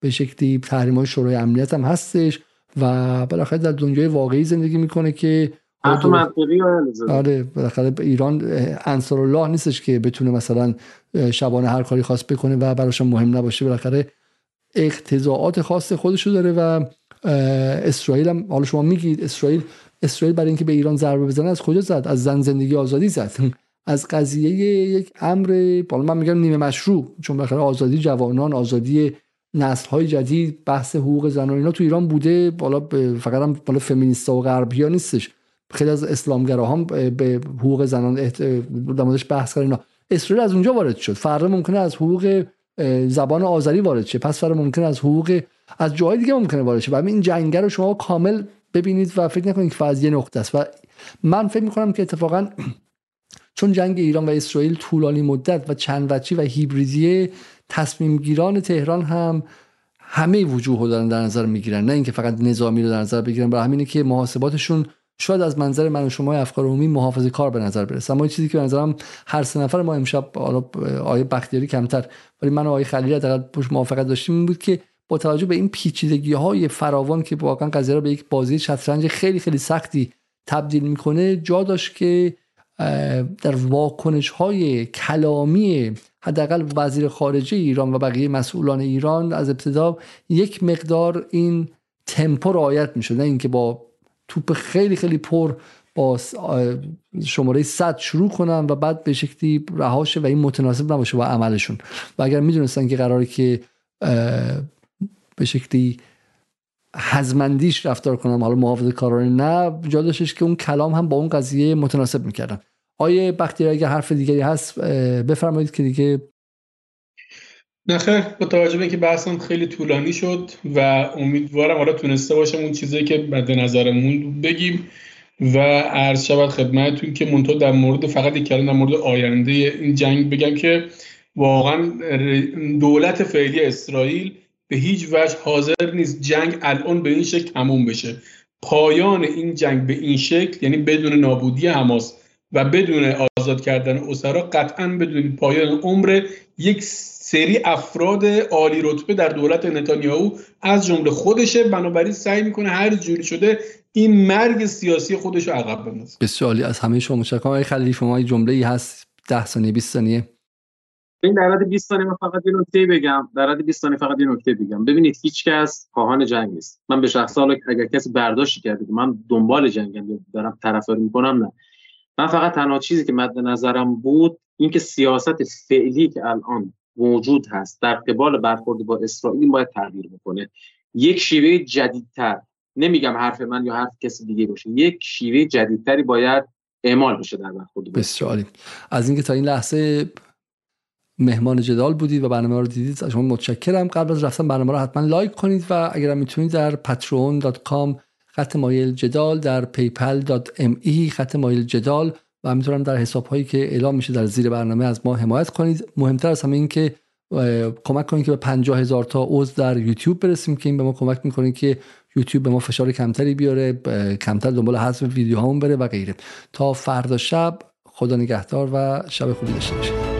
به شکلی تحریم‌های شورای امنیت هم هستش و بالاخره در دنیای واقعی زندگی میکنه که حتی منطقی و آره بالاخره ایران انصارالله نیستش که بتونه مثلا شبانه هر کاری خواست بکنه و براش مهم نباشه، بالاخره اقتضاعات خاص خودشو داره. و اسرائیل هم حالا شما میگید اسرائیل اسرائیل برای اینکه به ایران ضربه بزنه از کجا زد؟ از زن زندگی آزادی زد، از قضیه یک امر بالا من میگم نیمه مشروع، چون بالاخره آزادی جوانان، آزادی نسل‌های جدید، بحث حقوق زنان اینا تو ایران بوده، بالا فقط هم بالا فمینیستا و غربیا نیستش، خیلی از اسلامگراها به حقوق زنان احت... در موردش بحث کردن اینا. اسرائیل از اونجا وارد شد، فردا ممکنه از حقوق زبان آذری وارد شه، پس فردا ممکنه از حقوق از جای دیگه ممکنه وارد شه و این جنگه رو شما کامل ببینید و فکر نکنید که فقط یه نقطه است. و من فکر می‌کنم که اتفاقاً چون جنگ ایران و اسرائیل طولانی مدت و چند وجهی و هیبریدیه، تصمیم گیران تهران هم همه وجوه رو دارن در نظر میگیرن، نه اینکه فقط نظامی رو در نظر بگیرن. برای همینه که محاسباتشون شاید از منظر من و شما افکار عمومی محافظه کار به نظر برسه، اما چیزی که به نظرم هر سه نفر ما امشب، حالا آقای بختیاری کمتر ولی من و آقای خلیلی حداقل پشت موافقت داشتیم این بود که با توجه به این پیچیدگی‌های فراوان که واقعا قضیه رو به یک بازی شطرنج خیلی خیلی سختی تبدیل میکنه، جا داشت که در واکنش‌های کلامی حداقل وزیر خارجه ایران و بقیه مسئولان ایران از ابتدا یک مقدار این تمپو رعایت می‌شد، نه اینکه با توپ خیلی خیلی پر با شماره صد شروع کنن و بعد به شکلی رهاشه و این متناسب نباشه با عملشون. و اگر می‌دونستن که قراره که به شکلی هزمندیش رفتار کنم، حالا محافظه کارانه نه، جا داشتش که اون کلام هم با اون قضیه متناسب میکردن. آیه بختیاری اگه حرف دیگری هست بفرمایید که دیگه. نخیر، با توجه به اینکه بحثم خیلی طولانی شد و امیدوارم حالا تونسته باشم اون چیزایی که مد نظرمون بگیم و عرض شود خدمتتون که منتها در مورد فقط یک کلام در مورد آینده این جنگ بگم که واقعا دولت فعلی اسرائیل به هیچ وجه حاضر نیست جنگ الان به این شکل تموم بشه. پایان این جنگ به این شکل یعنی بدون نابودی حماس و بدون آزاد کردن اسرا قطعاً بدون پایان عمر یک سری افراد عالی رتبه در دولت نتانیاهو از جمله خودشه، بنابراین سعی میکنه هر جوری شده این مرگ سیاسی خودش رو عقب بندازه. بسیار عالی، از همه شما متشکرم. آقای خلیلی شما جمله‌ای هست ده ثانیه بیست ثانیه؟ این در حد بیست ثانیه فقط یه نکته بگم، در حد بیست ثانیه فقط یه نکته بگم. ببینید هیچکس خواهان جنگ نیست. من به شخصه حالا اگر کسی برداشتی کرده که من دنبال جنگم دارم طرفداری میکنم، نه، من فقط تنها چیزی که مد نظرم بود این که سیاست فعلی که الان موجود هست در قبال برخورد با اسرائیل باید تغییر بکنه. یک شیوه جدیدتر، نمیگم حرف من یا حرف کسی دیگه باشه، یک شیوه جدیدتری باید اعمال بشه در برخورد. بسیار عالی. از اینکه تا این لحظه مهمان جدال بودید و برنامه رو دیدید از شما متشکرم. قبل از رفتن برنامه رو حتما لایک کنید و اگر هم میتونید در patreon dot com خط مایل جدال، در paypal dot me خط مایل جدال و همینطورم در حساب هایی که اعلام میشه در زیر برنامه از ما حمایت کنید. مهمتر از همه این که کمک کنید که به پنجاه هزار تا عضو در یوتیوب برسیم که این به ما کمک میکنه که یوتیوب به ما فشار کمتری بیاره، کمتر دنبال حذف ویدیوهامون بره و غیره. تا فردا شب خدا نگهدار و شب خوبی داشته باشید.